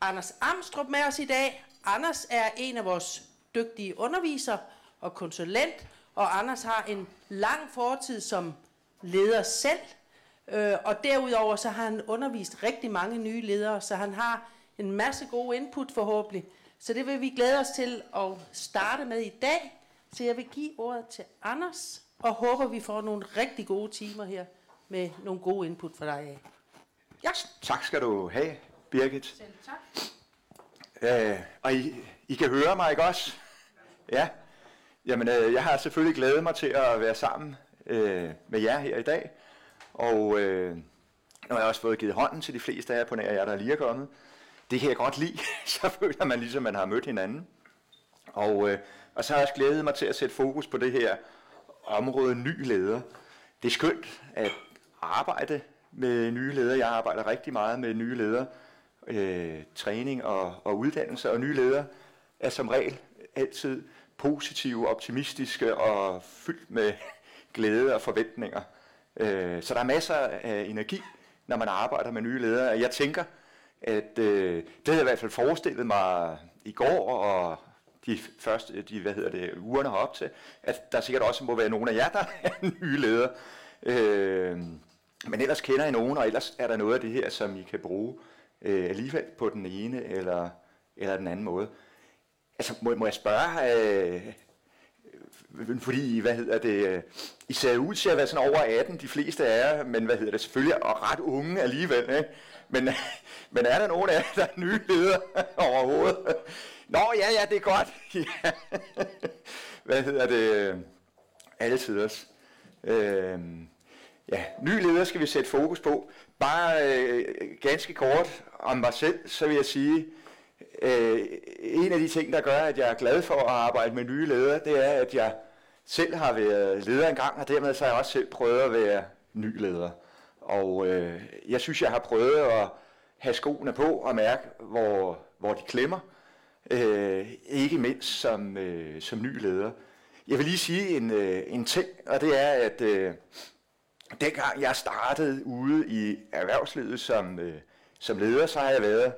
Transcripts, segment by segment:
Anders Amstrup med os i dag. Anders er en af vores dygtige undervisere og konsulent, og Anders har en lang fortid som leder selv, og derudover så har han undervist rigtig mange nye ledere, så han har en masse gode input forhåbentlig. Så det vil vi glæde os til at starte med i dag, så jeg vil give ordet til Anders, og håber vi får nogle rigtig gode timer her med nogle gode input fra dig. Ja. Tak skal du have, Birgit. Selv tak. Og I kan høre mig, ikke også? Ja. Jamen, jeg har selvfølgelig glædet mig til at være sammen med jer her i dag. Og nu har jeg også fået givet hånden til de fleste af jer, på nær jer, der lige er kommet. Det kan jeg godt lide. Så føler man ligesom, man har mødt hinanden. Og så har jeg også glædet mig til at sætte fokus på det her område ny leder. Det er skønt at arbejde med nye ledere. Jeg arbejder rigtig meget med nye ledere, træning og uddannelse. Og nye ledere er som regel altid positive, optimistiske og fyldt med glæde og forventninger. Så der er masser af energi, når man arbejder med nye ledere. Jeg tænker, at det havde jeg i hvert fald forestillet mig i går og de første ugerne herop til, at der sikkert også må være nogen af jer, der er nye ledere. Men ellers kender I nogen, og ellers er der noget af det her, som I kan bruge alligevel på den ene eller den anden måde. Altså, må jeg spørge, fordi, I ser ud til at være sådan over 18, de fleste af jer, men selvfølgelig, og ret unge alligevel, ikke? Men er der nogen af jer, der er nye ledere overhovedet? Nå, ja, det er godt. Ja. Altid også. Ja, nye ledere skal vi sætte fokus på. Bare ganske kort om mig selv, så vil jeg sige, en af de ting, der gør, at jeg er glad for at arbejde med nye ledere, det er, at jeg selv har været leder engang, og dermed så har jeg også selv prøvet at være ny leder. Og jeg synes, jeg har prøvet at have skoene på og mærke, hvor de klemmer. Ikke mindst som ny leder. Jeg vil lige sige en ting, og det er, at dengang jeg startede ude i erhvervslivet som leder, så har jeg været,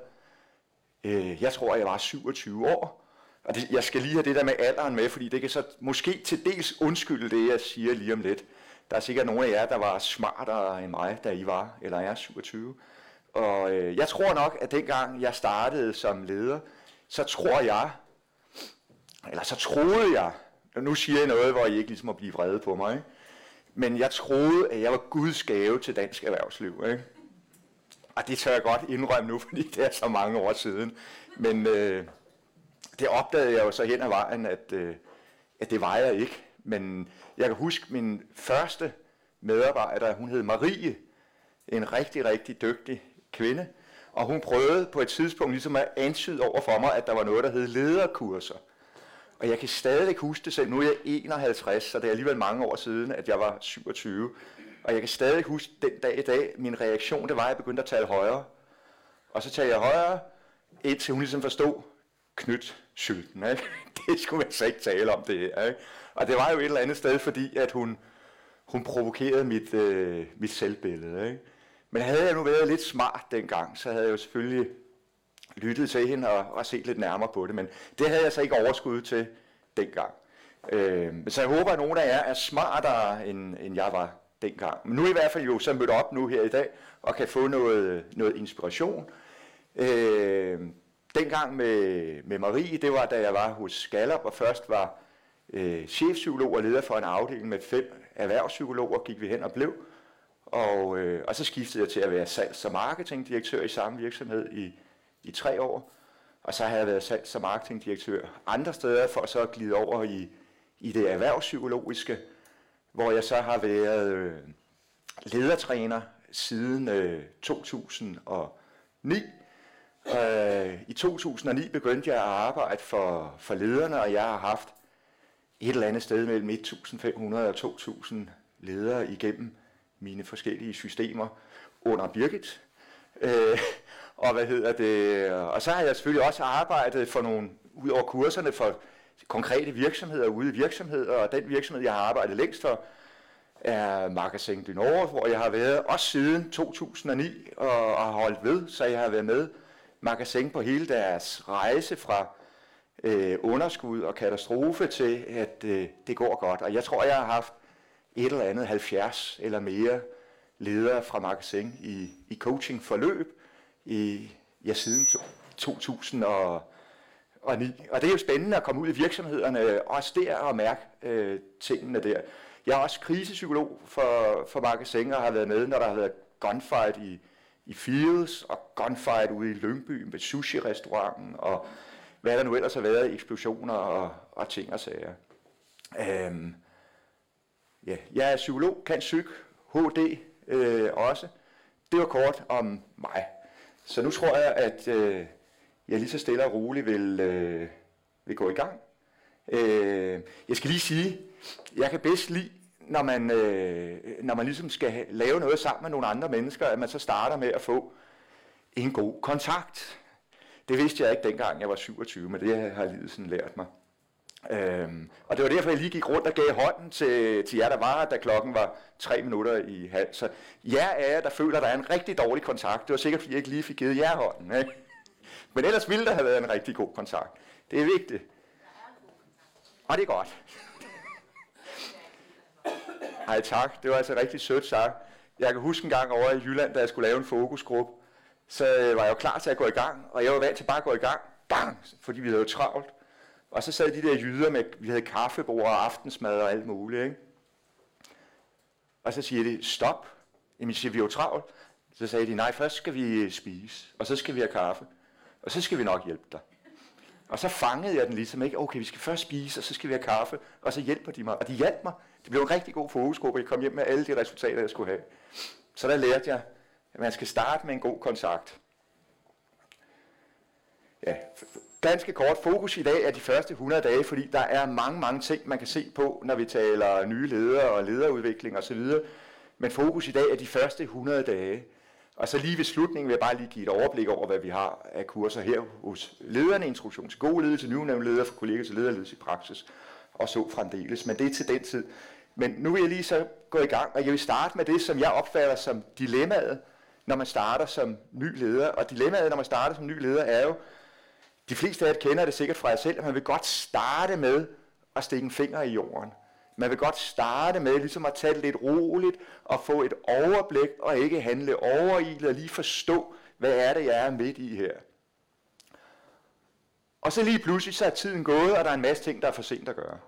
jeg tror, jeg var 27 år. Og jeg skal lige have det der med alderen med, fordi det kan så måske til dels undskylde det, jeg siger lige om lidt. Der er sikkert nogle af jer, der var smartere end mig, da I var, eller er 27. Og jeg tror nok, at dengang jeg startede som leder, så troede jeg, nu siger jeg noget, hvor I ikke ligesom må blive vrede på mig, ikke? Men jeg troede, at jeg var Guds gave til dansk erhvervsliv, ikke? Og det tør jeg godt indrømme nu, fordi det er så mange år siden. Men det opdagede jeg jo så hen ad vejen, at det var jeg ikke. Men jeg kan huske min første medarbejder, hun hed Marie, en rigtig, rigtig dygtig kvinde. Og hun prøvede på et tidspunkt ligesom at antyde over for mig, at der var noget, der hed lederkurser. Og jeg kan stadig huske det selv. Nu er jeg 51, så det er alligevel mange år siden, at jeg var 27. Og jeg kan stadig huske den dag i dag, min reaktion, det var, at jeg begyndte at tale højere. Og så talte jeg højere, indtil hun ligesom forstod, knytsylten, ikke? Det skulle man så ikke tale om det her, ikke? Og det var jo et eller andet sted, fordi at hun provokerede mit selvbillede, ikke? Men havde jeg nu været lidt smart dengang, så havde jeg jo selvfølgelig lyttet til hende og set lidt nærmere på det, men det havde jeg så ikke overskud til dengang. Så jeg håber, at nogen af jer er smartere, end jeg var dengang. Men nu i hvert fald jo så mødt op nu her i dag, og kan få noget inspiration. Dengang med Marie, det var, da jeg var hos Gallup, og først var chefpsykolog og leder for en afdeling med 5 erhvervspsykologer, gik vi hen og blev. Og så skiftede jeg til at være salgs- og marketingdirektør i samme virksomhed i 3 år. Og så har jeg været salgs- og marketingdirektør andre steder, for så at glide over i det erhvervspsykologiske, hvor jeg så har været ledertræner siden 2009. I 2009 begyndte jeg at arbejde for lederne, og jeg har haft et eller andet sted mellem 1.500 og 2.000 ledere igennem mine forskellige systemer under Birgit. Og så har jeg selvfølgelig også arbejdet for ud over kurserne for konkrete virksomheder ude i virksomheder, og den virksomhed, jeg har arbejdet længst for, er Magasin du Nord, hvor jeg har været også siden 2009 og har holdt ved, så jeg har været med magasin på hele deres rejse fra underskud og katastrofe til, at det går godt. Og jeg tror, jeg har haft et eller andet 70 eller mere ledere fra magasin i coachingforløb siden 2009. Og det er jo spændende at komme ud i virksomhederne, også der og mærke tingene der. Jeg er også krisepsykolog for magasin og har været med, når der har været gunfight i Fields og gunfight ude i Lønby med sushi-restauranten og hvad der nu ellers har været, eksplosioner og ting og sager. Jeg er psykolog, kan psyk, HD også. Det var kort om mig. Så nu tror jeg, at jeg lige så stille og roligt vil gå i gang. Jeg skal lige sige, jeg kan bedst lide, når man ligesom skal lave noget sammen med nogle andre mennesker, at man så starter med at få en god kontakt. Det vidste jeg ikke dengang, jeg var 27, men det har livet sådan lært mig. Og det var derfor, jeg lige gik rundt og gav hånden til jer, der var, da klokken var 5:53. Så jer er jeg, der føler, at der er en rigtig dårlig kontakt. Det var sikkert, fordi jeg ikke lige fik givet jer hånden. Ikke? Men ellers ville der have været en rigtig god kontakt. Det er vigtigt. Og det er godt. Ej tak, det var altså rigtig sødt sagt. Jeg kan huske en gang over i Jylland, da jeg skulle lave en fokusgruppe, så var jeg jo klar til at gå i gang, og jeg var vant til bare at gå i gang, bang, fordi vi havde jo travlt. Og så sad de der jyder med, vi havde kaffebord og aftensmad og alt muligt, ikke? Og så siger de, stop. Jamen, siger vi jo travlt. Så sagde de, nej, først skal vi spise, og så skal vi have kaffe, og så skal vi nok hjælpe dig. Og så fangede jeg den ligesom, ikke? Okay, vi skal først spise, og så skal vi have kaffe, og så hjælper de mig. Og de hjalp mig. Det blev en rigtig god fokusgruppe, jeg kom hjem med alle de resultater, jeg skulle have. Så der lærte jeg, at man skal starte med en god kontakt. Ja, ganske kort. Fokus i dag er de første 100 dage, fordi der er mange, mange ting, man kan se på, når vi taler nye ledere og lederudvikling osv. Men fokus i dag er de første 100 dage. Og så lige ved slutningen vil jeg bare lige give et overblik over, hvad vi har af kurser her hos lederne. Introduktion til god ledelse, nyudnævnte ledere, fra kolleger til lederledelse i praksis og så fremdeles. Men det er til den tid. Men nu vil jeg lige så gå i gang, og jeg vil starte med det, som jeg opfatter som dilemmaet, når man starter som ny leder. Og dilemmaet, når man starter som ny leder, er jo, de fleste af jer kender det sikkert fra jer selv, at man vil godt starte med at stikke en finger i jorden. Man vil godt starte med ligesom at tage det lidt roligt og få et overblik og ikke handle overilet og lige forstå, hvad er det, jeg er midt i her. Og så lige pludselig, så er tiden gået, og der er en masse ting, der er for sent at gøre.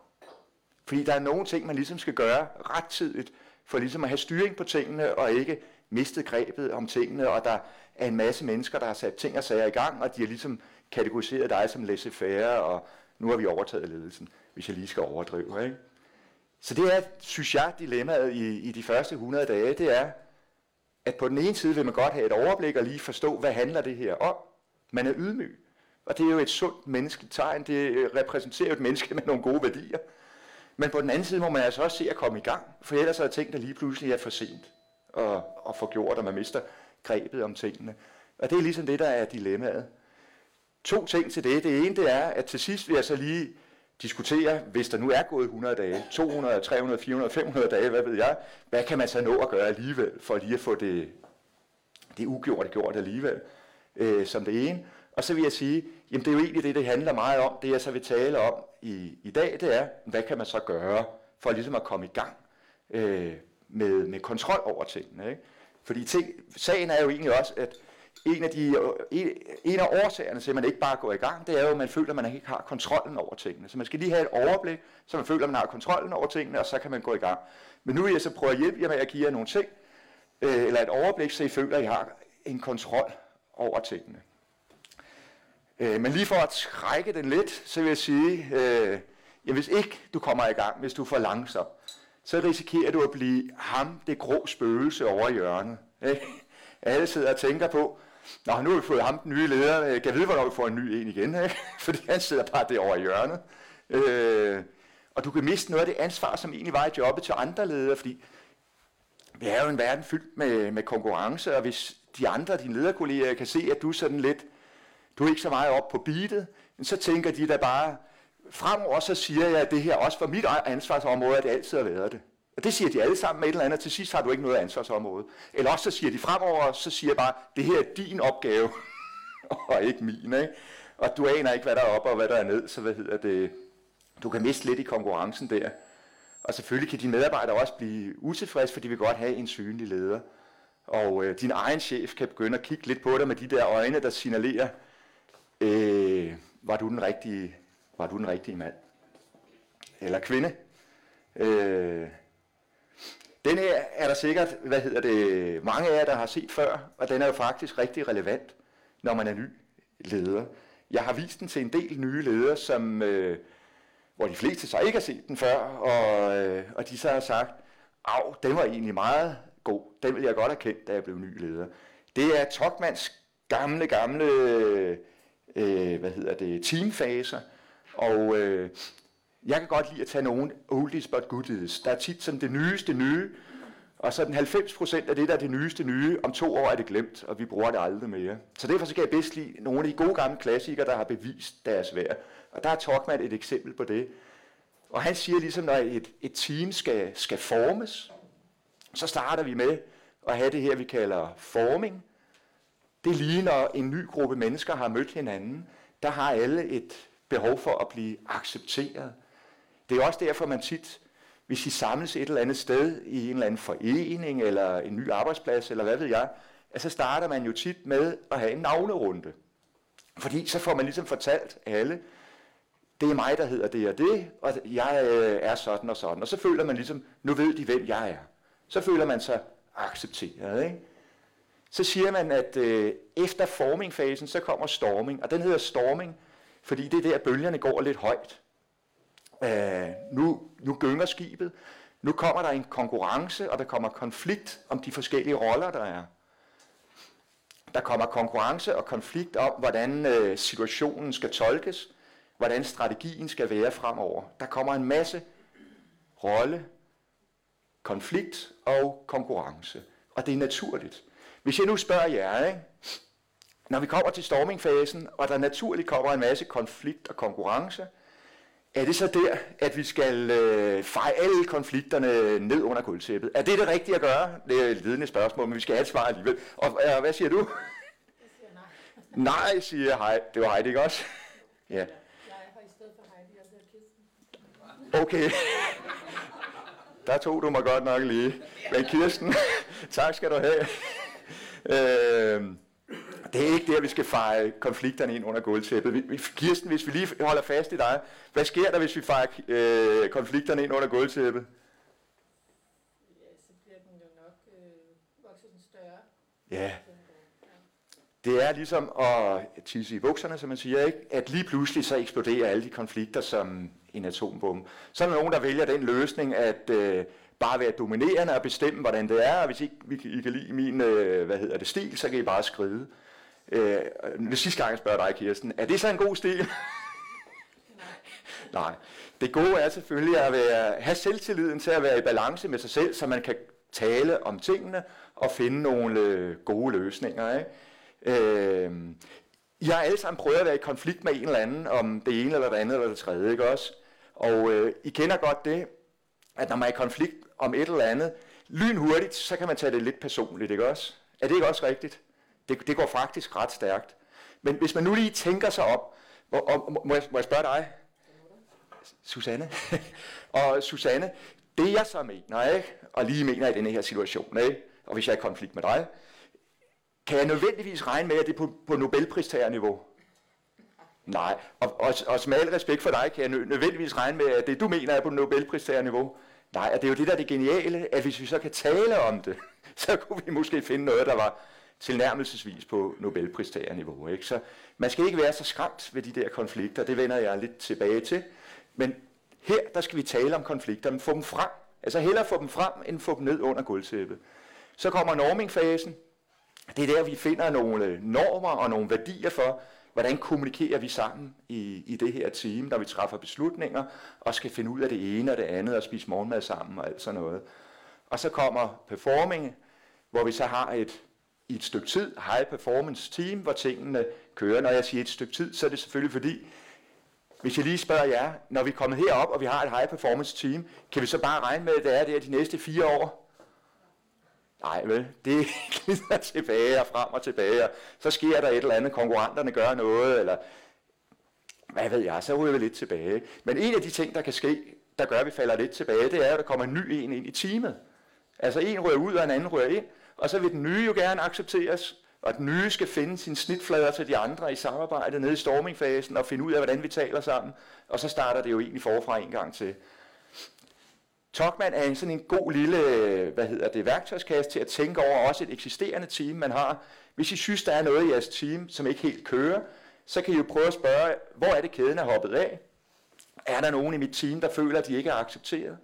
Fordi der er nogle ting, man ligesom skal gøre rettidigt, for ligesom at have styring på tingene og ikke mistet grebet om tingene, og der er en masse mennesker, der har sat ting og sager i gang, og de har ligesom kategoriseret dig som laissez-faire, og nu har vi overtaget ledelsen, hvis jeg lige skal overdrive, ikke? Så det er, synes jeg, dilemmaet i de første 100 dage, det er, at på den ene side vil man godt have et overblik og lige forstå, hvad handler det her om. Man er ydmyg, og det er jo et sundt menneskeligt tegn, det repræsenterer jo et menneske med nogle gode værdier. Men på den anden side må man altså også se at komme i gang, for ellers er ting, der lige pludselig er for sent at få gjort, og man mister grebet om tingene. Og det er ligesom det, der er dilemmaet. To ting til det. Det ene det er, at til sidst vil jeg så lige diskutere, hvis der nu er gået 100 dage, 200, 300, 400, 500 dage, hvad ved jeg, hvad kan man så nå at gøre alligevel, for lige at få det ugjorte gjort alligevel, som det ene. Og så vil jeg sige, jamen det er jo egentlig det handler meget om, det jeg så vil tale om i dag, det er, hvad kan man så gøre for ligesom at komme i gang med kontrol over tingene, ikke? Fordi sagen er jo egentlig også, at en af årsagerne til, at man ikke bare går i gang, det er jo, at man føler, at man ikke har kontrollen over tingene. Så man skal lige have et overblik, så man føler, at man har kontrollen over tingene, og så kan man gå i gang. Men nu vil jeg så prøve at hjælpe jer med at give jer nogle ting, eller et overblik, så I føler, at I har en kontrol over tingene. Men lige for at trække den lidt, så vil jeg sige, hvis ikke du kommer i gang, hvis du er for langsom, så risikerer du at blive ham, det grå spøgelse over hjørnet. Ikke? Alle sidder og tænker på, nå, nu har vi fået ham, den nye leder, kan jeg vide, hvornår vi får en ny en igen, ikke? Fordi han sidder bare det over hjørnet. Og du kan miste noget af det ansvar, som egentlig var i jobbet til andre ledere, fordi vi er jo en verden fyldt med konkurrence, og hvis de andre, dine lederkolleger, kan se, at du er sådan lidt, du er ikke så meget op på beatet, så tænker de da bare, fremover så siger jeg, at det her også for mit ansvarsområde, at det altid har været det. Og det siger de alle sammen med et eller andet, til sidst har du ikke noget ansvarsområde. Eller også så siger de fremover, så siger jeg bare, det her er din opgave. og ikke min, ikke? Og du aner ikke, hvad der er op og hvad der er ned, så du kan miste lidt i konkurrencen der. Og selvfølgelig kan dine medarbejdere også blive utilfredse, for de vil godt have en synlig leder. Og din egen chef kan begynde at kigge lidt på dig med de der øjne, der signalerer, var du den rigtige mand? Eller kvinde? Den her er der sikkert, mange af jer, der har set før, og den er jo faktisk rigtig relevant, når man er ny leder. Jeg har vist den til en del nye ledere, som, hvor de fleste så ikke har set den før, og de så har sagt, au, den var egentlig meget god, den ville jeg godt have kendt, da jeg blev ny leder. Det er Tuckmans gamle teamfaser, og jeg kan godt lide at tage nogle oldies but goodies. Der er tit som det nyeste nye, og sådan 90% af det, der er det nyeste nye, om 2 år er det glemt, og vi bruger det aldrig mere. Så derfor så kan jeg bedst lide nogle af de gode gamle klassikere, der har bevist deres værd. Og der er Tuckman et eksempel på det. Og han siger ligesom, når et team skal formes, så starter vi med at have det her, vi kalder forming. Det er lige når en ny gruppe mennesker har mødt hinanden, der har alle et behov for at blive accepteret. Det er også derfor, man tit, hvis I samles et eller andet sted i en eller anden forening eller en ny arbejdsplads, eller hvad ved jeg, så starter man jo tit med at have en navnerunde. Fordi så får man ligesom fortalt alle, det er mig, der hedder det og det, og jeg er sådan og sådan. Og så føler man ligesom, nu ved de, hvem jeg er. Så føler man sig accepteret, ikke? Så siger man, at efter formingfasen, så kommer storming, og den hedder storming, fordi det er der, bølgerne går lidt højt. Nu gynger skibet, nu kommer der en konkurrence, og der kommer konflikt om de forskellige roller, der er. Der kommer konkurrence og konflikt om, hvordan situationen skal tolkes, hvordan strategien skal være fremover. Der kommer en masse rolle, konflikt og konkurrence, og det er naturligt. Hvis jeg nu spørger jer, ikke? Når vi kommer til stormingfasen, og der naturligt kommer en masse konflikt og konkurrence, er det så der, at vi skal feje alle konflikterne ned under gulvtæppet? Er det det rigtige at gøre? Det er et ledende spørgsmål, men vi skal have et svar alligevel. Og hvad siger du? Jeg siger nej. Nej, siger jeg. Hej. Det var Heidi, ikke også? Ja. Jeg har i stedet for Heidi, jeg hedder Kirsten. Okay. Der tog du mig godt nok lige. Men Kirsten, tak skal du have. Det er ikke der, vi skal feje konflikterne ind under gulvtæppet. Kirsten, hvis vi lige holder fast i dig, hvad sker der, hvis vi fejer konflikterne ind under gulvtæppet? Ja, så bliver den jo nok vokset større. Ja. Det er ligesom at tisse i bukserne, som man siger, ikke? At lige pludselig så eksploderer alle de konflikter som en atombombe. Så er der nogen, der vælger den løsning, at bare være dominerende og bestemme, hvordan det er, og hvis ikke I kan lide min stil, så kan I bare skride. Sidste gang jeg spørger dig, Kirsten, er det så en god stil? Nej. Det gode er selvfølgelig at have selvtilliden til at være i balance med sig selv, så man kan tale om tingene og finde nogle gode løsninger. Ikke? I har alle sammen prøvet at være i konflikt med en eller anden, om det ene eller det andet eller det tredje, ikke også? Og I kender godt det, at når man er i konflikt om et eller andet, lynhurtigt, så kan man tage det lidt personligt, ikke også? Er det ikke også rigtigt? Det går faktisk ret stærkt. Men hvis man nu lige tænker sig op, må jeg spørge dig? Susanne? Og Susanne, det jeg så mener, ikke? Og lige mener i denne her situation, ikke? Og hvis jeg er i konflikt med dig, kan jeg nødvendigvis regne med, at det er på Nobelpristagerniveau? Nej, og med al respekt for dig, kan jeg nødvendigvis regne med, at det du mener er på Nobelpristagerniveau. Nej, og det er jo det, der er det geniale, at hvis vi så kan tale om det, så kunne vi måske finde noget, der var tilnærmelsesvis på Nobelpristagerniveau. Ikke? Så man skal ikke være så skræmt ved de der konflikter, det vender jeg lidt tilbage til. Men her, der skal vi tale om konflikter, men få dem frem. Altså hellere få dem frem, end få dem ned under gulvtæppet. Så kommer normingfasen. Det er der, vi finder nogle normer og nogle værdier for, hvordan kommunikerer vi sammen i det her team, når vi træffer beslutninger, og skal finde ud af det ene og det andet, og spise morgenmad sammen og alt sådan noget. Og så kommer performing, hvor vi så har et stykke tid, high performance team, hvor tingene kører. Når jeg siger et stykke tid, så er det selvfølgelig fordi, hvis jeg lige spørger jer, når vi er kommet herop, og vi har et high performance team, kan vi så bare regne med, at det er de næste 4 år? Nej, vel, det glider tilbage og frem og tilbage, og så sker der et eller andet, konkurrenterne gør noget, eller hvad ved jeg, så ryger vi lidt tilbage. Men en af de ting, der kan ske, der gør, at vi falder lidt tilbage, det er, at der kommer en ny en ind i teamet. Altså en ryger ud, og en anden ryger ind, og så vil den nye jo gerne accepteres, og den nye skal finde sine snitflader til de andre i samarbejdet nede i stormingfasen, og finde ud af, hvordan vi taler sammen, og så starter det jo egentlig forfra en gang til. Tuckman er sådan en god lille værktøjskasse til at tænke over også et eksisterende team, man har. Hvis I synes, der er noget i jeres team, som ikke helt kører, så kan I jo prøve at spørge, hvor er det kæden er hoppet af? Er der nogen i mit team, der føler, at de ikke er accepteret?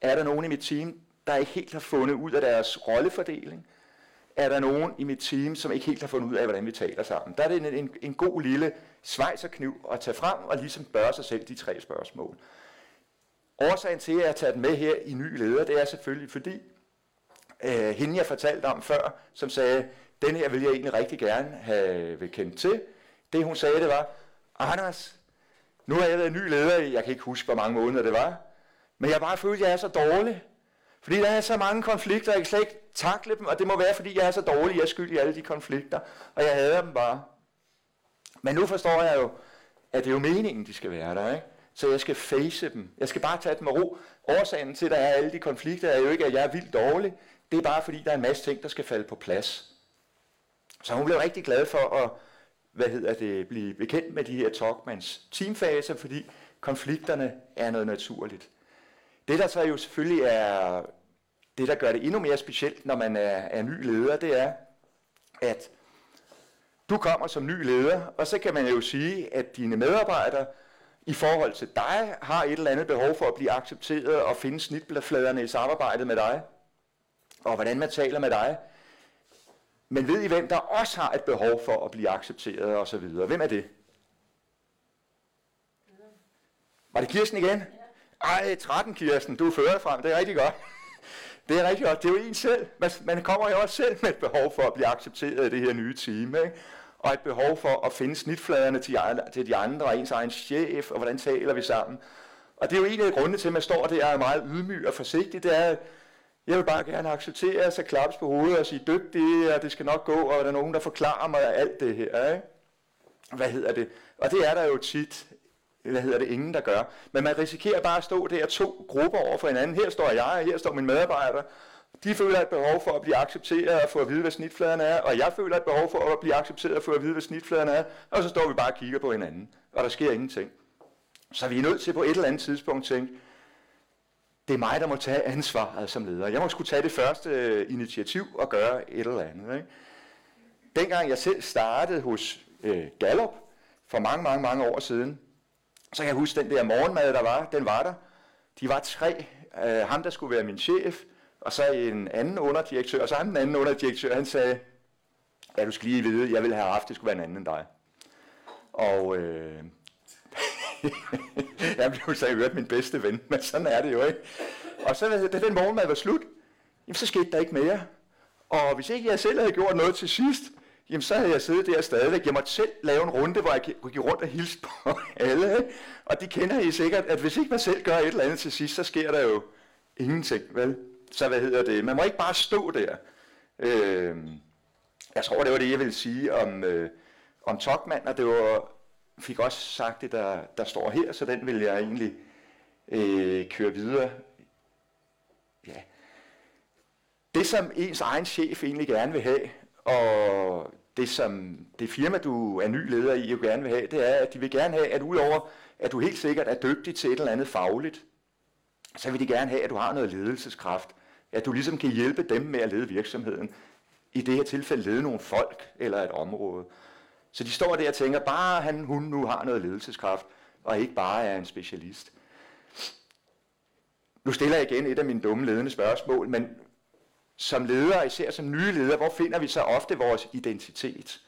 Er der nogen i mit team, der ikke helt har fundet ud af deres rollefordeling? Er der nogen i mit team, som ikke helt har fundet ud af, hvordan vi taler sammen? Der er det en god lille svejserkniv at tage frem og ligesom spørge sig selv de 3 spørgsmål. Årsagen til, at jeg tager den med her i Ny Leder, det er selvfølgelig fordi, hende jeg fortalte om før, som sagde, den her vil jeg egentlig rigtig gerne have kendt til. Det hun sagde, det var, Anders, nu har jeg været ny leder i, jeg kan ikke huske, hvor mange måneder det var, men jeg bare følte, at jeg er så dårlig, fordi der er så mange konflikter, jeg kan slet ikke takle dem, og det må være, fordi jeg er så dårlig, jeg er skyld i alle de konflikter, og jeg hader dem bare. Men nu forstår jeg jo, at det er jo meningen, de skal være der, ikke? Så jeg skal face dem. Jeg skal bare tage dem med ro. Årsagen til, at der er alle de konflikter, er jo ikke, at jeg er vildt dårlig. Det er bare, fordi der er en masse ting, der skal falde på plads. Så hun blev rigtig glad for at blive bekendt med de her Tuckmans teamfaser, fordi konflikterne er noget naturligt. Det, der så jo selvfølgelig er det, der gør det endnu mere specielt, når man er ny leder, det er, at du kommer som ny leder, og så kan man jo sige, at dine medarbejdere i forhold til dig har et eller andet behov for at blive accepteret og finde snitfladerne i samarbejdet med dig, og hvordan man taler med dig. Men ved I, hvem der også har et behov for at blive accepteret og så videre? Hvem er det? Var det Kirsten igen? Ej, 13 Kirsten, du er fører frem, det er rigtig godt. Det er rigtig godt, det er jo en selv. Man kommer jo også selv med et behov for at blive accepteret i det her nye team, ikke? Og et behov for at finde snitfladerne til de andre, og ens egen chef, og hvordan taler vi sammen. Og det er jo en af grundene til, at man står der og er meget ydmyg og forsigtig, det er, jeg vil bare gerne acceptere, så klappes på hovedet og sige dygtig, og det skal nok gå, og der er nogen, der forklarer mig alt det her, ikke? Og det er der jo tit, ingen der gør. Men man risikerer bare at stå der 2 grupper over for hinanden. Her står jeg, og her står mine medarbejdere. De føler et behov for at blive accepteret og få at vide, hvad snitfladerne er, og jeg føler et behov for at blive accepteret og få at vide, hvad snitfladerne er, og så står vi bare og kigger på hinanden, og der sker ingenting. Så vi er nødt til på et eller andet tidspunkt at tænke, det er mig, der må tage ansvaret som leder. Jeg må skulle tage det første initiativ og gøre et eller andet, ikke? Dengang jeg selv startede hos Gallup for mange år siden, så kan jeg huske den der morgenmad, der var. Den var der. De var 3. Ham, der skulle være min chef, og så en anden underdirektør, og så en anden underdirektør, han sagde, ja, du skal lige vide, jeg ville have haft, det skulle være en anden end dig. Og jeg blev så hørt min bedste ven, men sådan er det jo, ikke? Og så, da den morgenmad var slut, jamen, så skete der ikke mere. Og hvis ikke jeg selv havde gjort noget til sidst, jamen, så havde jeg siddet der stadigvæk. Jeg måtte selv lave en runde, hvor jeg kunne give rundt og hilse på alle, ikke? Og de kender I sikkert, at hvis ikke man selv gør et eller andet til sidst, så sker der jo ingenting, vel? Så man må ikke bare stå der. Jeg tror, det var det, jeg ville sige om Tuckman, og det var, fik også sagt det, der står her, så den vil jeg egentlig køre videre. Ja. Det, som ens egen chef egentlig gerne vil have, og det, som det firma, du er ny leder i, jo gerne vil have, det er, at de vil gerne have, at udover, at du helt sikkert er dygtig til et eller andet fagligt, så vil de gerne have, at du har noget ledelseskraft. At du ligesom kan hjælpe dem med at lede virksomheden. I det her tilfælde lede nogle folk eller et område. Så de står der og tænker, bare hun nu har noget ledelseskraft, og ikke bare er en specialist. Nu stiller jeg igen et af mine dumme ledende spørgsmål, men som ledere, især som nye ledere, hvor finder vi så ofte vores identitet?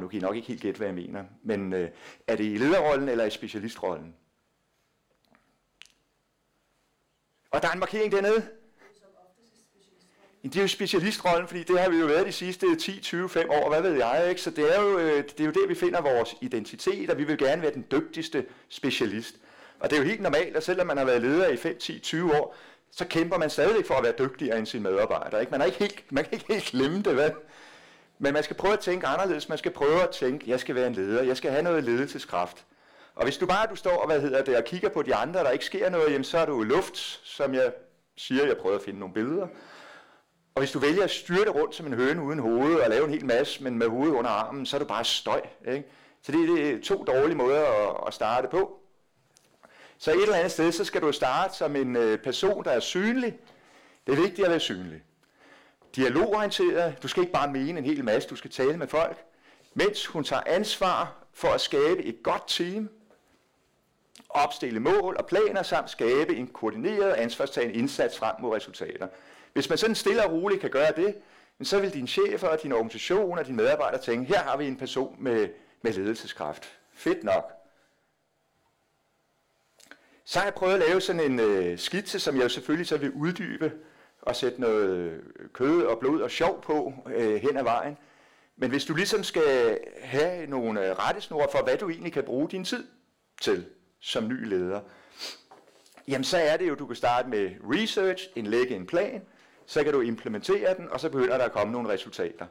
Nu kan I nok ikke helt gætte, hvad jeg mener, men er det i lederrollen eller i specialistrollen? Og der er en markering dernede. Det er jo specialistrollen, fordi det har vi jo været de sidste 10, 20, 5 år, hvad ved jeg, ikke? Så det er jo der, vi finder vores identitet, og vi vil gerne være den dygtigste specialist. Og det er jo helt normalt, at selvom man har været leder i 5, 10, 20 år, så kæmper man stadigvæk for at være dygtigere end sine medarbejdere. Ikke? Man kan ikke helt glemme det, vel? Men man skal prøve at tænke anderledes. Man skal prøve at tænke, jeg skal være en leder, jeg skal have noget ledelseskraft. Og hvis du bare står og, og kigger på de andre, der ikke sker noget, jamen, så er du i luft, som jeg siger, jeg prøver at finde nogle billeder. Og hvis du vælger at styre det rundt som en høne uden hoved og lave en hel masse, men med hovedet under armen, så er du bare støj. Ikke? Så det er to dårlige måder at starte på. Så et eller andet sted, så skal du starte som en person, der er synlig. Det er vigtigt at være synlig. Dialogorienteret. Du skal ikke bare mene en hel masse, du skal tale med folk. Mens hun tager ansvar for at skabe et godt team, opstille mål og planer samt skabe en koordineret ansvarstagende indsats frem mod resultater. Hvis man sådan stille og roligt kan gøre det, så vil dine chefer og din organisation og dine medarbejdere tænke, her har vi en person med ledelseskraft. Fedt nok. Så har jeg prøvet at lave sådan en skitse, som jeg jo selvfølgelig så vil uddybe og sætte noget kød og blod og sjov på hen ad vejen. Men hvis du ligesom skal have nogle rettesnore for, hvad du egentlig kan bruge din tid til som ny leder, jamen så er det jo, du kan starte med research, indlægge en plan, så kan du implementere den, og så begynder der at komme nogle resultater.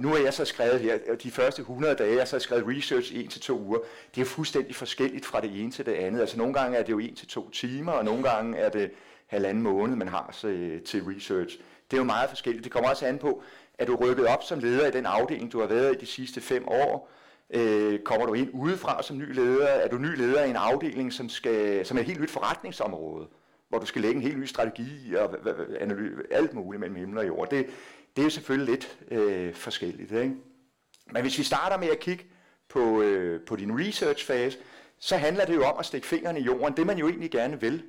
Nu er jeg så skrevet her, de første 100 dage, jeg har så skrevet research 1-2 uger. Det er fuldstændig forskelligt fra det ene til det andet. Altså nogle gange er det jo 1-2 timer, og nogle gange er det halvanden måned, man har til research. Det er jo meget forskelligt. Det kommer også an på, at du rykket op som leder i den afdeling, du har været i de sidste 5 år. Kommer du ind udefra som ny leder? Er du ny leder i en afdeling, som er et helt nyt forretningsområde, hvor du skal lægge en helt ny strategi og alt muligt mellem himmel og jord? Det er jo selvfølgelig lidt forskelligt. Ikke? Men hvis vi starter med at kigge på din research-fase, så handler det jo om at stikke fingrene i jorden. Det man jo egentlig gerne vil.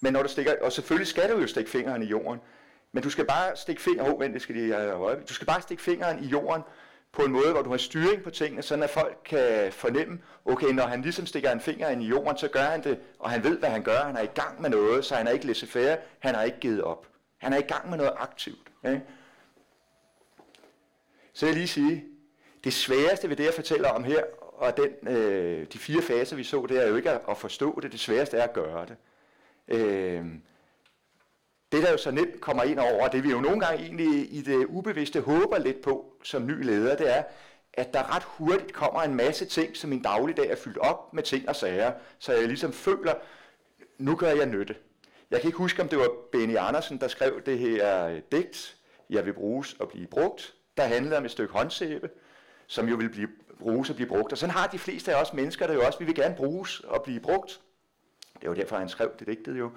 Men når du stikker, og selvfølgelig skal du jo stikke fingrene i jorden, men du skal bare stikke fingeren i jorden på en måde, hvor du har styring på tingene, sådan at folk kan fornemme, okay, når han ligesom stikker en finger ind i jorden, så gør han det, og han ved, hvad han gør. Han er i gang med noget, så han er ikke laissez-faire, han har ikke givet op. Han er i gang med noget aktivt. Ikke? Så vil jeg lige sige, det sværeste ved det, jeg fortæller om her, og de 4 faser, vi så, det er jo ikke at forstå det, det sværeste er at gøre det. Det, der jo så nemt kommer ind over, og det vi jo nogle gange egentlig i det ubevidste håber lidt på som ny leder, det er, at der ret hurtigt kommer en masse ting, som min dagligdag er fyldt op med ting og sager, så jeg ligesom føler, nu gør jeg nytte. Jeg kan ikke huske, om det var Benny Andersen, der skrev det her digt, jeg vil bruges og blive brugt, der handler om et stykke håndsæbe, som jo vil blive brugt. Og sådan har de fleste af os mennesker, der jo også, vi vil gerne bruges og blive brugt. Det var derfor, han skrev det digtet jo.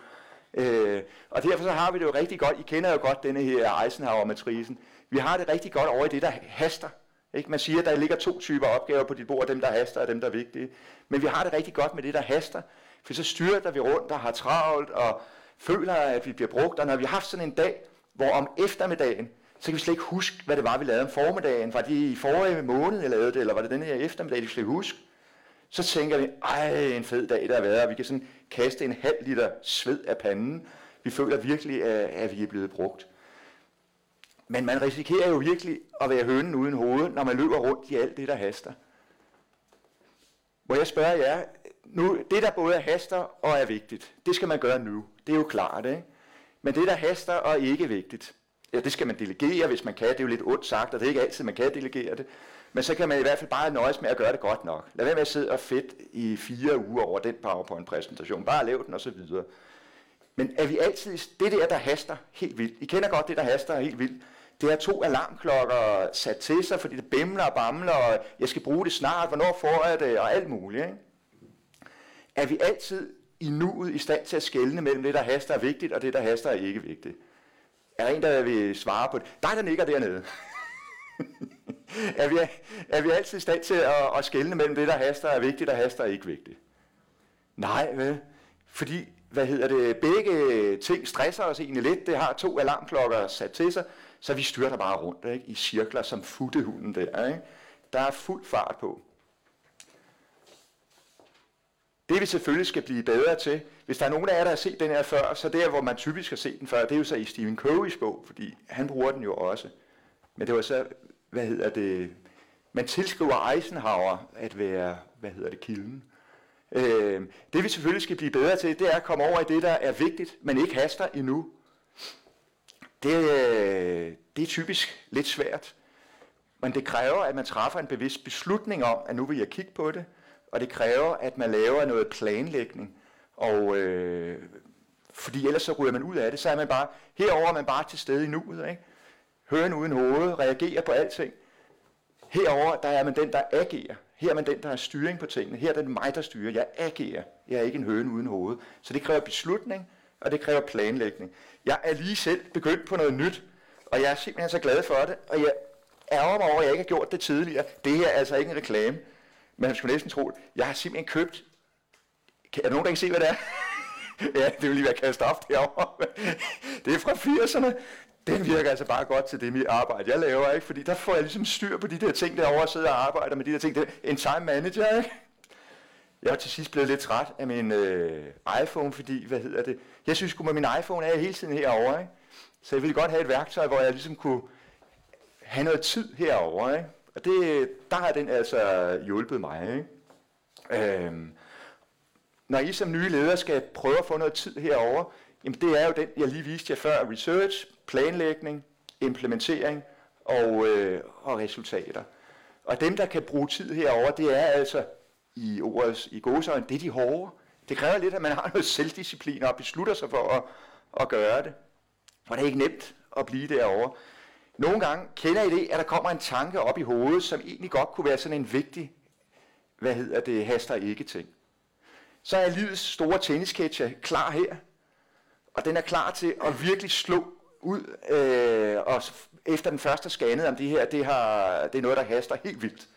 Og derfor så har vi det jo rigtig godt. I kender jo godt denne her Eisenhower-matricen. Vi har det rigtig godt over i det, der haster. Ikke? Man siger, at der ligger 2 typer opgaver på dit bord, dem der haster og dem der er vigtige. Men vi har det rigtig godt med det, der haster. For så styrter vi rundt og har travlt og føler, at vi bliver brugt. Og når vi har haft sådan en dag, hvor om eftermiddagen, så kan vi slet ikke huske, hvad det var, vi lavede om formiddagen. Var det i forrige måned, jeg lavede det, eller var det denne her eftermiddag, vi slet ikke huske? Så tænker vi, en fed dag, der har været, og vi kan sådan kaste en halv liter sved af panden. Vi føler virkelig, at vi er blevet brugt. Men man risikerer jo virkelig at være hønen uden hoved, når man løber rundt i alt det, der haster. Hvor jeg spørger jer, nu, det der både haster og er vigtigt, det skal man gøre nu. Det er jo klart, ikke? Men det der haster og ikke er vigtigt, ja, det skal man delegere, hvis man kan. Det er jo lidt ondt sagt, og det er ikke altid, man kan delegere det. Men så kan man i hvert fald bare nøjes med at gøre det godt nok. Lad være med at sidde og fedt i 4 uger over den PowerPoint-præsentation. Bare lav den og så videre. Men er vi altid det der haster helt vildt? I kender godt det, der haster helt vildt. Det er 2 alarmklokker sat til sig, fordi det bimler og bamler, og jeg skal bruge det snart, hvornår får jeg det, og alt muligt. Ikke? Er vi altid i nuet i stand til at skelne mellem det, der haster er vigtigt, og det, der haster er ikke vigtigt? Er der en, der vil svare på det? Dig, der nikker dernede. er vi altid i stand til at skelne mellem det, der haster er vigtigt, og haster er ikke vigtigt? Nej, vel? Fordi, begge ting stresser os egentlig lidt. Det har 2 alarmklokker sat til sig, så vi styrter bare rundt, ikke? I cirkler som futtehunden der, ikke? Der er fuld fart på. Det vi selvfølgelig skal blive bedre til, hvis der er nogen af jer, der har set den her før, så der, hvor man typisk har set den før, det er jo så i Stephen Coveys bog, fordi han bruger den jo også. Men det var så, man tilskriver Eisenhower at være kilden. Det vi selvfølgelig skal blive bedre til, det er at komme over i det, der er vigtigt, men ikke haster endnu. Det er typisk lidt svært, men det kræver, at man træffer en bevidst beslutning om, at nu vil jeg kigge på det, og det kræver, at man laver noget planlægning, og fordi ellers så ryger man ud af det, så er man bare, herover er man bare til stede i nuet, ikke? Høren uden hoved, reagerer på alting. Herover der er man den, der agerer. Her er man den, der har styring på tingene. Her er det mig, der styrer. Jeg agerer. Jeg er ikke en høne uden hoved. Så det kræver beslutning, og det kræver planlægning. Jeg er lige selv begyndt på noget nyt, og jeg er simpelthen så glad for det, og jeg ærger mig over, at jeg ikke har gjort det tidligere. Det her er altså ikke en reklame. Man skulle næsten tro, jeg har simpelthen købt... Er nogen, der kan se, hvad det er? Ja, det vil lige være kastet op derovre. Det er fra 80'erne. Den virker altså bare godt til det mit arbejde, jeg laver, ikke? Fordi der får jeg ligesom styr på de der ting derovre, og sidder og arbejder med de der ting. Det en time manager, ikke? Jeg var til sidst blevet lidt træt af min iPhone, fordi, jeg synes sgu, at min iPhone er hele tiden herovre, ikke? Så jeg ville godt have et værktøj, hvor jeg ligesom kunne have noget tid herovre, ikke? Og der har den altså hjulpet mig, ikke? Når I som nye ledere skal prøve at få noget tid herovre, jamen det er jo den, jeg lige viste jer før, research, planlægning, implementering og resultater. Og dem, der kan bruge tid herover, det er altså i ordets i gåseøjne, det er de hårde. Det kræver lidt, at man har noget selvdisciplin og beslutter sig for at gøre det. For det er ikke nemt at blive derovre. Nogle gange kender I det, at der kommer en tanke op i hovedet, som egentlig godt kunne være sådan en vigtig, haster ikke ting. Så er livets store tennisketcher klar her, og den er klar til at virkelig slå ud, og efter den første scannede om det her, det er noget, der haster helt vildt.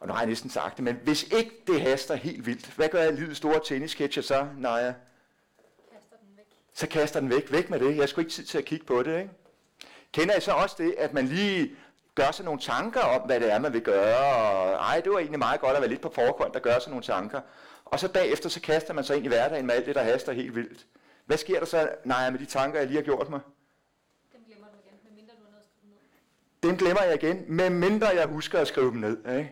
Og nu har jeg næsten sagt det, men hvis ikke det haster helt vildt, hvad gør jeg livets store tennisketcher så, når jeg kaster den væk? Så kaster den væk. Væk med det. Jeg skulle ikke tid til at kigge på det, ikke? Kender I så også det, at man lige gør sig nogle tanker om, hvad det er, man vil gøre, og det var egentlig meget godt at være lidt på forkant, der gør sig nogle tanker. Og så bagefter, så kaster man sig ind i hverdagen med alt det, der haster helt vildt. Hvad sker der så, med de tanker, jeg lige har gjort mig? Dem glemmer du igen, medmindre du har noget at skrive ned. Dem glemmer jeg igen, medmindre jeg husker at skrive dem ned,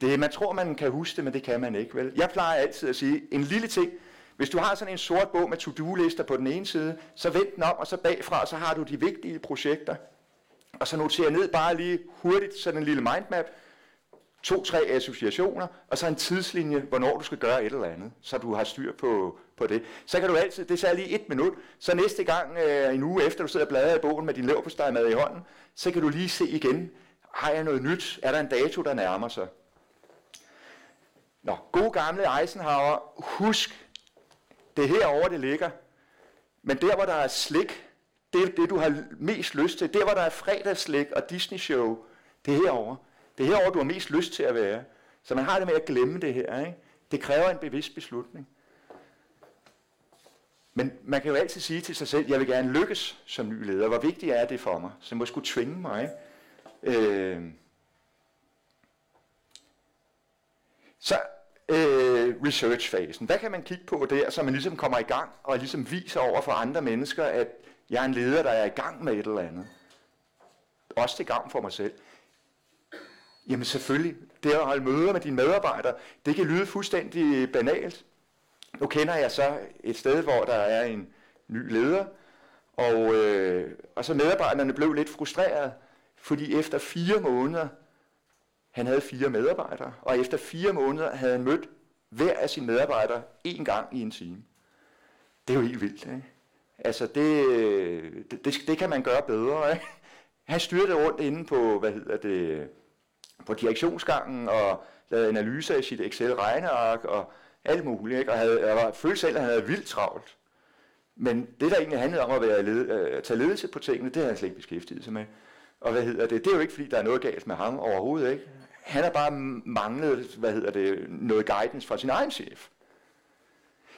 ikke? Man tror, man kan huske det, men det kan man ikke, vel? Jeg plejer altid at sige, en lille ting. Hvis du har sådan en sort bog med to-do-lister på den ene side, så vend den om, og så bagfra, så har du de vigtige projekter. Og så noterer ned bare lige hurtigt sådan en lille mindmap, 2-3 associationer, og så en tidslinje, hvornår du skal gøre et eller andet, så du har styr på det. Så kan du altid, det tager lige 1 minut, så næste gang en uge efter, du sidder og bladrer i bogen med din leverpostejmad i hånden, så kan du lige se igen, har jeg noget nyt? Er der en dato, der nærmer sig? Nå, gode gamle Eisenhower, husk, det herovre, det ligger, men der, hvor der er slik, det er det, du har mest lyst til. Der, hvor der er fredagsslik og Disney-show, det er herovre. Det er herovre, du har mest lyst til at være. Så man har det med at glemme det her, ikke? Det kræver en bevidst beslutning. Men man kan jo altid sige til sig selv, jeg vil gerne lykkes som ny leder. Hvor vigtigt er det for mig? Så jeg må sgu tvinge mig, ikke? Research-fasen. Hvad kan man kigge på der, så man ligesom kommer i gang og ligesom viser over for andre mennesker, at jeg er en leder, der er i gang med et eller andet. Også til gavn for mig selv. Jamen selvfølgelig, det at holde møder med dine medarbejdere, det kan lyde fuldstændig banalt. Nu kender jeg så et sted, hvor der er en ny leder, og så medarbejderne blev lidt frustreret, fordi efter 4 måneder, han havde 4 medarbejdere, og efter 4 måneder havde han mødt hver af sine medarbejdere 1 gang i en time. Det er jo helt vildt, ikke? Altså det kan man gøre bedre, ikke? Han styrede rundt inde på, på direktionsgangen og lavede analyser i sit Excel-regneark og alt muligt, ikke? Og jeg følte selv, at han havde vildt travlt. Men det, der egentlig handlede om at være tage ledelse på tingene, det har han slet ikke beskæftiget sig med. Og det er jo ikke, fordi der er noget galt med ham overhovedet, ikke? Han har bare manglet, noget guidance fra sin egen chef.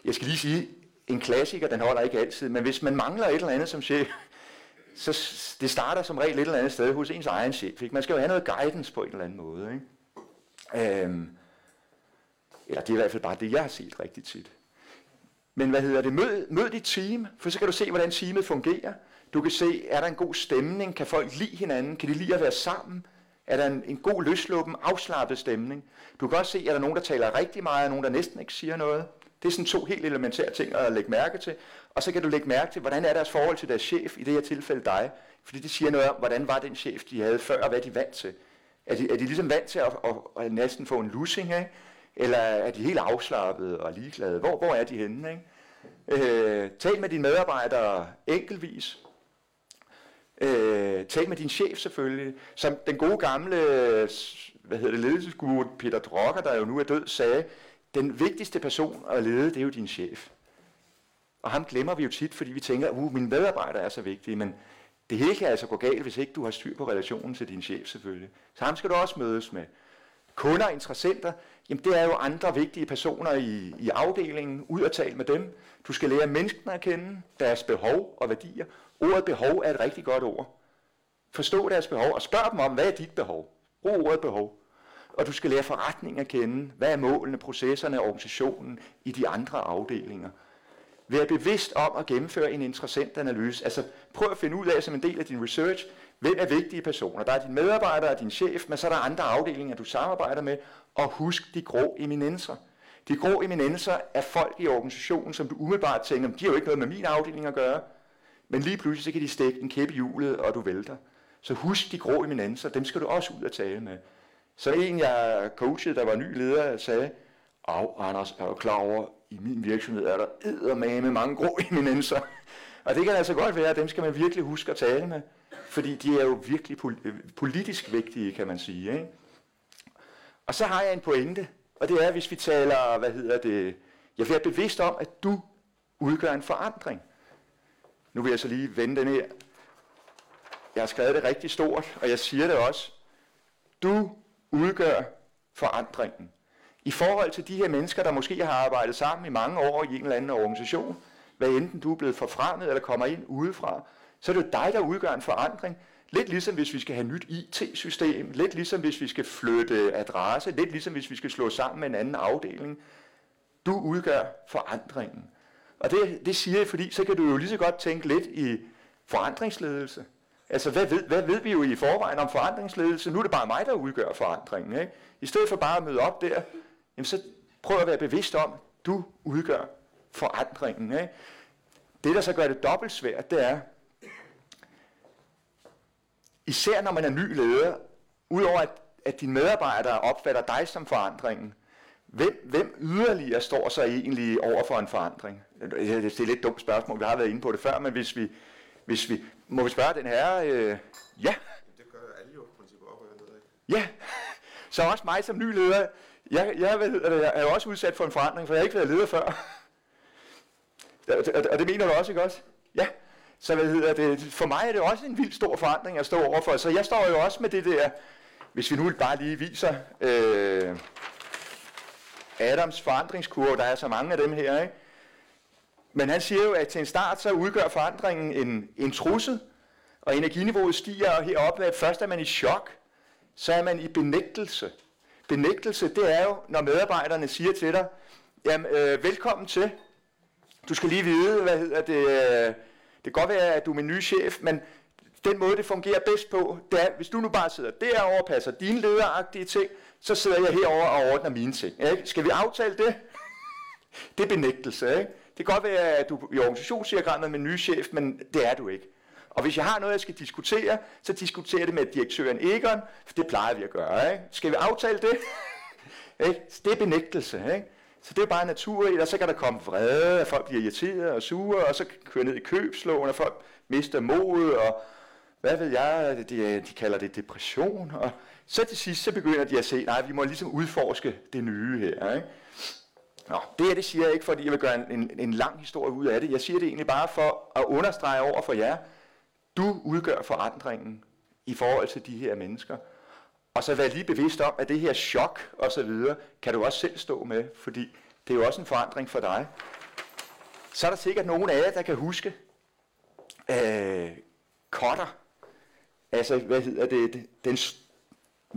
Jeg skal lige sige, en klassiker, den holder ikke altid, men hvis man mangler et eller andet som chef, så det starter som regel et eller andet sted hos ens egen chef, ikke? Man skal jo have noget guidance på en eller anden måde, ikke? Eller det er i hvert fald bare det, jeg har set rigtig tit. Men mød dit team, for så kan du se, hvordan teamet fungerer. Du kan se, er der en god stemning? Kan folk lide hinanden? Kan de lide at være sammen? Er der en god løsluppen, afslappet stemning? Du kan også se, at der er nogen, der taler rigtig meget, og nogen, der næsten ikke siger noget. Det er sådan to helt elementære ting at lægge mærke til. Og så kan du lægge mærke til, hvordan er deres forhold til deres chef, i det her tilfælde dig. Fordi det siger noget om, hvordan var den chef, de havde før, og hvad de vant til. Er de ligesom vant til at næsten få en lussing af? Eller er de helt afslappede og ligeglade? Hvor er de henne? Ikke? Tal med dine medarbejdere enkeltvis. Tal med din chef selvfølgelig. Som den gode gamle ledelsesguru Peter Drogger, der jo nu er død, sagde, den vigtigste person at lede, det er jo din chef. Og ham glemmer vi jo tit, fordi vi tænker, mine medarbejdere er så vigtige, men det hele kan altså gå galt, hvis ikke du har styr på relationen til din chef selvfølgelig. Så ham skal du også mødes med. Kunder og interessenter, jamen det er jo andre vigtige personer i afdelingen, ud at tale med dem. Du skal lære menneskene at kende, deres behov og værdier. Ordet behov er et rigtig godt ord. Forstå deres behov og spørg dem om, hvad er dit behov? Brug ordet behov. Og du skal lære forretningen at kende, hvad er målene, processerne og organisationen i de andre afdelinger. Vær bevidst om at gennemføre en interessant analyse. Altså prøv at finde ud af som en del af din research, hvem er vigtige personer. Der er dine medarbejdere og din chef, men så er der andre afdelinger, du samarbejder med. Og husk de grå eminenser. De grå eminenser er folk i organisationen, som du umiddelbart tænker, de har jo ikke noget med min afdeling at gøre. Men lige pludselig så kan de stikke en kæppe i hjulet, og du vælter. Så husk de grå eminenser, dem skal du også ud og tale med. Så en, jeg coachede, der var ny leder, sagde, Anders, er jo klar over, i min virksomhed er der eddermame mange grå eminenser. Og det kan altså godt være, at dem skal man virkelig huske at tale med. Fordi de er jo virkelig politisk vigtige, kan man sige. Ikke? Og så har jeg en pointe, og det er, hvis vi taler, jeg er bevidst om, at du udgør en forandring. Nu vil jeg så lige vende den her. Jeg har skrevet det rigtig stort, og jeg siger det også. Du udgør forandringen. I forhold til de her mennesker, der måske har arbejdet sammen i mange år i en eller anden organisation, hvad enten du er blevet forfremmet eller kommer ind udefra, så er det jo dig, der udgør en forandring. Lidt ligesom hvis vi skal have nyt IT-system, lidt ligesom hvis vi skal flytte adresse, lidt ligesom hvis vi skal slå sammen med en anden afdeling. Du udgør forandringen. Og det siger jeg, fordi så kan du jo lige så godt tænke lidt i forandringsledelse. Altså, hvad ved vi jo i forvejen om forandringsledelse? Nu er det bare mig, der udgør forandringen. Ikke? I stedet for bare at møde op der, jamen, så prøv at være bevidst om, du udgør forandringen. Ikke? Det, der så gør det dobbelt svært, det er, især når man er ny leder, udover at dine medarbejdere opfatter dig som forandringen, hvem yderligere står så egentlig over for en forandring? Det er et lidt dumt spørgsmål, vi har været inde på det før, men hvis vi må vi spørge den herre? Ja. Det gør alle jo i princippet op og ned, ikke? Ja. Så også mig som ny leder, jeg er jo også udsat for en forandring, for jeg har ikke været leder før. Og det mener du også, ikke også? Ja. Så for mig er det også en vild stor forandring at stå overfor. Så jeg står jo også med det der, hvis vi nu bare lige viser Adams forandringskurve, der er så mange af dem her, ikke? Men han siger jo, at til en start så udgør forandringen en trussel, og energiniveauet stiger, og heroppe at først er man i chok, så er man i benægtelse. Benægtelse, det er jo, når medarbejderne siger til dig, jamen, velkommen til, du skal lige vide, det kan godt være, at du er min nye chef, men den måde, det fungerer bedst på, det er, hvis du nu bare sidder derovre og passer dine lederagtige ting, så sidder jeg herover og ordner mine ting. Ikke? Skal vi aftale det? Det er benægtelse, ikke? Det kan godt være, at du i organisationsdiagrammet med en ny chef, men det er du ikke. Og hvis jeg har noget, jeg skal diskutere, så diskuterer det med direktøren Egon, for det plejer vi at gøre. Ikke? Skal vi aftale det? Det er benægtelse. Ikke? Så det er bare naturligt, og så kan der komme vrede, og folk bliver irriterede og sure, og så kører ned i købslåen, og folk mister modet, og hvad ved jeg, de kalder det depression. Og så til sidst, så begynder de at se, nej, vi må ligesom udforske det nye her, ikke? Nå, det siger jeg ikke, fordi jeg vil gøre en lang historie ud af det. Jeg siger det egentlig bare for at understrege over for jer. Du udgør forandringen i forhold til de her mennesker. Og så vær lige bevidst om, at det her chok osv., kan du også selv stå med, fordi det er jo også en forandring for dig. Så er der sikkert nogen af jer, der kan huske Kotter. Altså, den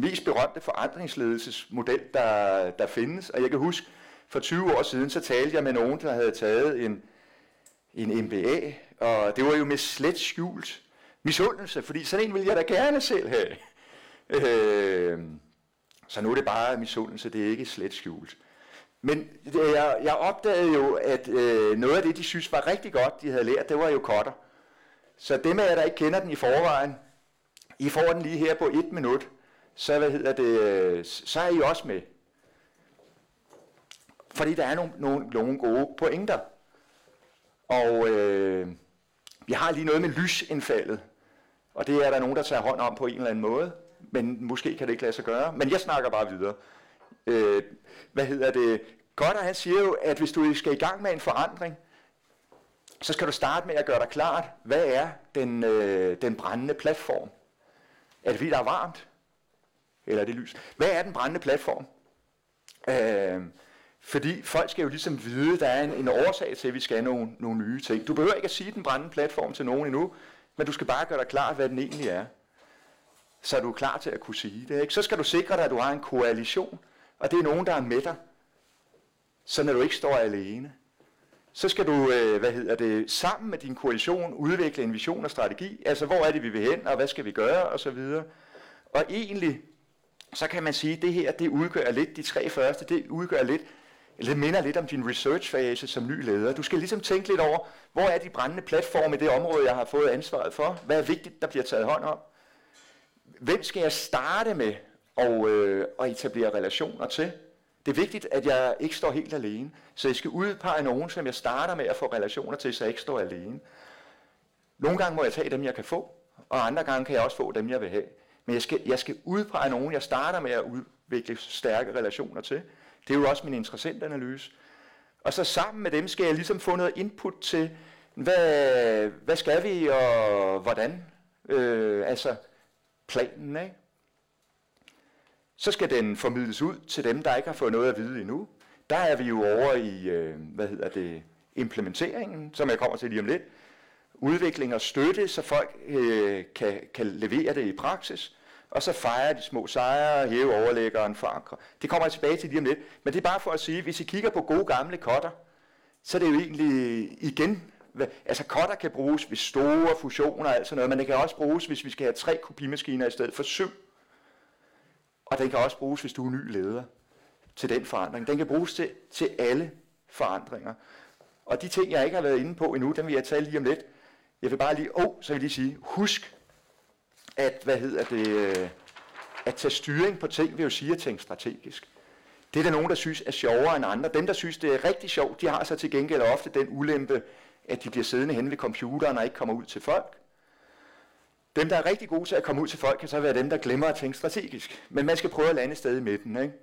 mest berømte forandringsledelsesmodel, der findes. Og jeg kan huske, for 20 år siden, så talte jeg med nogen, der havde taget en MBA, og det var jo med slet skjult misundelse, fordi sådan en ville jeg da gerne selv have. Så nu er det bare misundelse, det er ikke slet skjult. Men jeg opdagede jo, at noget af det, de synes var rigtig godt, de havde lært, det var jo Kotter. Så dem af jer, der ikke kender den i forvejen, I får den lige her på 1 minut, så, så er I også med. Fordi der er nogle gode pointer. Og jeg har lige noget med lysindfaldet, og det er der nogen, der tager hånd om på en eller anden måde, men måske kan det ikke lade sig gøre, men jeg snakker bare videre. Kotter, han siger jo, at hvis du skal i gang med en forandring, så skal du starte med at gøre dig klart, hvad er den brændende platform? Er det fordi, der er varmt? Eller er det lys? Hvad er den brændende platform? Fordi folk skal jo ligesom vide, der er en årsag til, at vi skal have nogle nye ting. Du behøver ikke at sige den brændende platform til nogen endnu, men du skal bare gøre dig klart, hvad den egentlig er. Så er du klar til at kunne sige det, ikke? Så skal du sikre dig, at du har en koalition, og det er nogen, der er med dig. Så når du ikke står alene, så skal du, sammen med din koalition udvikle en vision og strategi. Altså, hvor er det, vi vil hen, og hvad skal vi gøre, og så videre. Og egentlig, så kan man sige, at det her, det udgør lidt, de 3 første, det udgør lidt, eller det minder lidt om din researchfase som ny leder. Du skal ligesom tænke lidt over, hvor er de brændende platforme i det område, jeg har fået ansvaret for? Hvad er vigtigt, der bliver taget hånd om? Hvem skal jeg starte med og etablere relationer til? Det er vigtigt, at jeg ikke står helt alene, så jeg skal udpege nogen, som jeg starter med at få relationer til, så jeg ikke står alene. Nogle gange må jeg tage dem, jeg kan få, og andre gange kan jeg også få dem, jeg vil have. Men jeg skal udpege nogen, jeg starter med at udvikle stærke relationer til. Det er jo også min interessentanalyse. Og så sammen med dem skal jeg ligesom få noget input til, hvad skal vi og hvordan? Planen, ikke? Så skal den formidles ud til dem, der ikke har fået noget at vide endnu. Der er vi jo over i, implementeringen, som jeg kommer til lige om lidt. Udvikling og støtte, så folk kan levere det i praksis. Og så fejre de små sejre, hæve overlæggeren, forankre. Det kommer jeg tilbage til lige om lidt. Men det er bare for at sige, at hvis I kigger på gode gamle Kotter, så er det jo egentlig igen... Altså Kotter kan bruges ved store fusioner og alt sådan noget, men det kan også bruges, hvis vi skal have 3 kopimaskiner i stedet for 7. Og den kan også bruges, hvis du er ny leder til den forandring. Den kan bruges til alle forandringer. Og de ting, jeg ikke har været inde på endnu, dem vil jeg tale lige om lidt. Jeg vil bare lige, husk, at, at tage styring på ting, vil jo sige at tænke strategisk. Det er der nogen, der synes er sjovere end andre. Dem, der synes, det er rigtig sjovt, de har så til gengæld ofte den ulempe, at de bliver siddende hen ved computeren og ikke kommer ud til folk. Dem, der er rigtig gode til at komme ud til folk, kan så være dem, der glemmer at tænke strategisk. Men man skal prøve at lande et sted i midten, ikke?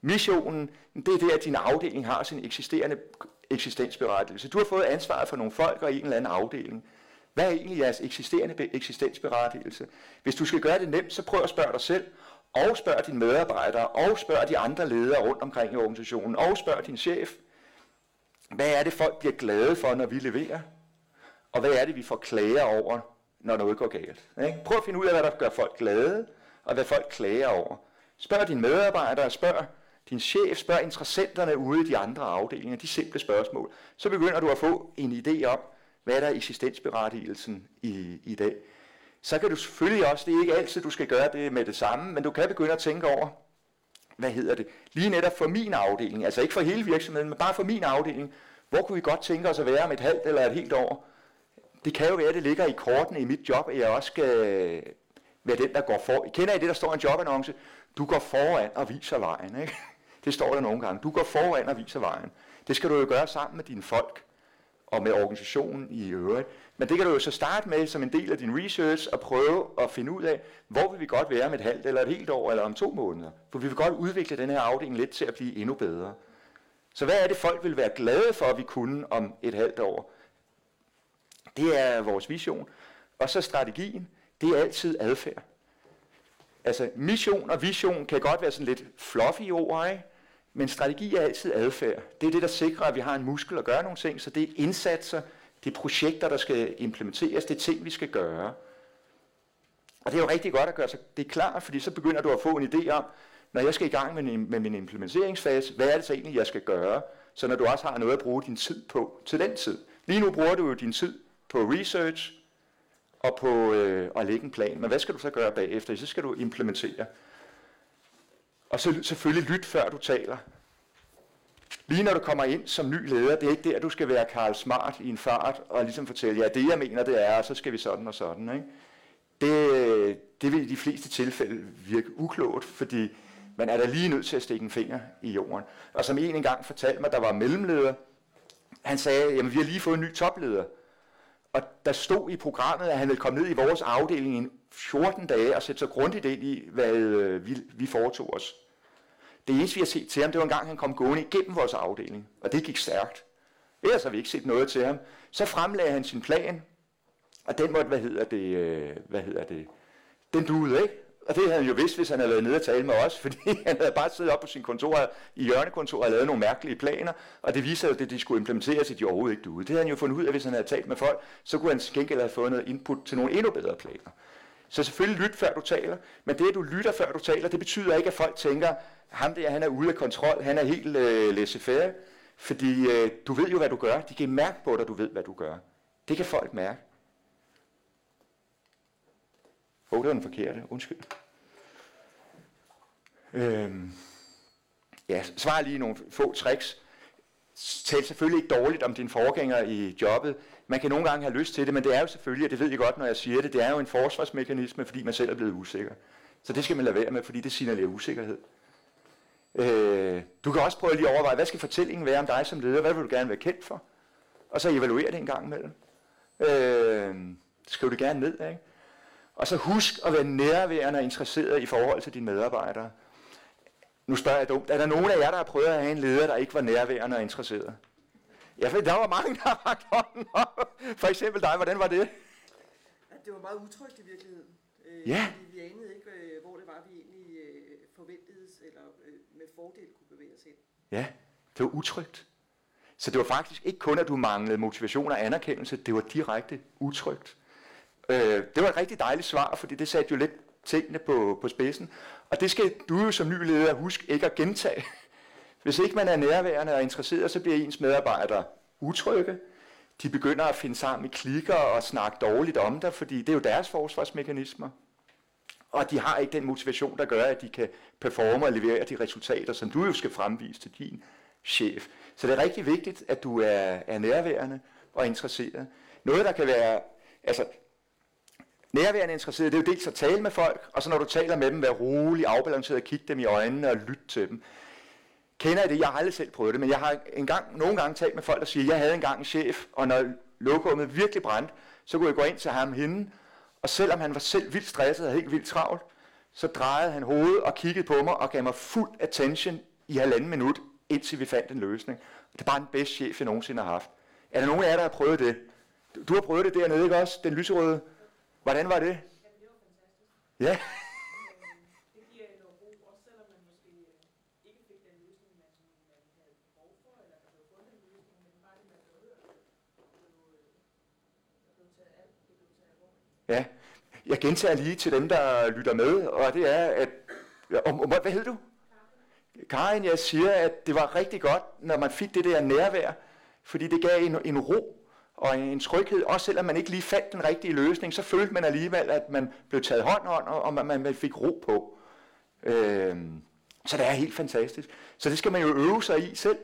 Missionen, det er det, at din afdeling har sin eksisterende eksistensberettigelse. Du har fået ansvaret for nogle folk og en eller anden afdeling. Hvad er egentlig jeres eksisterende eksistensberettigelse? Hvis du skal gøre det nemt, så prøv at spørge dig selv, og spørg dine medarbejdere, og spørg de andre ledere rundt omkring i organisationen, og spørg din chef. Hvad er det, folk bliver glade for, når vi leverer? Og hvad er det, vi får klager over, når noget går galt? Prøv at finde ud af, hvad der gør folk glade, og hvad folk klager over. Spørg dine medarbejdere, spørg din chef, spørg interessenterne ude i de andre afdelinger, de simple spørgsmål. Så begynder du at få en idé om, hvad der er eksistensberettigelsen i dag. Så kan du selvfølgelig også, det er ikke altid, du skal gøre det med det samme, men du kan begynde at tænke over, lige netop for min afdeling, altså ikke for hele virksomheden, men bare for min afdeling, hvor kunne vi godt tænke os at være om et halvt eller et helt år? Det kan jo være, at det ligger i kortene i mit job, at jeg også skal være den, der går foran. Kender I det, der står en jobannonce? Du går foran og viser vejen, ikke? Det står der nogle gange. Du går foran og viser vejen. Det skal du jo gøre sammen med dine folk og med organisationen i øvrigt. Men det kan du jo så starte med som en del af din research og prøve at finde ud af, hvor vil vi godt være om et halvt eller et helt år eller om 2 måneder. For vi vil godt udvikle den her afdeling lidt til at blive endnu bedre. Så hvad er det, folk vil være glade for, at vi kunne om et halvt år? Det er vores vision. Og så strategien, det er altid adfærd. Altså mission og vision kan godt være sådan lidt fluffy ord, ikke? Men strategi er altid adfærd. Det er det, der sikrer, at vi har en muskel at gøre nogle ting, så det er indsatser, det er projekter, der skal implementeres, det er ting, vi skal gøre. Og det er jo rigtig godt at gøre sig det klart, fordi så begynder du at få en idé om, når jeg skal i gang med min implementeringsfase, hvad er det så egentlig, jeg skal gøre, så når du også har noget at bruge din tid på til den tid. Lige nu bruger du jo din tid på research og på at lægge en plan. Men hvad skal du så gøre bagefter? Så skal du implementere. Og så selvfølgelig lyt, før du taler. Lige når du kommer ind som ny leder, det er ikke der, du skal være Karl Smart i en fart og ligesom fortælle, ja, det jeg mener, det er, og så skal vi sådan og sådan. Ikke? Det vil i de fleste tilfælde virke uklogt, fordi man er da lige nødt til at stikke en finger i jorden. Og som en engang fortalte mig, der var mellemleder, han sagde, jamen vi har lige fået en ny topleder. Og der stod i programmet, at han ville komme ned i vores afdeling i 14 dage og sætte sig grundigt ind i, hvad vi foretog os. Det eneste, vi har set til ham, det var en gang, han kom gående igennem vores afdeling, og det gik stærkt. Ellers har vi ikke set noget til ham. Så fremlagde han sin plan, og den måtte, den duede, ikke? Og det havde han jo vidst, hvis han havde været nede og tale med os, fordi han havde bare siddet op på sin kontor, i hjørnekontoret og lavet nogle mærkelige planer, og det viste sig, at de skulle implementeres, at de overhovedet ikke duede. Det havde han jo fundet ud af, hvis han havde talt med folk, så kunne han til gengæld have fået noget input til nogle endnu bedre planer. Så selvfølgelig lyt, før du taler, men det, at du lytter, før du taler, det betyder ikke, at folk tænker, ham der, han er ude af kontrol, han er helt laissez-faire, fordi du ved jo, hvad du gør. De kan mærke på dig, du ved, hvad du gør. Det kan folk mærke. Åh, det var den forkerte. Undskyld. Ja, svar lige nogle få tricks. Tal selvfølgelig ikke dårligt om dine forgængere i jobbet. Man kan nogle gange have lyst til det, men det er jo selvfølgelig, og det ved jeg godt, når jeg siger det, det er jo en forsvarsmekanisme, fordi man selv er blevet usikker. Så det skal man lade være med, fordi det signalerer usikkerhed. Du kan også prøve lige at overveje, hvad skal fortællingen være om dig som leder? Hvad vil du gerne være kendt for? Og så evaluere det en gang imellem. Skriv det gerne ned, ikke? Og så husk at være nærværende og interesseret i forhold til dine medarbejdere. Nu spørger jeg dumt. Er der nogen af jer, der har prøvet at have en leder, der ikke var nærværende og interesseret? Ja, for der var mange, der har rakt hånden op. For eksempel dig, hvordan var det? Det var meget utrygt i virkeligheden. Ja. Vi anede ikke, hvor det var, vi egentlig forventedes, eller med fordel kunne bevæge os ind. Ja, det var utrygt. Så det var faktisk ikke kun, at du manglede motivation og anerkendelse, det var direkte utrygt. Det var et rigtig dejligt svar, fordi det satte jo lidt tingene på spidsen. Og det skal du jo som ny leder huske ikke at gentage. Hvis ikke man er nærværende og interesseret, så bliver ens medarbejdere utrygge. De begynder at finde sammen i klikker og snakke dårligt om dig, fordi det er jo deres forsvarsmekanismer. Og de har ikke den motivation, der gør, at de kan performe og levere de resultater, som du jo skal fremvise til din chef. Så det er rigtig vigtigt, at du er nærværende og interesseret. Noget, der kan være... Altså, nærværende interesseret, det er jo dels at tale med folk, og så når du taler med dem, vær rolig, afbalanceret, kig dem i øjnene og lyt til dem. Kender I det? Jeg har aldrig selv prøvet det, men jeg har nogle gange talt med folk, der siger, at jeg havde engang en chef, og når lokummet virkelig brændte, så kunne jeg gå ind til ham hende, og selvom han var selv vildt stresset og helt vildt travlt, så drejede han hovedet og kiggede på mig og gav mig fuld attention i 1,5 minut, indtil vi fandt en løsning. Det er bare den bedste chef, jeg nogensinde har haft. Er der nogen af jer, der har prøvet det? Du har prøvet det dernede, ikke også? Den lyserøde? Hvordan var det? Ja, det var fantastisk. Ja. Det giver en ro, også selvom man måske ikke fik den løsning, man havde behov for, eller der blev fundet en løsning, men bare det, man havde hørt, det blev taget af. Ja, jeg gentager lige til dem, der lytter med, og det er, at... Hvad hed du? Karin, jeg siger, at det var rigtig godt, når man fik det der nærvær, fordi det gav en ro og en tryghed, også selvom man ikke lige fandt den rigtige løsning, så følte man alligevel, at man blev taget hånd, og man fik ro på. Så det er helt fantastisk. Så det skal man jo øve sig i selv.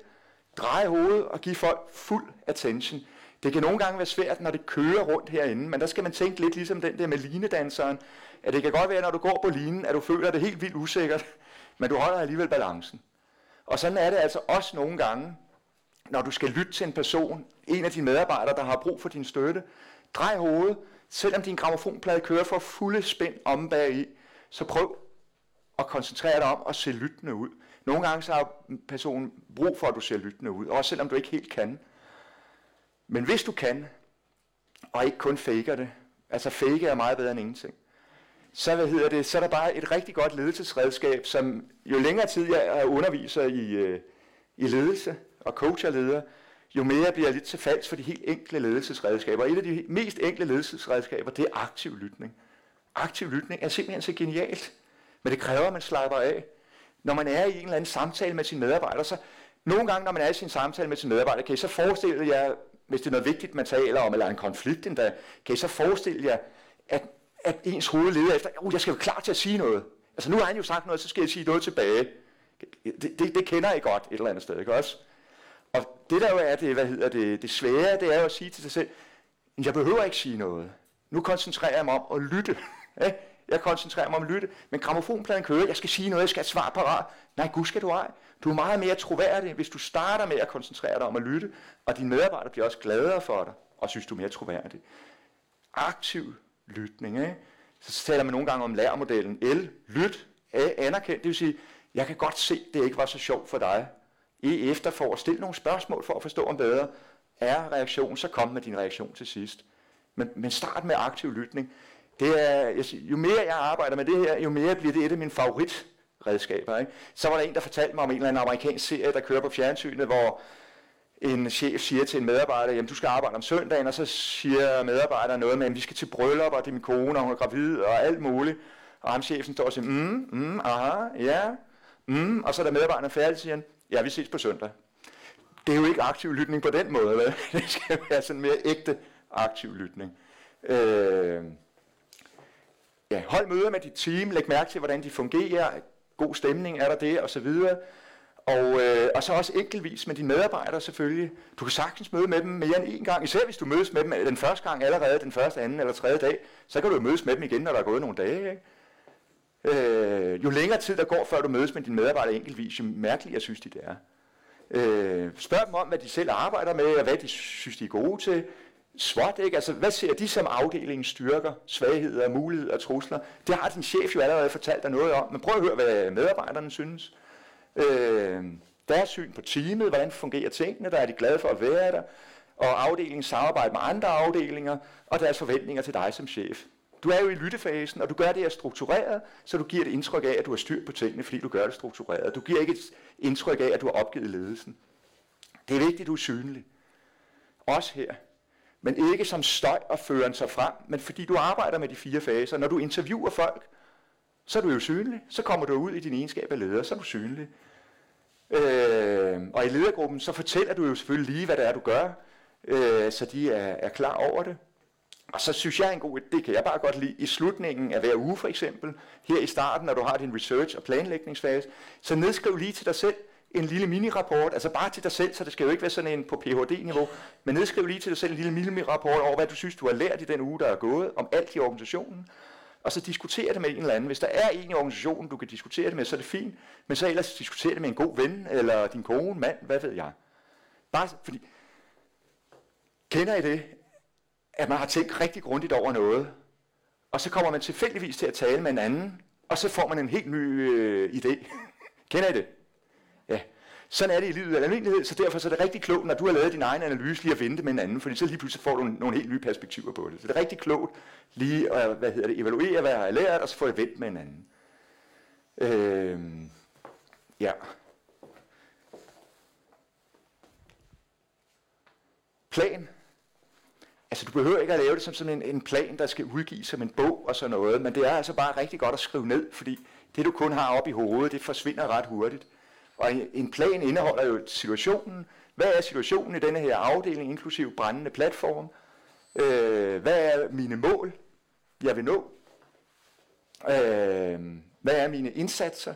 Dreje hovedet og give folk fuld attention. Det kan nogle gange være svært, når det kører rundt herinde, men der skal man tænke lidt ligesom den der med linedanseren, at det kan godt være, når du går på linen, at du føler det helt vildt usikkert, men du holder alligevel balancen. Og sådan er det altså også nogle gange, når du skal lytte til en person, en af dine medarbejdere, der har brug for din støtte, drej hovedet, selvom din gramofonplade kører for fulde spænd om bag i, så prøv at koncentrere dig om at se lyttende ud. Nogle gange så har personen brug for, at du ser lyttende ud, også selvom du ikke helt kan. Men hvis du kan, og ikke kun faker det, altså fake er meget bedre end ingenting, så, så er der bare et rigtig godt ledelsesredskab, som jo længere tid jeg underviser i ledelse, og coach og leder, jo mere bliver jeg lidt til falsk for de helt enkle ledelsesredskaber. Og et af de mest enkle ledelsesredskaber, det er aktiv lytning. Aktiv lytning er simpelthen så genialt, men det kræver, at man slapper af. Når man er i en eller anden samtale med sine medarbejdere, så nogle gange, når man er i sin samtale med sine medarbejdere, kan I så forestille jer, hvis det er noget vigtigt, man taler om, eller en konflikt endda, kan I så forestille jer, at ens hoved leder efter, jeg skal være klar til at sige noget. Altså nu har han jo sagt noget, så skal jeg sige noget tilbage. Det kender I godt et eller andet sted, ikke også? Og det der jo er det, det svære, det er jo at sige til sig selv, jeg behøver ikke sige noget. Nu koncentrerer jeg mig om at lytte. Jeg koncentrerer mig om at lytte, men gramofonpladen kører, jeg skal sige noget, jeg skal have svar parat. Nej, gud skal du ej. Du er meget mere troværdig, hvis du starter med at koncentrere dig om at lytte, og dine medarbejdere bliver også gladere for dig, og synes du er mere troværdig. Aktiv lytning, ikke? Så taler man nogle gange om lærermodellen. L, lyt, A, anerkend. Det vil sige, jeg kan godt se, det ikke var så sjovt for dig. E, efter for at stille nogle spørgsmål for at forstå om bedre. Er reaktion, så kom med din reaktion til sidst. Men start med aktiv lytning. Det er, jo mere jeg arbejder med det her, jo mere bliver det et af mine favoritredskaber. Ikke? Så var der en, der fortalte mig om en eller anden amerikansk serie, der kører på fjernsynet, hvor en chef siger til en medarbejder, jamen du skal arbejde om søndagen, og så siger medarbejderen noget med, at vi skal til bryllup, og det er min kone, og hun er gravid, og alt muligt. Og ham chefen står og siger, og så er der medarbejderen færdig, siger han, ja, vi ses på søndag. Det er jo ikke aktiv lytning på den måde, vel? Det skal være sådan mere ægte aktiv lytning. Hold møder med dit team, læg mærke til, hvordan de fungerer, god stemning er der det, og så videre. Og så også enkeltvis med dine medarbejdere selvfølgelig. Du kan sagtens møde med dem mere end én gang, især hvis du mødes med dem den første gang allerede, den første, anden eller tredje dag, så kan du mødes med dem igen, når der er gået nogle dage. Ikke? Jo længere tid der går, før du mødes med dine medarbejdere enkeltvis, jo mærkeligere synes de det er. Spørg dem om, hvad de selv arbejder med, og hvad de synes, de er gode til. SWOT, ikke? Altså, hvad ser de som afdelingens styrker, svagheder, muligheder og trusler? Det har din chef jo allerede fortalt dig noget om, men prøv at høre, hvad medarbejderne synes. Deres syn på teamet, hvordan fungerer tingene, der er de glade for at være der, og afdelingens samarbejde med andre afdelinger, og deres forventninger til dig som chef. Du er jo i lyttefasen, og du gør det her struktureret, så du giver et indtryk af, at du har styr på tingene, fordi du gør det struktureret. Du giver ikke et indtryk af, at du har opgivet ledelsen. Det er vigtigt, at du er synlig. Også her. Men ikke som støj og føren sig frem, men fordi du arbejder med de fire faser. Når du interviewer folk, så er du jo synlig. Så kommer du ud i din egenskab af leder, så er du synlig. Og i ledergruppen, så fortæller du jo selvfølgelig lige, hvad det er, du gør, så de er klar over det. Og så synes jeg en god idé, det kan jeg bare godt lide, i slutningen af hver uge for eksempel, her i starten, når du har din research- og planlægningsfase, så nedskriv lige til dig selv en lille mini-rapport, altså bare til dig selv, så det skal jo ikke være sådan en på PhD-niveau, men nedskriv lige til dig selv en lille mini-rapport over, hvad du synes, du har lært i den uge, der er gået, om alt i organisationen, og så diskutere det med en eller anden. Hvis der er en i organisationen, du kan diskutere det med, så er det fint, men så ellers diskutere det med en god ven, eller din kone, mand, hvad ved jeg. Bare fordi, kender I det? At man har tænkt rigtig grundigt over noget, og så kommer man tilfældigvis til at tale med en anden, og så får man en helt ny idé. Kender I det? Ja. Sådan er det i livet af almindelighed, så derfor så er det rigtig klogt, når du har lavet din egen analyse, lige at vente med en anden, fordi så lige pludselig får du nogle helt nye perspektiver på det. Så det er rigtig klogt lige at evaluere, hvad jeg har lært, og så får jeg vendt med en anden. Ja. Plan. Altså, du behøver ikke at lave det som sådan en plan, der skal udgives som en bog og sådan noget, men det er altså bare rigtig godt at skrive ned, fordi det, du kun har oppe i hovedet, det forsvinder ret hurtigt. Og en plan indeholder jo situationen. Hvad er situationen i denne her afdeling, inklusive brændende platform? Hvad er mine mål, jeg vil nå? Hvad er mine indsatser?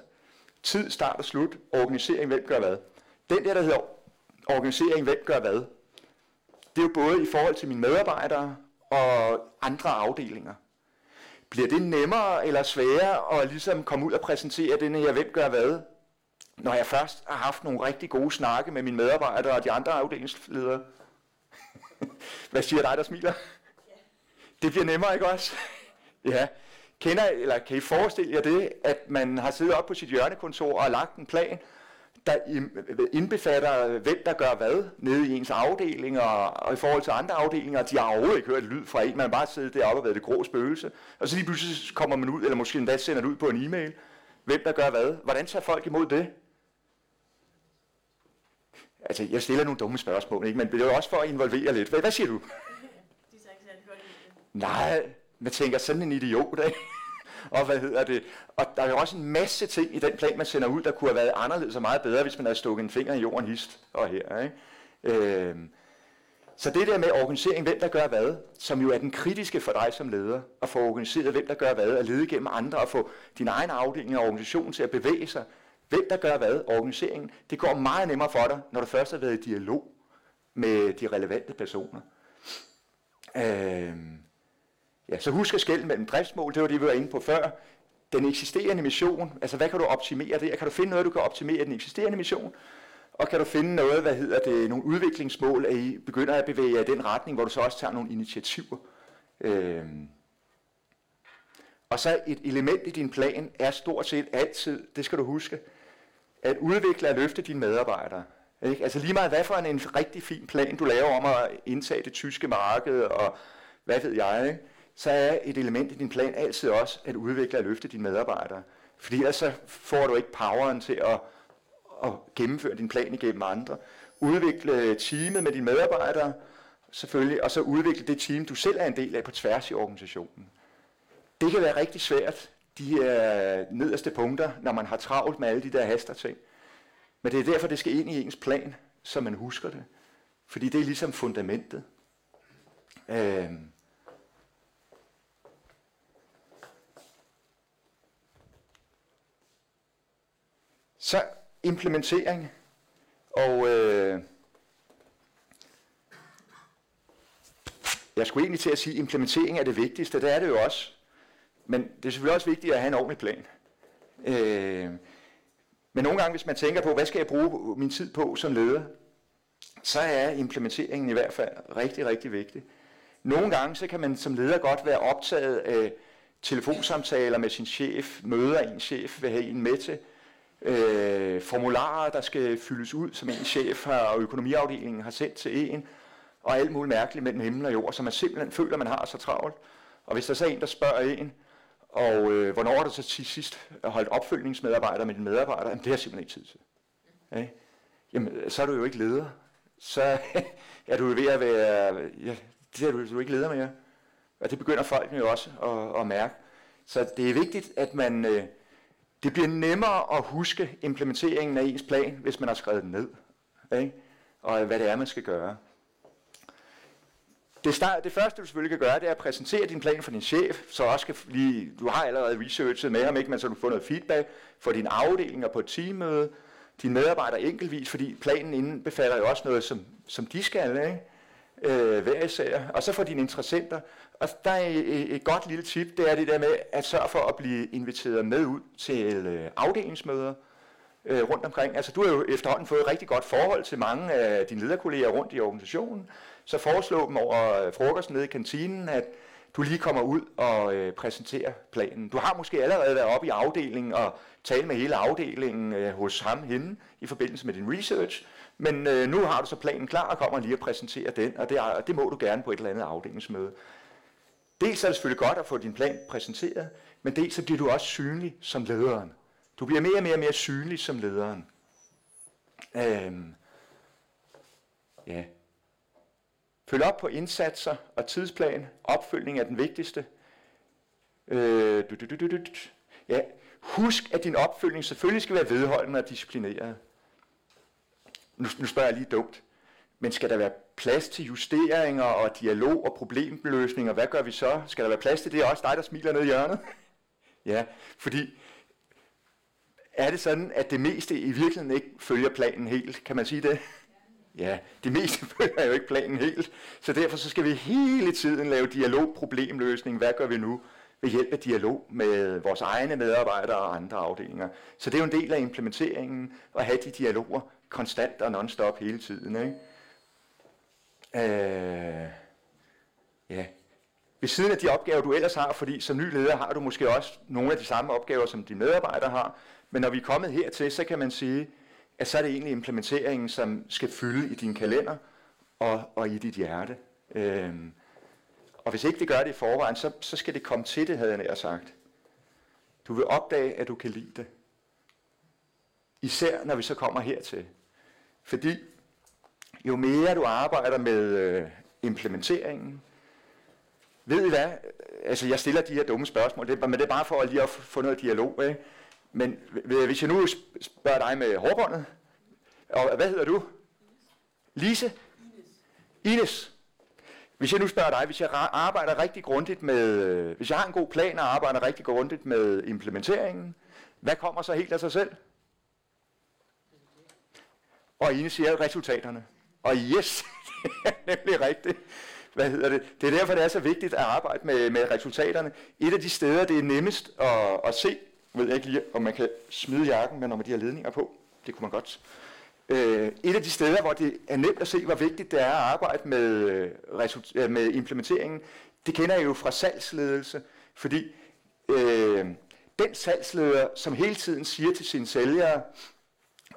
Tid, start og slut. Organisering, hvem gør hvad? Den der hedder organisering, hvem gør hvad? Det er jo både i forhold til mine medarbejdere og andre afdelinger. Bliver det nemmere eller sværere at ligesom komme ud og præsentere denne her, hvem gør hvad? Når jeg først har haft nogle rigtig gode snakke med mine medarbejdere og de andre afdelingsledere. Hvad siger dig, der smiler? Ja. Det bliver nemmere, ikke også? Ja. Kan I forestille jer det, at man har siddet op på sit hjørnekontor og lagt en plan, der indbefatter, hvem der gør hvad nede i ens afdeling og i forhold til andre afdelinger. De har overhovedet ikke hørt lyd fra en, man bare sidder deroppe og været det grå spøgelse. Og så lige pludselig kommer man ud, eller måske endda sender det ud på en e-mail. Hvem der gør hvad? Hvordan tager folk imod det? Altså, jeg stiller nogle dumme spørgsmål, ikke? Men det er jo også for at involvere lidt. Hvad siger du? De tager ikke særlig godt i det. Nej, man tænker sådan en idiot, ikke? Og og der er jo også en masse ting i den plan, man sender ud, der kunne have været anderledes og meget bedre, hvis man havde stukket en finger i jorden hist og her. Ikke? Så det der med organisering, hvem der gør hvad, som jo er den kritiske for dig som leder, at få organiseret, hvem der gør hvad, at lede gennem andre, og få din egen afdeling og organisation til at bevæge sig, hvem der gør hvad, organiseringen, det går meget nemmere for dig, når du først har været i dialog med de relevante personer. Ja, så husk at skelne mellem driftsmål, det var det, vi var inde på før. Den eksisterende mission, altså hvad kan du optimere der? Kan du finde noget, du kan optimere den eksisterende mission? Og kan du finde noget, nogle udviklingsmål, at I begynder at bevæge jer i den retning, hvor du så også tager nogle initiativer. Og så et element i din plan er stort set altid, det skal du huske, at udvikle og løfte dine medarbejdere. Ikke? Altså lige meget hvad for en rigtig fin plan, du laver om at indtage det tyske marked, og hvad ved jeg, ikke? Så er et element i din plan altid også at udvikle og løfte dine medarbejdere. Fordi ellers så får du ikke poweren til at gennemføre din plan igennem andre. Udvikle teamet med dine medarbejdere, selvfølgelig, og så udvikle det team, du selv er en del af på tværs i organisationen. Det kan være rigtig svært, de her nederste punkter, når man har travlt med alle de der hasterting. Men det er derfor, det skal ind i ens plan, så man husker det. Fordi det er ligesom fundamentet. Så implementering, og jeg skulle egentlig til at sige, at implementering er det vigtigste, det er det jo også, men det er selvfølgelig også vigtigt at have en ordentlig plan. Men nogle gange, hvis man tænker på, hvad skal jeg bruge min tid på som leder, så er implementeringen i hvert fald rigtig, rigtig vigtig. Nogle gange, så kan man som leder godt være optaget af telefonsamtaler med sin chef, møder en chef, vil have en med til, formularer, der skal fyldes ud, som en chef og økonomiafdelingen har sendt til en, og alt muligt mærkeligt mellem himmel og jord, så man simpelthen føler, man har så travlt. Og hvis der så er en, der spørger en, og hvornår er der så til sidst holdt opfølgningsmedarbejder med din medarbejder, jamen det har simpelthen ikke tid til. Okay? Jamen, så er du jo ikke leder. Så er du jo ved at være, ja, det er du jo ikke leder mere. Og det begynder folk jo også at mærke. Så det er vigtigt, at man... Det bliver nemmere at huske implementeringen af ens plan, hvis man har skrevet den ned, ikke? Og hvad det er, man skal gøre. Det første, du selvfølgelig kan gøre, det er at præsentere din plan for din chef, så også kan lige, du har allerede researchet med ham, ikke? Men så du får noget feedback for dine afdelinger på et teammøde, dine medarbejdere enkeltvis, fordi planen indbefatter jo også noget, som de skal, ikke? Hver især, og så for dine interessenter. Og der er et godt lille tip, det er det der med at sørge for at blive inviteret med ud til afdelingsmøder rundt omkring. Altså du har jo efterhånden fået et rigtig godt forhold til mange af dine lederkolleger rundt i organisationen, så foreslå dem over frokosten nede i kantinen, at du lige kommer ud og præsenterer planen. Du har måske allerede været oppe i afdelingen og tale med hele afdelingen hos ham, hende, i forbindelse med din research. Men nu har du så planen klar og kommer lige og præsenterer den, og det må du gerne på et eller andet afdelingsmøde. Dels er det selvfølgelig godt at få din plan præsenteret, men dels så bliver du også synlig som lederen. Du bliver mere og mere, synlig som lederen. Ja. Følg op på indsatser og tidsplan. Opfølgning er den vigtigste. Ja. Husk, at din opfølgning selvfølgelig skal være vedholdende og disciplineret. Nu spørger jeg lige dumt. Men skal der være plads til justeringer og dialog og problemløsninger? Hvad gør vi så? Skal der være plads til det? Også dig, der smiler ned i hjørnet. Ja, fordi er det sådan, at det meste i virkeligheden ikke følger planen helt? Kan man sige det? Ja, det meste følger jo ikke planen helt. Så derfor så skal vi hele tiden lave dialog, problemløsning. Hvad gør vi nu? Ved hjælp af dialog med vores egne medarbejdere og andre afdelinger. Så det er jo en del af implementeringen at have de dialoger konstant og non-stop hele tiden, ikke? Ja. Ved siden af de opgaver, du ellers har, fordi som ny leder har du måske også nogle af de samme opgaver, som dine medarbejdere har, men når vi er kommet hertil, så kan man sige, at så er det egentlig implementeringen, som skal fylde i din kalender og i dit hjerte. Og hvis ikke det gør det i forvejen, så skal det komme til det, havde jeg nær sagt. Du vil opdage, at du kan lide det. Især når vi så kommer hertil. Fordi jo mere du arbejder med implementeringen, ved I hvad? Altså jeg stiller de her dumme spørgsmål, men det er bare for lige at få noget dialog. Ikke? Men hvis jeg nu spørger dig med hårbåndet, og hvad hedder du? Lise? Ines, hvis jeg nu spørger dig, hvis jeg arbejder rigtig grundigt med, hvis jeg har en god plan og arbejder rigtig grundigt med implementeringen, hvad kommer så helt af sig selv? Og Ines siger resultaterne. Og yes, det er nemlig rigtigt. Det er derfor, det er så vigtigt at arbejde med resultaterne. Et af de steder, det er nemmest at se, jeg ved ikke lige, om man kan smide jakken, men når man de har ledninger på, det kunne man godt. Et af de steder, hvor det er nemt at se, hvor vigtigt det er at arbejde med implementeringen, det kender jeg jo fra salgsledelse, fordi den salgsleder, som hele tiden siger til sine sælgere,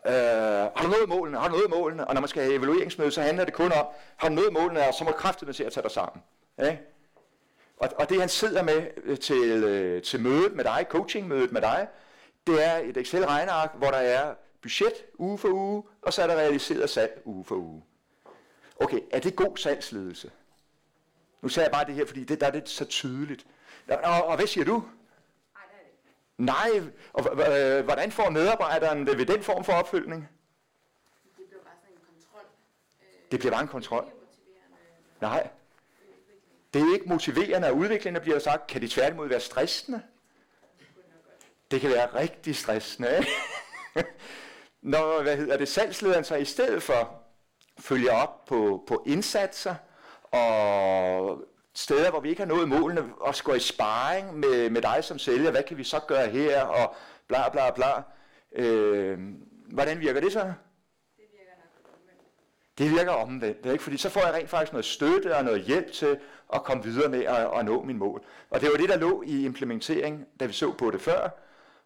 har du nået målene, har du nået målene, og når man skal have evalueringsmøde, så handler det kun om, har du nået målene, og så må kraftedeme til at tage dig sammen. Ja? Og det han sidder med til mødet med dig, coachingmødet med dig, det er et Excel-regneark, hvor der er budget uge for uge, og så er der realiseret salg uge for uge. Okay, er det god salgsledelse? Nu sagde jeg bare det her, fordi der er det så tydeligt. Og hvad siger du? Nej, og hvordan får medarbejderen det ved den form for opfølgning? Det bliver bare sådan en kontrol. Det bliver bare en kontrol? Nej. Det er ikke motiverende og udviklende, bliver der sagt. Kan det tværtimod være stressende? Det kan være rigtig stressende, ikke? Når salgslederen så i stedet for følger op på indsatser og steder, hvor vi ikke har nået målene, og går i sparring med dig som sælger. Hvad kan vi så gøre her? Og bla bla bla. Hvordan virker det så? Det virker omvendt. Det er ikke, fordi så får jeg rent faktisk noget støtte og noget hjælp til at komme videre med at nå min mål. Og det var det, der lå i implementering, da vi så på det før.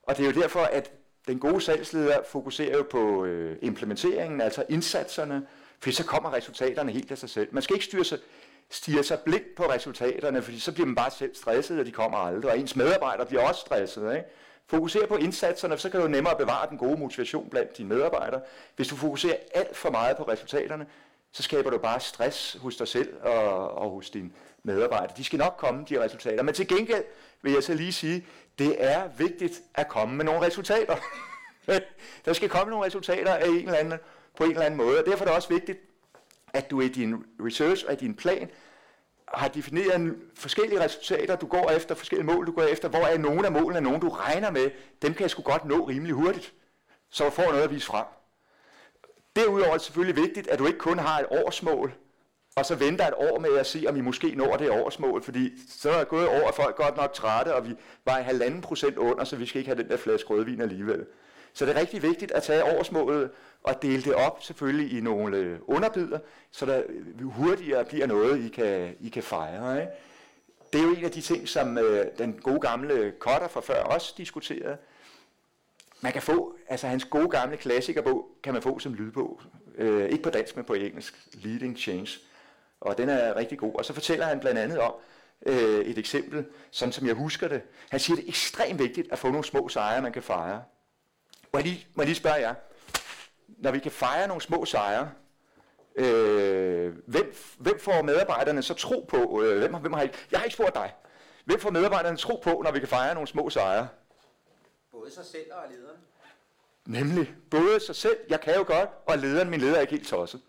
Og det er jo derfor, at den gode salgsleder fokuserer jo på implementeringen, altså indsatserne, for så kommer resultaterne helt af sig selv. Man skal ikke stiger sig blind på resultaterne, fordi så bliver man bare selv stresset, og de kommer aldrig, og ens medarbejdere bliver også stresset. Ikke? Fokuser på indsatserne, så kan du nemmere bevare den gode motivation blandt dine medarbejdere. Hvis du fokuserer alt for meget på resultaterne, så skaber du bare stress hos dig selv og hos dine medarbejdere. De skal nok komme, de resultater. Men til gengæld vil jeg så lige sige, det er vigtigt at komme med nogle resultater. Der skal komme nogle resultater på en eller anden måde, og derfor er det også vigtigt, at du i din research og i din plan har defineret forskellige resultater, du går efter, forskellige mål, du går efter, hvor er nogle af målene, nogle du regner med, dem kan jeg sgu godt nå rimelig hurtigt, så du får noget at vise frem. Derudover er det selvfølgelig vigtigt, at du ikke kun har et årsmål, og så venter et år med at se, om I måske når det årsmål, fordi så er det gået over, at folk godt nok trætte, og vi var 1,5% under, så vi skal ikke have den der flaske rødvin alligevel. Så det er rigtig vigtigt at tage årsmålet og dele det op selvfølgelig i nogle underbidder, så der hurtigere bliver noget, I kan fejre. Ikke? Det er jo en af de ting, som den gode gamle Kotter fra før også diskuterede. Man kan få, altså hans gode gamle klassikerbog, kan man få som lydbog. Ikke på dansk, men på engelsk. Leading Change. Og den er rigtig god. Og så fortæller han blandt andet om et eksempel, sådan som jeg husker det. Han siger, det er ekstremt vigtigt at få nogle små sejre, man kan fejre. Må jeg lige spørge jer, når vi kan fejre nogle små sejre, hvem får medarbejderne så tro på, jeg har ikke spurgt dig, hvem får medarbejderne tro på, når vi kan fejre nogle små sejre? Både sig selv og lederen. Nemlig, både sig selv, jeg kan jo godt, og lederen, min leder er ikke helt tosset.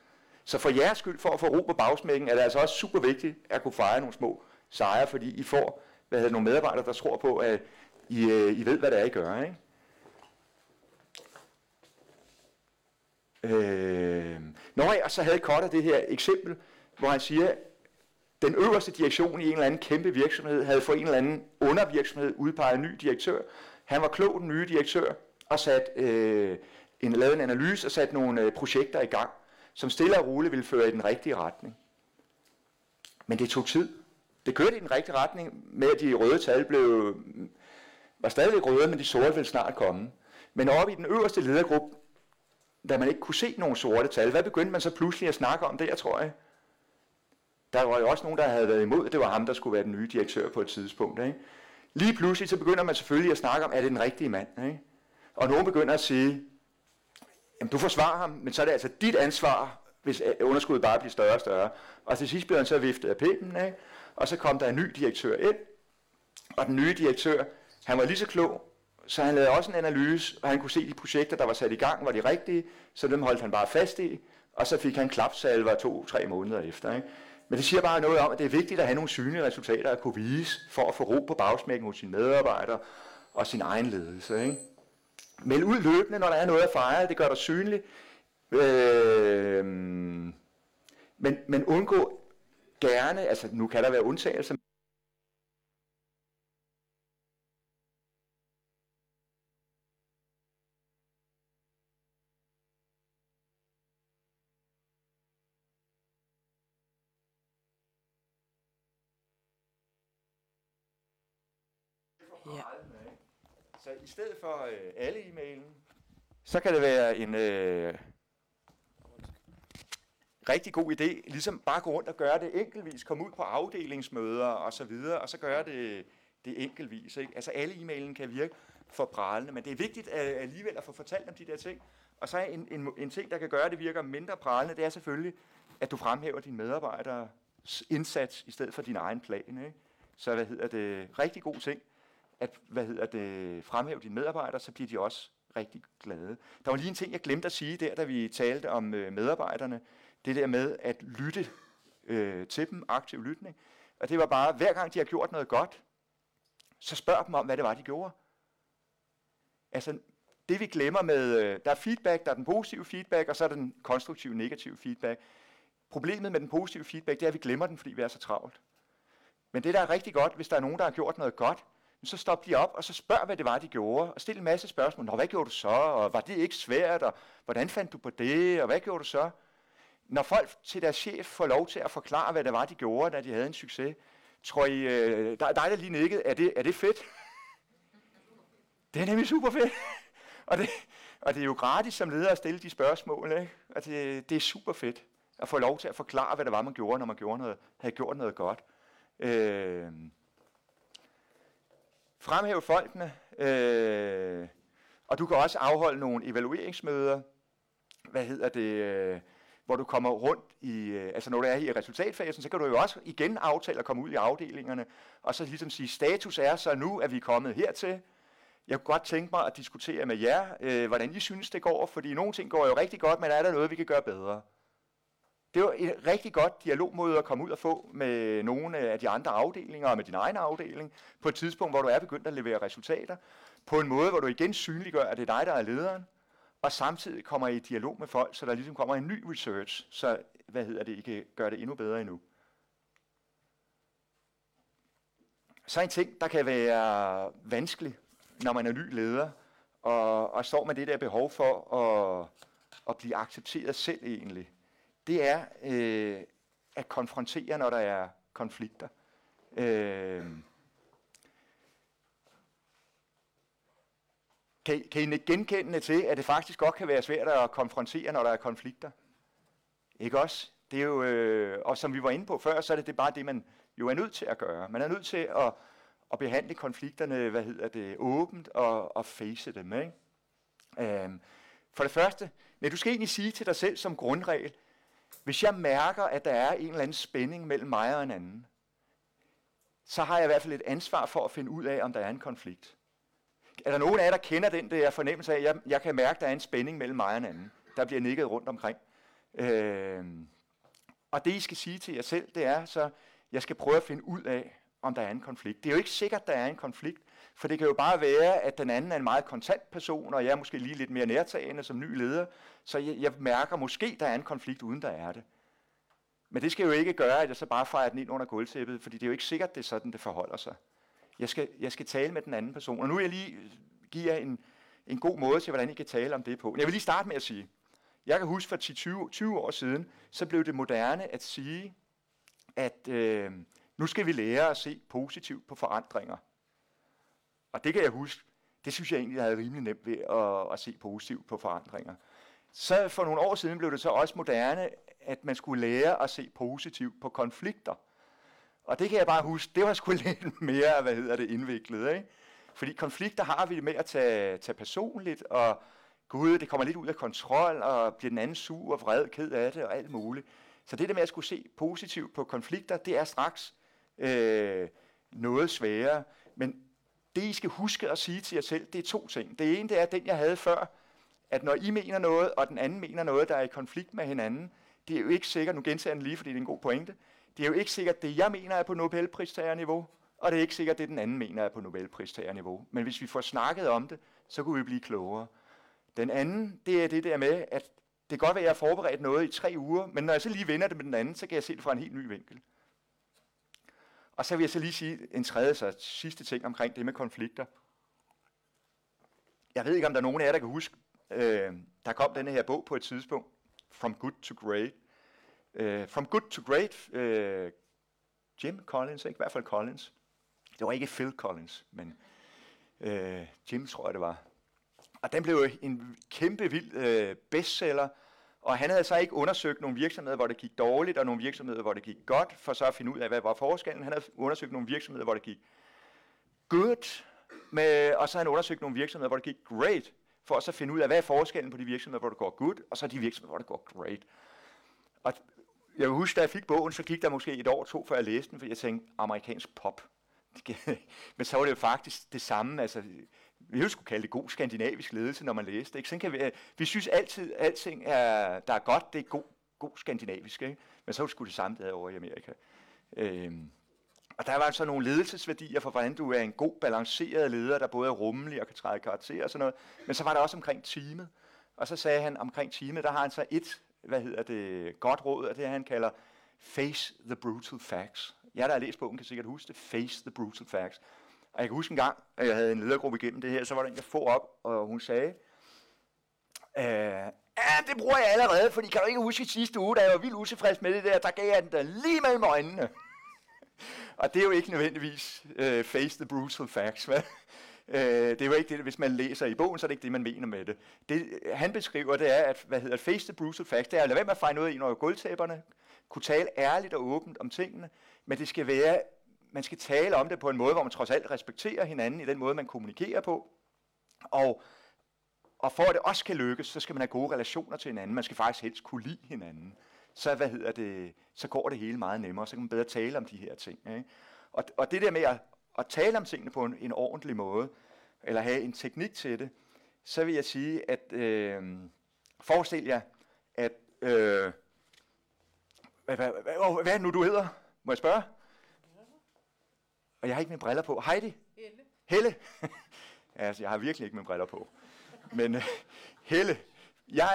Så for jeres skyld, for at få ro på bagsmækken, er det altså også super vigtigt at kunne fejre nogle små sejre, fordi I får nogle medarbejdere, der tror på, at I ved, hvad det er, I gør, ikke? Og så havde Kotter det her eksempel, hvor han siger, den øverste direktion i en eller anden kæmpe virksomhed havde for en eller anden undervirksomhed udpeget en ny direktør. Han var klog, den nye direktør, og lavede en analyse og satte nogle projekter i gang, som stille og roligt ville føre i den rigtige retning. Men det tog tid. Det kørte i den rigtige retning med, at de røde tal var stadig røde, men de sorte ville snart komme. Men oppe i den øverste ledergruppe, da man ikke kunne se nogle sorte tal, hvad begyndte man så pludselig at snakke om der, tror jeg? Der var jo også nogen, der havde været imod, det var ham, der skulle være den nye direktør på et tidspunkt. Ikke? Lige pludselig, så begynder man selvfølgelig at snakke om, er det den rigtige mand? Ikke? Og nogen begynder at sige, jamen du forsvarer ham, men så er det altså dit ansvar, hvis underskuddet bare bliver større og større. Og til sidst blev han så viftet af pinden, ikke? Og så kom der en ny direktør ind, og den nye direktør, han var lige så klog, så han lavede også en analyse, og han kunne se, de projekter, der var sat i gang, var de rigtige, så dem holdt han bare fast i, Og så fik han klapsalver 2-3 måneder efter. Ikke? Men det siger bare noget om, at det er vigtigt at have nogle synlige resultater at kunne vise, for at få ro på bagsmækken hos sine medarbejdere og sin egen ledelse. Ikke? Meld ud løbende, når der er noget at fejre. Det gør dig synlig. Men undgå gerne, altså nu kan der være undtagelser, så i stedet for alle e-mailen, så kan det være en rigtig god idé, ligesom bare gå rundt og gøre det enkeltvis, komme ud på afdelingsmøder og så videre, og så gøre det enkeltvis. Ikke? Altså alle e-mailen kan virke forpralende, men det er vigtigt alligevel at få fortalt om de der ting. Og så en ting, der kan gøre, det virker mindre pralende, det er selvfølgelig, at du fremhæver dine medarbejderes indsats i stedet for din egen plan. Ikke? Så rigtig god ting. At fremhæve dine medarbejdere, så bliver de også rigtig glade. Der var lige en ting, jeg glemte at sige der, da vi talte om medarbejderne. Det der med at lytte til dem, aktiv lytning. Og det var bare, hver gang de har gjort noget godt, så spørg dem om, hvad det var, de gjorde. Altså, det vi glemmer med, der er feedback, der er den positive feedback, og så er der den konstruktive, negative feedback. Problemet med den positive feedback, det er, at vi glemmer den, fordi vi er så travlt. Men det, der er rigtig godt, hvis der er nogen, der har gjort noget godt, så stop de op, og så spørg, hvad det var, de gjorde, og stil en masse spørgsmål. Nå, hvad gjorde du så? Og var det ikke svært? Og hvordan fandt du på det? Og hvad gjorde du så? Når folk til deres chef får lov til at forklare, hvad det var, de gjorde, da de havde en succes, tror I, der lige nikket, er det fedt? Det er nemlig super fedt. Og det er jo gratis som leder at stille de spørgsmål, ikke? Og det er super fedt at få lov til at forklare, hvad det var, man gjorde, når man havde gjort noget godt. Fremhæve folkene, og du kan også afholde nogle evalueringsmøder, hvor du kommer rundt i, altså når du er i resultatfasen, så kan du jo også igen aftale at komme ud i afdelingerne, og så ligesom sige, status er så nu, at vi er kommet hertil. Jeg kunne godt tænke mig at diskutere med jer, hvordan I synes det går, fordi nogle ting går jo rigtig godt, men er der noget, vi kan gøre bedre? Det er jo et rigtig godt dialogmøde at komme ud og få med nogle af de andre afdelinger og med din egen afdeling på et tidspunkt, hvor du er begyndt at levere resultater på en måde, hvor du igen synliggør, at det er dig, der er lederen, og samtidig kommer I dialog med folk, så der ligesom kommer en ny research, så I kan gøre det endnu bedre endnu. Så en ting, der kan være vanskelig, når man er ny leder, og står med det der behov for at blive accepteret selv egentlig, det er at konfrontere, når der er konflikter. Kan I genkende til, at det faktisk godt kan være svært at konfrontere, når der er konflikter? Ikke også? Det er jo, og som vi var inde på før, så er det bare det, man jo er nødt til at gøre. Man er nødt til at behandle konflikterne, åbent og face dem. Ikke? For det første, men du skal egentlig sige til dig selv som grundregel, hvis jeg mærker, at der er en eller anden spænding mellem mig og en anden, så har jeg i hvert fald et ansvar for at finde ud af, om der er en konflikt. Er der nogen af jer, der kender den der fornemmelse af, at jeg kan mærke, at der er en spænding mellem mig og en anden? Der bliver nikket rundt omkring. Og det, I skal sige til jer selv, det er så, jeg skal prøve at finde ud af, om der er en konflikt. Det er jo ikke sikkert, der er en konflikt, for det kan jo bare være, at den anden er en meget kontant person, og jeg er måske lige lidt mere nærtagende som ny leder, så jeg mærker måske, der er en konflikt, uden der er det. Men det skal jo ikke gøre, at jeg så bare fejrer den ind under gulvtæppet, fordi det er jo ikke sikkert, det er sådan, det forholder sig. Jeg skal tale med den anden person, og nu vil jeg lige give jer en god måde til, hvordan I kan tale om det på. Jeg vil lige starte med at sige, jeg kan huske for 10-20 år siden, så blev det moderne at sige, at nu skal vi lære at se positivt på forandringer. Og det kan jeg huske, det synes jeg egentlig, jeg havde rimelig nemt ved at se positivt på forandringer. Så for nogle år siden blev det så også moderne, at man skulle lære at se positivt på konflikter. Og det kan jeg bare huske, det var sgu lidt mere, indviklet. Ikke? Fordi konflikter har vi det med at tage personligt, og gud, det kommer lidt ud af kontrol, og bliver den anden sur og vred, ked af det og alt muligt. Så det der med at skulle se positivt på konflikter, det er straks noget sværere. Men det, I skal huske at sige til jer selv, det er to ting. Det ene, det er den, jeg havde før, at når I mener noget, og den anden mener noget, der er i konflikt med hinanden, det er jo ikke sikkert, nu gentager jeg den lige, fordi det er en god pointe, det er jo ikke sikkert, det jeg mener er på Nobelpristagerniveau, og det er ikke sikkert, det den anden mener er på Nobelpristagerniveau. Men hvis vi får snakket om det, så kunne vi blive klogere. Den anden, det er det der med, at det kan godt være, at jeg har forberedt noget i 3 uger, men når jeg så lige vender det med den anden, så kan jeg se det fra en helt ny vinkel. Og så vil jeg så lige sige en tredje, så sidste ting omkring det med konflikter. Jeg ved ikke, om der er nogen af jer, der kan huske, der kom denne her bog på et tidspunkt, From Good to Great. From Good to Great, Jim Collins, ikke? I hvert fald Collins. Det var ikke Phil Collins, men Jim tror jeg det var. Og den blev en kæmpe vild bestseller, og han havde så ikke undersøgt nogle virksomheder, hvor det gik dårligt, og nogle virksomheder, hvor det gik godt, for så at finde ud af, hvad var forskellen. Han havde undersøgt nogle virksomheder, hvor det gik good, og så havde han undersøgt nogle virksomheder, hvor det gik great, for at så finde ud af, hvad er forskellen på de virksomheder, hvor det går good, og så de virksomheder, hvor det går great. Og jeg husker, da jeg fik bogen, så gik der måske 1 år, 2, før jeg læste den, fordi jeg tænkte, amerikansk pop. Men så var det jo faktisk det samme, altså... Vi jo skulle kalde det god skandinavisk ledelse, når man læste. Ikke? Sådan kan vi synes altid, at alting er, der er godt, det er god skandinavisk. Ikke? Men så skulle det samme der over i Amerika. Og der var så nogle ledelsesværdier for, hvordan du er en god, balanceret leder, der både er rummelig og kan træde karakter og sådan noget. Men så var der også omkring teamet. Og så sagde han, omkring teamet, der har han så et, godt råd, og det han kalder face the brutal facts. Jeg, der har læst bogen, kan sikkert huske det. Face the brutal facts. Og jeg kan huske en gang, at jeg havde en ledergruppe igennem det her, så var der en, jeg få op, og hun sagde, ja, det bruger jeg allerede, fordi kan du ikke huske sidste uge, da jeg var vildt utilfreds med det der, der gav jeg den der lige mellem øjnene. Og det er jo ikke nødvendigvis face the brutal facts, vel? Det var ikke det, hvis man læser i bogen, så er det ikke det, man mener med det. Det han beskriver, det er, at face the brutal facts, det er at lade være med at fejle noget ind over gulvtæpperne, kunne tale ærligt og åbent om tingene, men det skal være, man skal tale om det på en måde, hvor man trods alt respekterer hinanden i den måde, man kommunikerer på. Og for at det også kan lykkes, så skal man have gode relationer til hinanden. Man skal faktisk helst kunne lide hinanden. Så, så går det hele meget nemmere, så kan man bedre tale om de her ting. Ikke? Og det der med at tale om tingene på en ordentlig måde, eller have en teknik til det, så vil jeg sige, at forestil jer, at... hvad er det nu, du hedder? Må jeg spørge? Og jeg har ikke mine briller på. Heidi? Helle. Altså, jeg har virkelig ikke mine briller på. Men Helle, jeg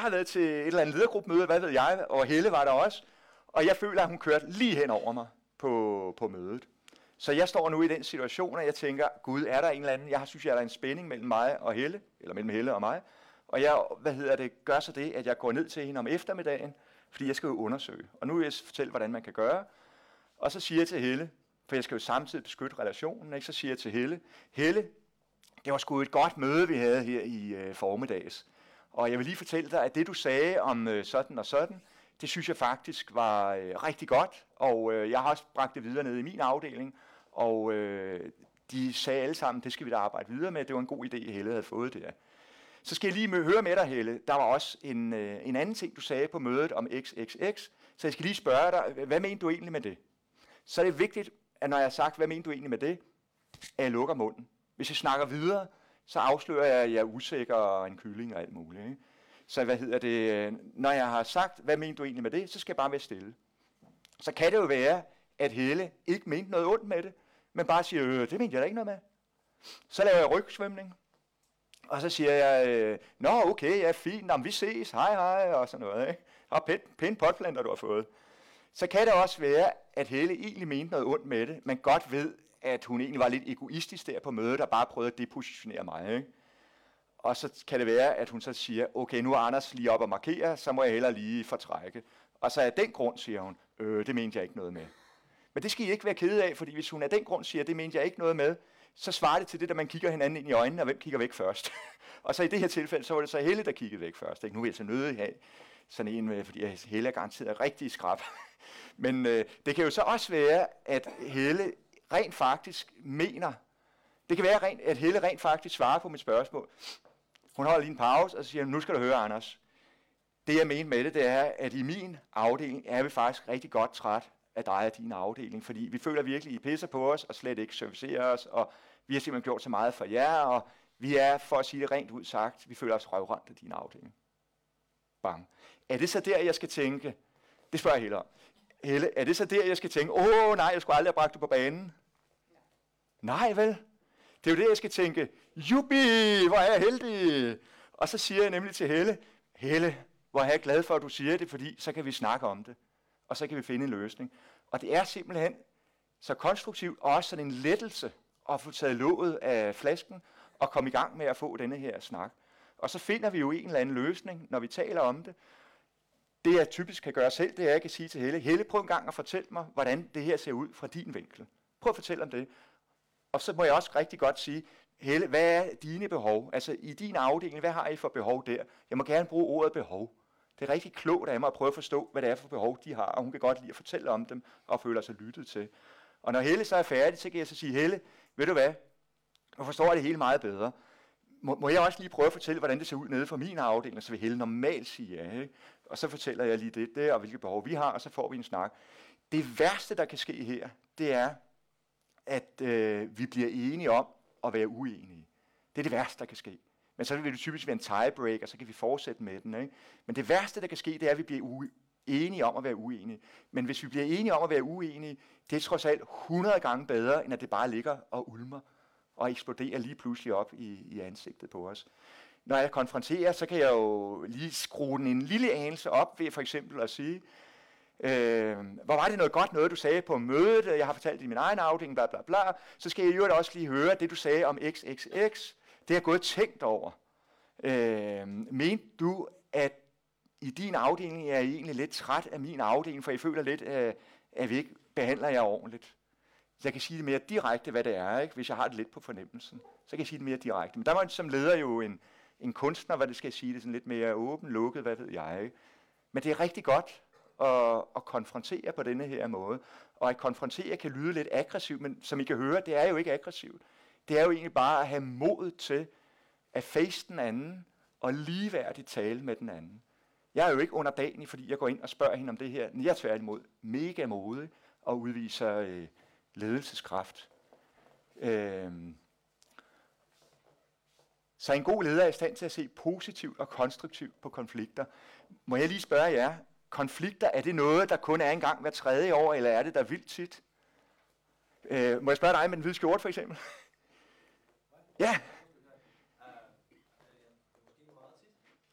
har været til et eller andet ledergruppemøde, hvad ved jeg, og Helle var der også. Og jeg føler, at hun kørte lige hen over mig på mødet. Så jeg står nu i den situation, og jeg tænker, gud, er der en eller anden? Jeg synes, der er en spænding mellem mig og Helle, eller mellem Helle og mig. Og jeg, gør så det, at jeg går ned til hende om eftermiddagen, fordi jeg skal jo undersøge. Og nu vil jeg fortælle, hvordan man kan gøre. Og så siger jeg til Helle, for jeg skal jo samtidig beskytte relationen, ikke? Så siger jeg til Helle, det var sgu et godt møde, vi havde her i formiddags. Og jeg vil lige fortælle dig, at det du sagde om sådan og sådan, det synes jeg faktisk var rigtig godt. Og jeg har også bragt det videre ned i min afdeling, og de sagde alle sammen, det skal vi da arbejde videre med. Det var en god idé, Helle havde fået det. Så skal jeg lige høre med dig, Helle. Der var også en anden ting, du sagde på mødet om XXX. Så jeg skal lige spørge dig, hvad mente du egentlig med det? Så er det vigtigt, at når jeg har sagt, hvad mener du egentlig med det, at jeg lukker munden. Hvis jeg snakker videre, så afslører jeg, at jeg er usikker og en kylling og alt muligt. Ikke? Så når jeg har sagt, hvad mener du egentlig med det, så skal jeg bare være stille. Så kan det jo være, at Helle ikke mente noget ondt med det, men bare siger, det mente jeg da ikke noget med. Så laver jeg rygsvømning, og så siger jeg, nå okay, ja fint, jamen, vi ses, hej hej, og sådan noget. Ikke? Og pæn potplanter, du har fået. Så kan det også være, at Helle egentlig mente noget ondt med det, men godt ved, at hun egentlig var lidt egoistisk der på mødet, og bare prøvede at depositionere mig. Ikke? Og så kan det være, at hun så siger, okay, nu er Anders lige op og markerer, så må jeg hellere lige fortrække. Og så af den grund siger hun, det mente jeg ikke noget med. Men det skal I ikke være kede af, fordi hvis hun af den grund siger, det mente jeg ikke noget med, så svarer det til det, at man kigger hinanden ind i øjnene, og hvem kigger væk først. Og så i det her tilfælde, så var det så Helle, der kiggede væk først. Ikke? Nu er jeg så nødig af sådan en med, fordi Helle er garanteret rigtig skrab. Men det kan jo så også være, at Helle rent faktisk mener, det kan være, at Helle rent faktisk svarer på mit spørgsmål. Hun holder lige en pause, og så siger, nu skal du høre, Anders. Det, jeg mener med det er, at i min afdeling er vi faktisk rigtig godt træt af dig og din afdeling, fordi vi føler virkelig, I pisser på os, og slet ikke servicerer os, og vi har simpelthen gjort så meget for jer, og Vi er, for at sige det rent ud sagt, vi føler os røvrende af dine afdelinger. Bang. Er det så der, jeg skal tænke? Det spørger jeg Helle om. Helle, er det så der, jeg skal tænke, nej, jeg skulle aldrig have bragt det på banen? Nej, vel? Det er jo det, jeg skal tænke, jubi, hvor er jeg heldig! Og så siger jeg nemlig til Helle, Helle, hvor er jeg glad for, at du siger det, fordi så kan vi snakke om det, og så kan vi finde en løsning. Og det er simpelthen så konstruktivt, og også sådan en lettelse at få taget låget af flasken, og komme i gang med at få denne her snak. Og så finder vi jo en eller anden løsning, når vi taler om det. Det, jeg typisk kan gøre selv, det er, at jeg kan sige til Helle, Helle, prøv en gang at fortælle mig, hvordan det her ser ud fra din vinkel. Prøv at fortælle om det. Og så må jeg også rigtig godt sige, Helle, hvad er dine behov? Altså i din afdeling, hvad har I for behov der? Jeg må gerne bruge ordet behov. Det er rigtig klogt af mig at prøve at forstå, hvad det er for behov, de har, og hun kan godt lide at fortælle om dem, og føler sig lyttet til. Og når Helle så er færdig, så kan jeg så sige, Helle, ved du hvad, nu forstår jeg det hele meget bedre. Må jeg også lige prøve at fortælle, hvordan det ser ud nede for min afdeling, så vil Helle normalt sige ja, ikke? Og så fortæller jeg lige det, og hvilke behov vi har, og så får vi en snak. Det værste, der kan ske her, det er, at vi bliver enige om at være uenige. Det er det værste, der kan ske. Men så vil det typisk være en tiebreaker, og så kan vi fortsætte med den. Ikke? Men det værste, der kan ske, det er, at vi bliver enige om at være uenige. Men hvis vi bliver enige om at være uenige, det er trods alt 100 gange bedre, end at det bare ligger og ulmer og eksploderer lige pludselig op i ansigtet på os. Når jeg konfronterer, så kan jeg jo lige skrue den en lille anelse op ved for eksempel at sige, hvor var det noget godt noget, du sagde på mødet, jeg har fortalt i min egen afdeling, bla bla bla, så skal jeg jo også lige høre det, du sagde om XXX, det har jeg gået tænkt over. Mente du, at i din afdeling er jeg egentlig lidt træt af min afdeling, for jeg føler lidt, at vi ikke behandler jer ordentligt? Jeg kan sige det mere direkte, hvad det er, ikke? Hvis jeg har det lidt på fornemmelsen. Så kan jeg sige det mere direkte. Men der var som leder jo en kunstner, hvad det skal sige, det sådan lidt mere åben, lukket, hvad ved jeg. Ikke? Men det er rigtig godt at konfrontere på denne her måde. Og at konfrontere kan lyde lidt aggressivt, men som I kan høre, det er jo ikke aggressivt. Det er jo egentlig bare at have modet til at face den anden og ligeværdigt tale med den anden. Jeg er jo ikke underdanig, fordi jeg går ind og spørger hende om det her. Jeg er tværtimod mega modig og udviser ledelseskraft. Så en god leder er i stand til at se positivt og konstruktivt på konflikter. Må jeg lige spørge jer, konflikter, er det noget, der kun er en gang hver 3. år, eller er det der vildt tit? Må jeg spørge dig med den hvide skjorte for eksempel? Ja.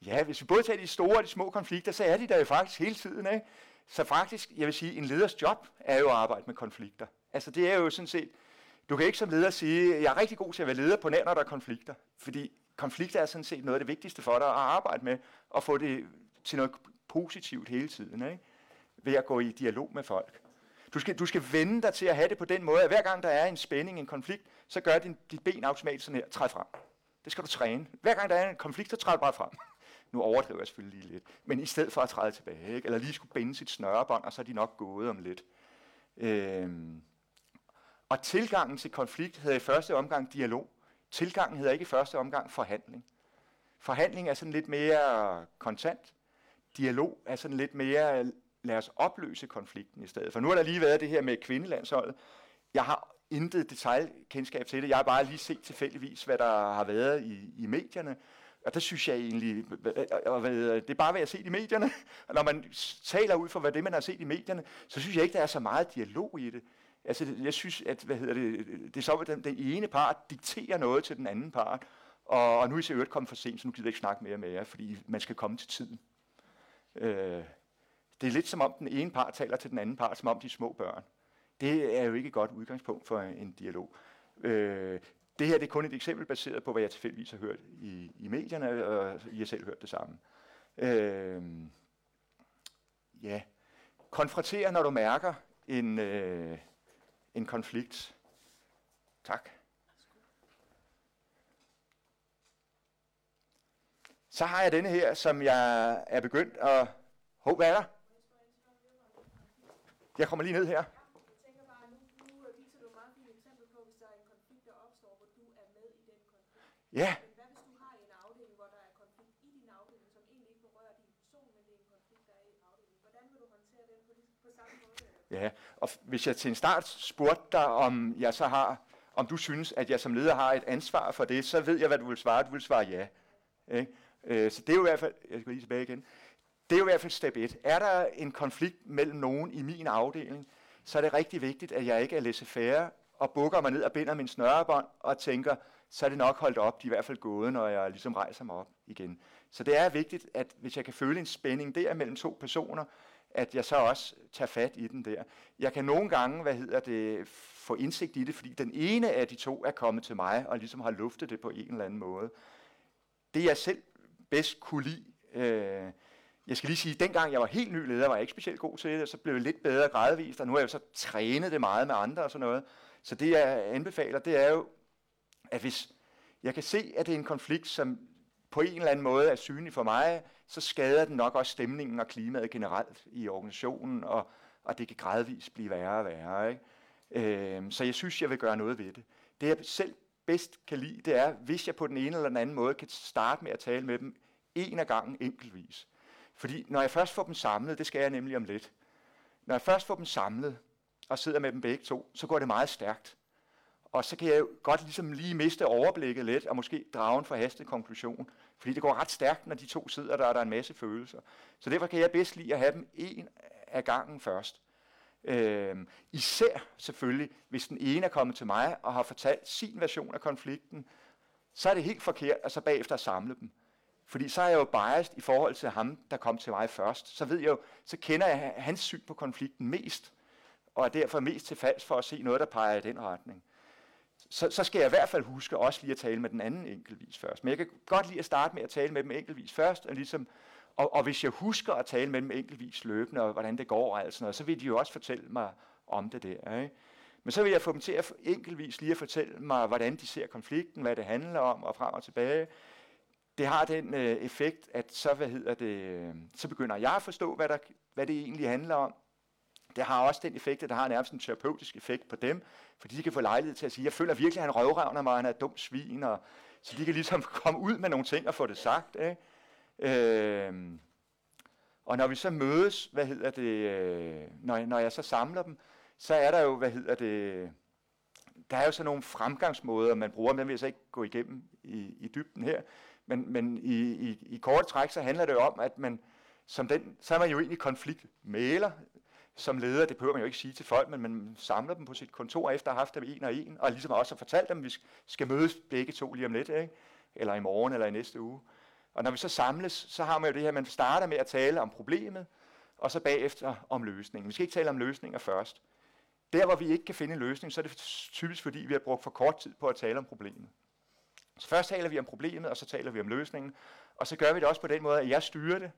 Ja, hvis vi både tager de store og de små konflikter, så er de der jo faktisk hele tiden, ikke? Så faktisk, jeg vil sige, en leders job er jo at arbejde med konflikter. Altså det er jo sådan set, du kan ikke som leder sige, jeg er rigtig god til at være leder på nær, når der er konflikter. Fordi konflikter er sådan set noget af det vigtigste for dig at arbejde med, og få det til noget positivt hele tiden, ikke? Ved at gå i dialog med folk. Du skal vende dig til at have det på den måde, at hver gang der er en spænding, en konflikt, så gør dit ben automatisk sådan her, træd frem. Det skal du træne. Hver gang der er en konflikt, så træd bare frem. Nu overdriver jeg selvfølgelig lige lidt. Men i stedet for at træde tilbage, ikke? Eller lige skulle binde sit snørebånd, og så er de nok gået om lidt. Og tilgangen til konflikt hedder i første omgang dialog. Tilgangen hedder ikke i første omgang forhandling. Forhandling er sådan lidt mere kontant. Dialog er sådan lidt mere, lad os opløse konflikten i stedet. For nu har der lige været det her med kvindelandsholdet. Jeg har intet detaljkendskab til det. Jeg har bare lige set tilfældigvis, hvad der har været i medierne. Og der synes jeg egentlig, det er bare, hvad jeg har set i medierne. Og når man taler ud fra, hvad det man har set i medierne, så synes jeg ikke, der er så meget dialog i det. Altså, jeg synes, at det er så, at den ene part dikterer noget til den anden part. Og nu er I sikkert kommet for sent, så nu gider jeg ikke snakke mere med jer, fordi man skal komme til tiden. Det er lidt som om, den ene part taler til den anden part, som om de små børn. Det er jo ikke et godt udgangspunkt for en dialog. Det her det er kun et eksempel baseret på, hvad jeg tilfældigvis har hørt i medierne, og I har selv hørt det samme. Ja. Konfronter, når du mærker en konflikt. Tak. Så har jeg denne her, som jeg er begyndt at... Hvad er der? Jeg kommer lige ned her. Ja. Men hvad hvis du har en afdeling, hvor der er konflikt i din afdeling, som egentlig ikke berører din person, men det er en konflikt, der er i afdelingen? Hvordan vil du håndtere den på samme måde? Ja, og hvis jeg til en start spurgte dig, om jeg så har, om du synes, at jeg som leder har et ansvar for det, så ved jeg, hvad du vil svare. Du vil svare ja. Så det er jo i hvert fald, jeg skal lige tilbage igen, det er jo i hvert fald step 1. Er der en konflikt mellem nogen i min afdeling, så er det rigtig vigtigt, at jeg ikke er laissez-faire og bukker mig ned og binder min snørebånd og tænker, så er det nok holdt op, de er i hvert fald gået, når jeg ligesom rejser mig op igen. Så det er vigtigt, at hvis jeg kan føle en spænding der mellem to personer, at jeg så også tager fat i den der. Jeg kan nogle gange, få indsigt i det, fordi den ene af de to er kommet til mig og ligesom har luftet det på en eller anden måde. Det jeg selv bedst kunne lide, jeg skal lige sige, at dengang jeg var helt ny leder, var jeg ikke specielt god til det, og så blev jeg lidt bedre gradvist, og nu har jeg så trænet det meget med andre og sådan noget. Så det jeg anbefaler, det er jo, at hvis jeg kan se, at det er en konflikt, som på en eller anden måde er synlig for mig, så skader den nok også stemningen og klimaet generelt i organisationen, og det kan gradvist blive værre og værre. Ikke? Så jeg synes, jeg vil gøre noget ved det. Det jeg selv bedst kan lide, det er, hvis jeg på den ene eller den anden måde kan starte med at tale med dem en af gangen enkeltvis. Fordi når jeg først får dem samlet, det skal jeg nemlig om lidt, når jeg først får dem samlet og sidder med dem begge to, så går det meget stærkt. Og så kan jeg jo godt ligesom lige miste overblikket lidt, og måske drage en forhastet konklusion. Fordi det går ret stærkt, når de to sidder der, og der er en masse følelser. Så derfor kan jeg bedst lide at have dem en af gangen først. Især selvfølgelig, hvis den ene er kommet til mig og har fortalt sin version af konflikten, så er det helt forkert at så bagefter samle dem. Fordi så er jeg jo biased i forhold til ham, der kom til mig først. Så ved jeg jo, så kender jeg hans syn på konflikten mest, og er derfor mest tilfalds for at se noget, der peger i den retning. Så skal jeg i hvert fald huske også lige at tale med den anden enkeltvis først. Men jeg kan godt lide at starte med at tale med dem enkeltvis først, og hvis jeg husker at tale med dem enkeltvis løbende, og hvordan det går og alt sådan noget, så vil de jo også fortælle mig om det der. Ikke? Men så vil jeg få dem til at enkeltvis lige at fortælle mig, hvordan de ser konflikten, hvad det handler om, og frem og tilbage. Det har den effekt, at så begynder jeg at forstå, hvad det egentlig handler om. Det har også den effekt, at det har nærmest en terapeutisk effekt på dem, fordi de kan få lejlighed til at sige, jeg føler virkelig, at han røvrevner mig, han er et dumt svin, og så de kan ligesom komme ud med nogle ting og få det sagt. Ikke? Og når vi så mødes, når jeg så samler dem, så er der jo, der er jo sådan nogle fremgangsmåder, man bruger, men den vil jeg så ikke gå igennem i dybden her, men i korte træk, så handler det jo om, at man så er man jo egentlig konfliktmægler. Som leder, det behøver man jo ikke sige til folk, men man samler dem på sit kontor efter at have haft dem en og en, og ligesom også har fortalt dem, at vi skal mødes begge to lige om lidt, ikke? Eller i morgen, eller i næste uge. Og når vi så samles, så har man jo det her, man starter med at tale om problemet, og så bagefter om løsningen. Vi skal ikke tale om løsninger først. Der, hvor vi ikke kan finde en løsning, så er det typisk, fordi vi har brugt for kort tid på at tale om problemet. Så først taler vi om problemet, og så taler vi om løsningen, og så gør vi det også på den måde, at jeg styrer det,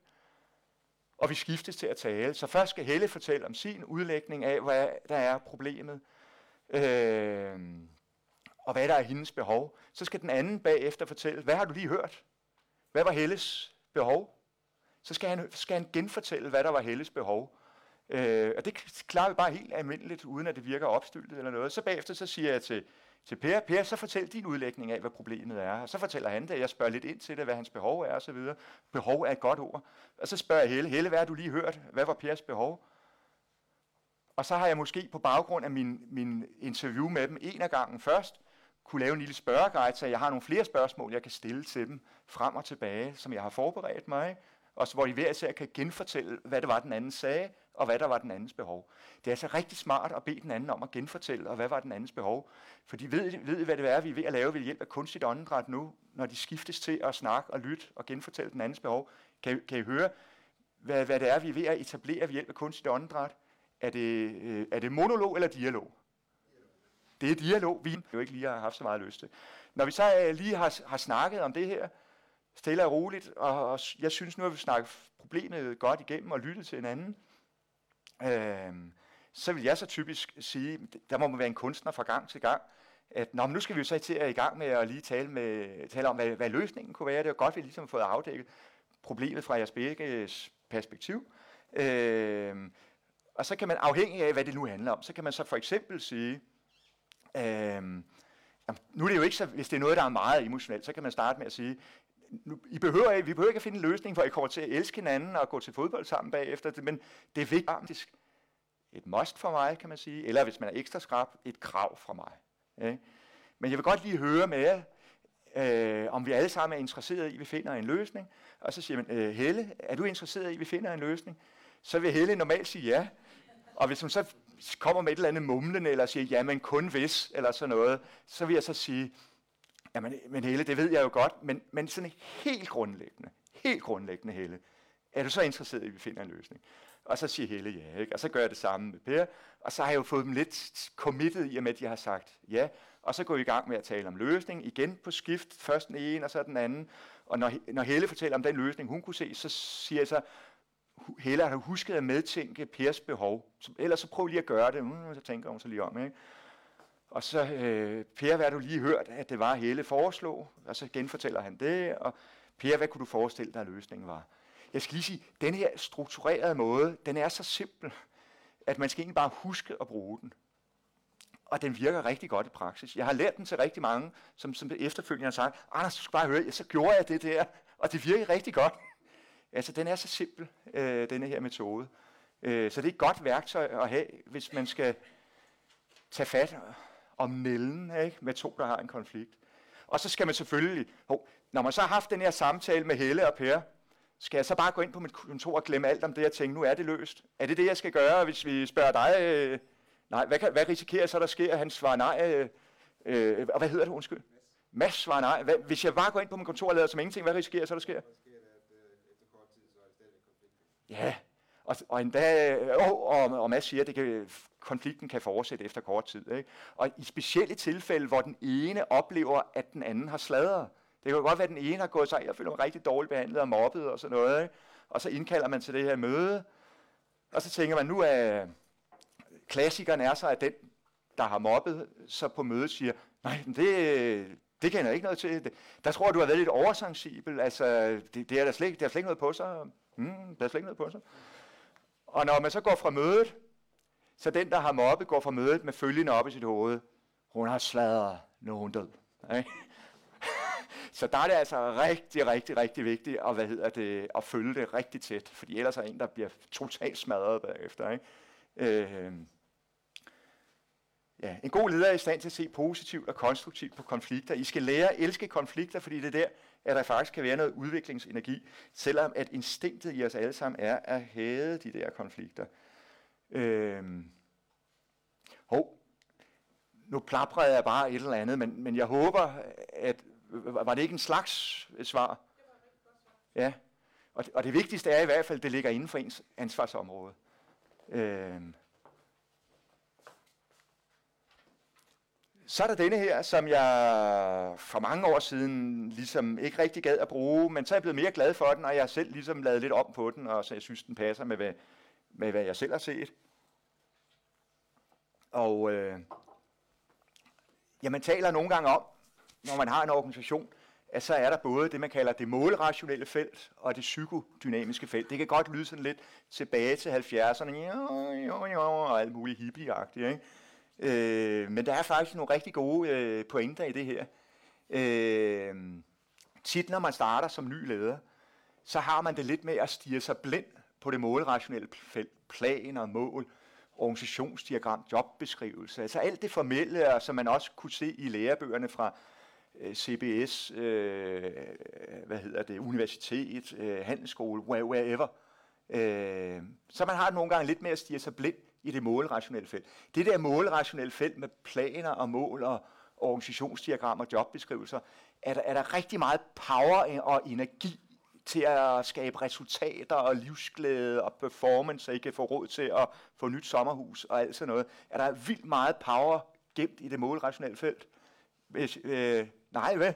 og vi skiftes til at tale. Så først skal Helle fortælle om sin udlægning af, hvad der er problemet, og hvad der er hendes behov. Så skal den anden bagefter fortælle, hvad har du lige hørt? Hvad var Helles behov? Så skal han genfortælle, hvad der var Helles behov. Og det klarer vi bare helt almindeligt, uden at det virker opstyltet eller noget. Så bagefter så siger jeg til Per, så fortæl din udlægning af, hvad problemet er. Og så fortæller han det, jeg spørger lidt ind til det, hvad hans behov er osv. Behov er et godt ord. Og så spørger jeg Helle, hvad har du lige hørt? Hvad var Pers behov? Og så har jeg måske på baggrund af min interview med dem en af gangen først, kunne lave en lille spørgeguide, så jeg har nogle flere spørgsmål, jeg kan stille til dem frem og tilbage, som jeg har forberedt mig, ikke? Og så hvor de hver især kan genfortælle, hvad det var, den anden sagde, og hvad der var den andens behov. Det er altså rigtig smart at bede den anden om at genfortælle, og hvad var den andens behov. For de ved hvad det er, vi er ved at lave ved hjælp af kunstigt åndedræt nu, når de skiftes til at snakke og lytte og genfortælle den andens behov. Kan I høre, hvad det er, vi er ved at etablere ved hjælp af kunstigt åndedræt? Er det monolog eller dialog? Det er dialog, vi jo ikke lige har haft så meget lyst til. Når vi så lige har snakket om det her, stille og roligt, og jeg synes nu, at vi snakker problemet godt igennem og lytter til hinanden, så vil jeg så typisk sige, der må man være en kunstner fra gang til gang, at nu skal vi jo så til at i gang med at lige tale om, hvad løsningen kunne være. Det er jo godt, at vi ligesom har fået afdækket problemet fra jeres begges perspektiv. Og så kan man, afhængig af hvad det nu handler om, så kan man så for eksempel sige, nu er det jo ikke så, hvis det er noget, der er meget emotionelt, så kan man starte med at sige, vi behøver ikke at finde en løsning, for I kommer til at elske hinanden og gå til fodbold sammen bagefter, men det er vigtigt. Et must for mig, kan man sige, eller hvis man er ekstra skrap, et krav fra mig. Men jeg vil godt lige høre med jer, om vi alle sammen er interesserede i, at vi finder en løsning. Og så siger man, Helle, er du interesseret i, at vi finder en løsning? Så vil Helle normalt sige ja. Og hvis hun så kommer med et eller andet mumlen, eller siger, ja, men kun hvis, eller sådan noget, så vil jeg så sige, jamen, men Helle, det ved jeg jo godt, men sådan helt grundlæggende Helle, er du så interesseret i, at vi finder en løsning? Og så siger Helle ja, ikke? Og så gør jeg det samme med Per, og så har jeg jo fået dem lidt committed i, og med at de har sagt ja, og så går vi i gang med at tale om løsning, igen på skift, først den ene, og så den anden, og når Helle fortæller om den løsning, hun kunne se, så siger jeg så, Helle har husket at medtænke Pers behov, ellers så prøv lige at gøre det, så tænker hun så lige om, ikke? Og så, Per, hvad har du lige hørt, at det var Helle foreslog, og så genfortæller han det, og Per, hvad kunne du forestille dig, at løsningen var? Jeg skal lige sige, den her strukturerede måde, den er så simpel, at man skal egentlig bare huske at bruge den. Og den virker rigtig godt i praksis. Jeg har lært den til rigtig mange, som efterfølgende har sagt, Anders, du skal bare høre, ja, så gjorde jeg det der, og det virker rigtig godt. Altså, den er så simpel, denne her metode. Så det er et godt værktøj at have, hvis man skal tage fat om nælden, ikke, med to, der har en konflikt. Og så skal man selvfølgelig, når man så har haft den her samtale med Helle og Per, skal jeg så bare gå ind på mit kontor og glemme alt om det, jeg tænker, nu er det løst? Er det det, jeg skal gøre, hvis vi spørger dig? Nej, hvad risikerer så, der sker? Han svarer nej. Og hvad hedder du, undskyld? Mads svarer nej. Hvis jeg bare går ind på mit kontor og lader som ingenting, hvad risikerer så, der sker? Ja, og endda, og Mads siger, at konflikten kan fortsætte efter kort tid. Ikke? Og i specielle tilfælde, hvor den ene oplever, at den anden har sladret. Det kan godt være, at den ene har gået sig, jeg føler mig rigtig dårligt behandlet og mobbet og sådan noget. Ikke? Og så indkalder man til det her møde, og så tænker man, nu er klassikeren er så, at den, der har mobbet, så på mødet siger, nej, det kender jeg ikke noget til. Der tror jeg, du har været lidt oversensibel. Altså, det er slet ikke noget på sig. Der er slet ikke noget på sig. Og når man så går fra mødet, så den, der har mobbet, går fra mødet med følgende op i sit hoved. Hun har sladret, nu er hun død. Ikke? Så der er det altså rigtig vigtigt at, at følge det rigtig tæt, fordi ellers er en, der bliver totalt smadret bagefter. Ikke? Ja. En god leder er i stand til at se positivt og konstruktivt på konflikter. I skal lære at elske konflikter, fordi det er der, at der faktisk kan være noget udviklingsenergi, selvom at instinktet i os alle sammen er at hade de der konflikter. Nu plaprede jeg bare et eller andet, men jeg håber, at var det ikke en slags svar? Det var et rigtig godt svar. Ja, og det vigtigste er i hvert fald, at det ligger inden for ens ansvarsområde. Så er der denne her, som jeg for mange år siden ligesom ikke rigtig gad at bruge, men så er jeg blevet mere glad for den, og jeg har selv ligesom lavet lidt om på den, og så jeg synes, den passer med, hvad jeg selv har set. Og man taler nogle gange om, når man har en organisation, at så er der både det, man kalder det målrationelle felt og det psykodynamiske felt. Det kan godt lyde sådan lidt tilbage til 70'erne, og alt muligt hippie-agtigt, ikke? Men der er faktisk nogle rigtig gode pointer i det her. Tit når man starter som ny leder, så har man det lidt med at stirre sig blind på det målrationelle felt, planer og mål, organisationsdiagram, jobbeskrivelse, altså alt det formelle, som man også kunne se i lærebøgerne fra CBS, universitet, handelsskole, wherever. Så man har nogle gange lidt mere at stirre sig blind i det målrationelle felt. Det der målrationelle felt med planer og mål og organisationsdiagrammer og jobbeskrivelser, er der rigtig meget power og energi til at skabe resultater og livsglæde og performance, så I kan få råd til at få nyt sommerhus og alt sådan noget. Er der vildt meget power gemt i det målrationelle felt? Nej, hvad?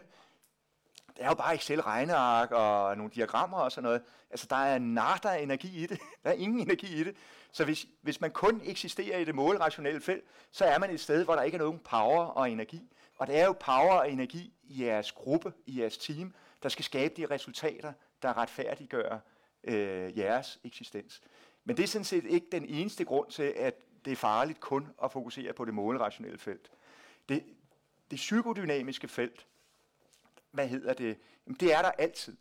Det er jo bare Excel-regneark og nogle diagrammer og sådan noget. Altså, der er narter af energi i det. Der er ingen energi i det. Så hvis man kun eksisterer i det målrationelle felt, så er man et sted, hvor der ikke er nogen power og energi. Og det er jo power og energi i jeres gruppe, i jeres team, der skal skabe de resultater, der retfærdiggør jeres eksistens. Men det er sådan set ikke den eneste grund til, at det er farligt kun at fokusere på det målrationelle felt. Det psykodynamiske felt, det er der altid.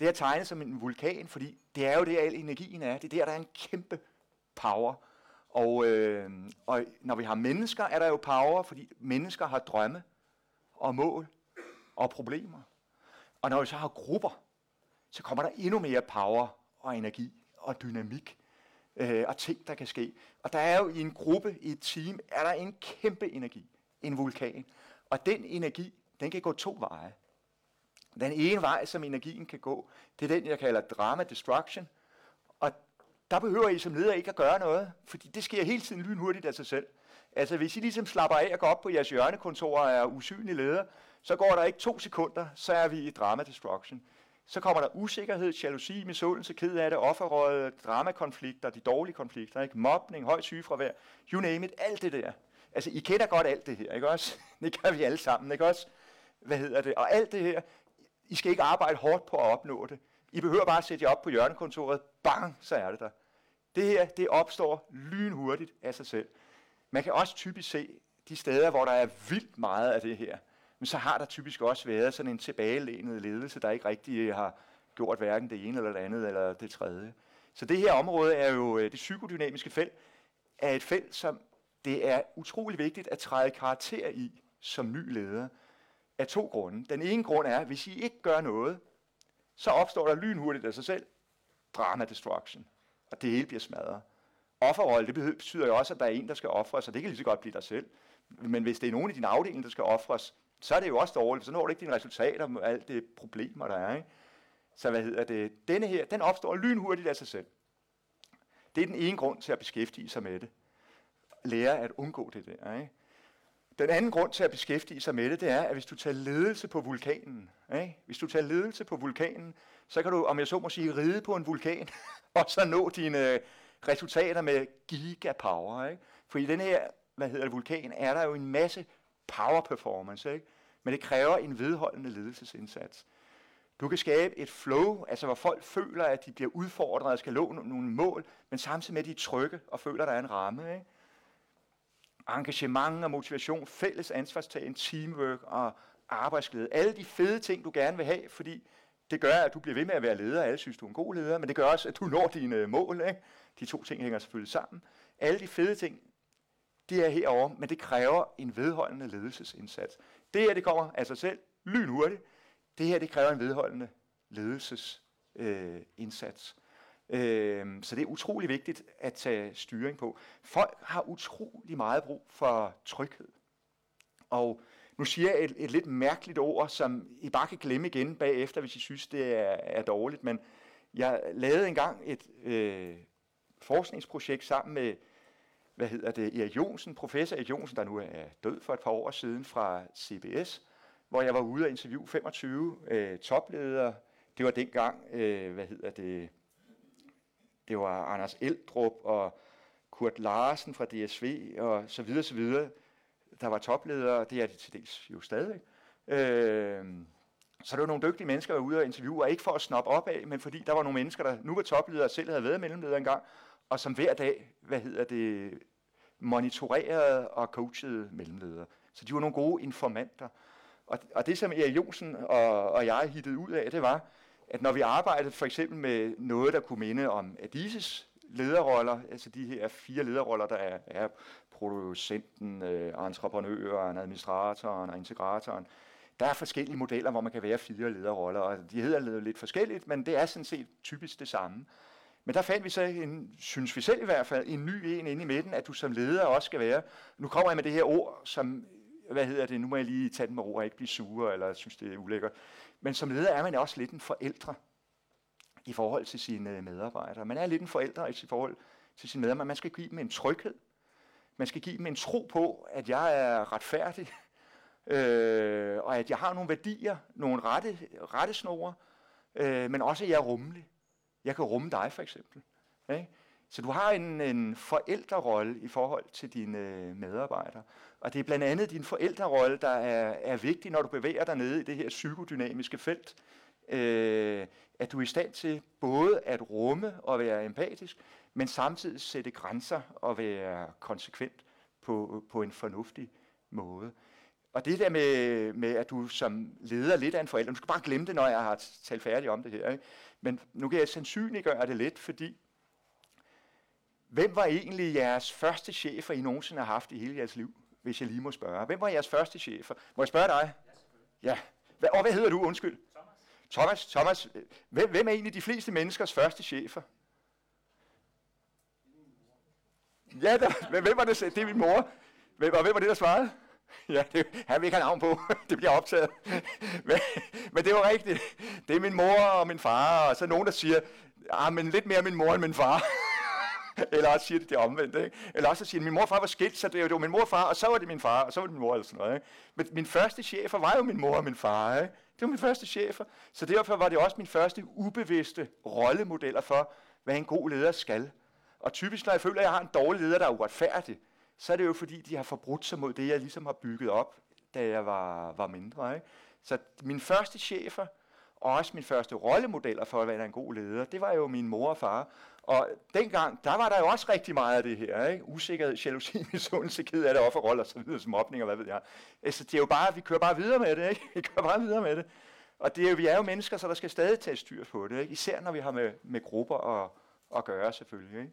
Det er tegnet som en vulkan, fordi det er jo det, al energien er. Det er der, der er en kæmpe power. Og når vi har mennesker, er der jo power, fordi mennesker har drømme. og mål og problemer. Og når vi så har grupper, så kommer der endnu mere power og energi og dynamik og ting, der kan ske. Og der er jo i en gruppe, i et team, er der en kæmpe energi, en vulkan. Og den energi, den kan gå to veje. Den ene vej, som energien kan gå, det er den, jeg kalder drama destruction. Og der behøver I som leder ikke at gøre noget, fordi det sker hele tiden lynhurtigt af sig selv. Altså hvis I ligesom slapper af og går op på jeres hjørnekontor og er usynlig leder, så går der ikke 2 sekunder, så er vi i drama destruction. Så kommer der usikkerhed, jalousi, misundelse, ked af det, offerrøde, dramakonflikter, de dårlige konflikter, ikke? Mobning, høj sygefravær, you name it, alt det der. Altså I kender godt alt det her, ikke også? Det gør vi alle sammen, ikke også? Og alt det her, I skal ikke arbejde hårdt på at opnå det. I behøver bare at sætte jer op på hjørnekontoret, bang, så er det der. Det her, det opstår lynhurtigt af sig selv. Man kan også typisk se de steder, hvor der er vildt meget af det her, men så har der typisk også været sådan en tilbagelænet ledelse, der ikke rigtig har gjort hverken det ene eller det andet eller det tredje. Så det her område er jo det psykodynamiske felt, er et felt, som det er utrolig vigtigt at træde karakter i som ny leder af 2 grunde. Den ene grund er, at hvis I ikke gør noget, så opstår der lynhurtigt af sig selv drama destruction, og det hele bliver smadret. Offerrolle, det betyder jo også, at der er en, der skal ofres, og det kan lige så godt blive dig selv. Men hvis det er nogen i din afdeling, der skal ofres, så er det jo også dårligt, så når du ikke dine resultater med alle de problemer, der er. Ikke? Så denne her, den opstår lynhurtigt af sig selv. Det er den ene grund til at beskæftige sig med det. Lære at undgå det der. Ikke? Den anden grund til at beskæftige sig med det, det er, at hvis du tager ledelse på vulkanen, ikke? Hvis du tager ledelse på vulkanen, så kan du, om jeg så må sige, ride på en vulkan, og så nå dine resultater med gigapower, ikke? For i den her, vulkan, er der jo en masse power performance, ikke? Men det kræver en vedholdende ledelsesindsats. Du kan skabe et flow, altså hvor folk føler, at de bliver udfordret og skal nå nogle mål, men samtidig med, at de er trygge og føler, at der er en ramme, ikke? Engagement og motivation, fælles ansvarstagen, teamwork og arbejdsglæde. Alle de fede ting, du gerne vil have, fordi det gør, at du bliver ved med at være leder. Alle synes, du er en god leder, men det gør også, at du når dine mål, ikke? De 2 ting hænger selvfølgelig sammen. Alle de fede ting, de er herovre, men det kræver en vedholdende ledelsesindsats. Det her, det kommer af sig selv lynhurtigt. Det her, det kræver en vedholdende ledelsesindsats. Så det er utrolig vigtigt at tage styring på. Folk har utrolig meget brug for tryghed. Og nu siger jeg et lidt mærkeligt ord, som I bare kan glemme igen bagefter, hvis I synes, det er dårligt. Men jeg lavede engang et forskningsprojekt sammen med Erik Jonsen, professor Erik Jonsen, der nu er død for et par år siden fra CBS, hvor jeg var ude og interviewe 25 topledere. Det var dengang, det var Anders Eldrup og Kurt Larsen fra DSV og så videre, der var topledere, det er de til dels jo stadig. Så der var nogle dygtige mennesker, der var ude og interviewe, og ikke for at snoppe op af, men fordi der var nogle mennesker, der nu var topledere og selv havde været mellemledere engang, og som hver dag, monitorerede og coachede mellemledere. Så de var nogle gode informanter. Og det, som Erik Jonsen og jeg hittede ud af, det var, at når vi arbejdede for eksempel med noget, der kunne minde om Adizes lederroller, altså de her 4 lederroller, der er producenten, entreprenøren, administratoren og integratoren, der er forskellige modeller, hvor man kan være 4 lederroller, og de hedder lidt forskelligt, men det er sådan set typisk det samme. Men der fandt vi så, synes vi selv i hvert fald, en ny en inde i midten, at du som leder også skal være. Nu kommer jeg med det her ord, som, nu må jeg lige tage den med ro og ikke blive sure, eller synes det er ulækkert. Men som leder er man også lidt en forældre i forhold til sine medarbejdere. Man er lidt en forældre i forhold til sine medarbejdere. Man skal give dem en tryghed. Man skal give dem en tro på, at jeg er retfærdig, og at jeg har nogle værdier, nogle rettesnore, men også at jeg er rummelig. Jeg kan rumme dig, for eksempel. Okay? Så du har en forældrerolle i forhold til dine medarbejdere. Og det er blandt andet din forældrerolle, der er vigtig, når du bevæger dig nede i det her psykodynamiske felt. At du er i stand til både at rumme og være empatisk, men samtidig sætte grænser og være konsekvent på en fornuftig måde. Og det der med, at du som leder lidt af en forælder, du skal bare glemme det, når jeg har talt færdig om det her, ikke? Men nu kan jeg sandsynliggøre det lidt, fordi hvem var egentlig jeres første chefer, I nogensinde har haft i hele jeres liv, hvis jeg lige må spørge? Hvem var jeres første chefer? Må jeg spørge dig? Yes. Ja. Hvad hedder du? Undskyld. Thomas. Hvem er egentlig de fleste menneskers første chefer? Ja, hvem var det? Det er min mor. Og hvem var det, der svarede? Ja, han vil ikke have navn på. Det bliver optaget. Men det var rigtigt. Det er min mor og min far. Og så nogen, der siger, men lidt mere min mor end min far. Eller også siger det omvendt. Ikke? Eller også siger, at min mor og far var skilt, så det var min mor og far, og så var det min far, og så var det min mor. Eller sådan noget, ikke? Men min første chefer var jo min mor og min far. Ikke? Det var min første chefer. Så derfor var det også min første ubevidste rollemodeller for, hvad en god leder skal. Og typisk, når jeg føler, at jeg har en dårlig leder, der er uretfærdig, så er det jo fordi, de har forbrudt sig mod det, jeg ligesom har bygget op, da jeg var mindre. Ikke? Så min første chefer, og også min første rollemodeller for at være en god leder, det var jo min mor og far. Og dengang, der var der jo også rigtig meget af det her, ikke? Usikkerhed, jalousi, misundelse, ked af det, offerrolle og så videre, mobning og hvad ved jeg. Altså, det er jo bare, vi kører bare videre med det, ikke? Vi kører bare videre med det. Og det er jo, vi er jo mennesker, så der skal stadig tage styr på det, ikke? Især når vi har med grupper at gøre, selvfølgelig, ikke?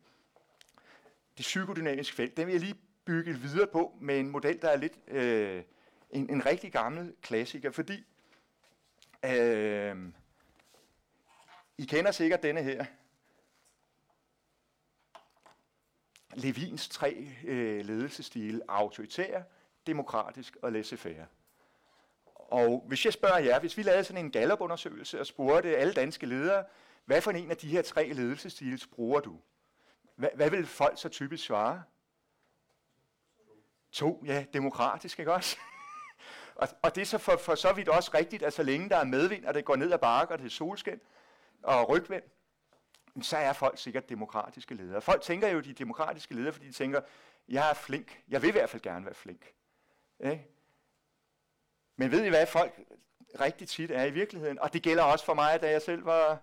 Det psykodynamiske felt, den vil jeg lige bygge videre på med en model, der er lidt en rigtig gammel klassiker, fordi I kender sikkert denne her. Levins tre ledelsesstile: autoritær, demokratisk og laissez-faire. Og hvis jeg spørger jer, hvis vi lavede sådan en Gallup-undersøgelse og spurgte alle danske ledere, hvad for en af de her tre ledelsesstile bruger du? Hvad vil folk så typisk svare? 2, ja, demokratisk, ikke også? og det er så for så vidt også rigtigt, at så længe der er medvind, og det går ned ad bakke, og det er solskin og rygvind, så er folk sikkert demokratiske ledere. Folk tænker jo, de er demokratiske ledere, fordi de tænker, jeg er flink. Jeg vil i hvert fald gerne være flink. Ikke? Men ved I hvad, folk rigtig tit er i virkeligheden? Og det gælder også for mig, da jeg selv var...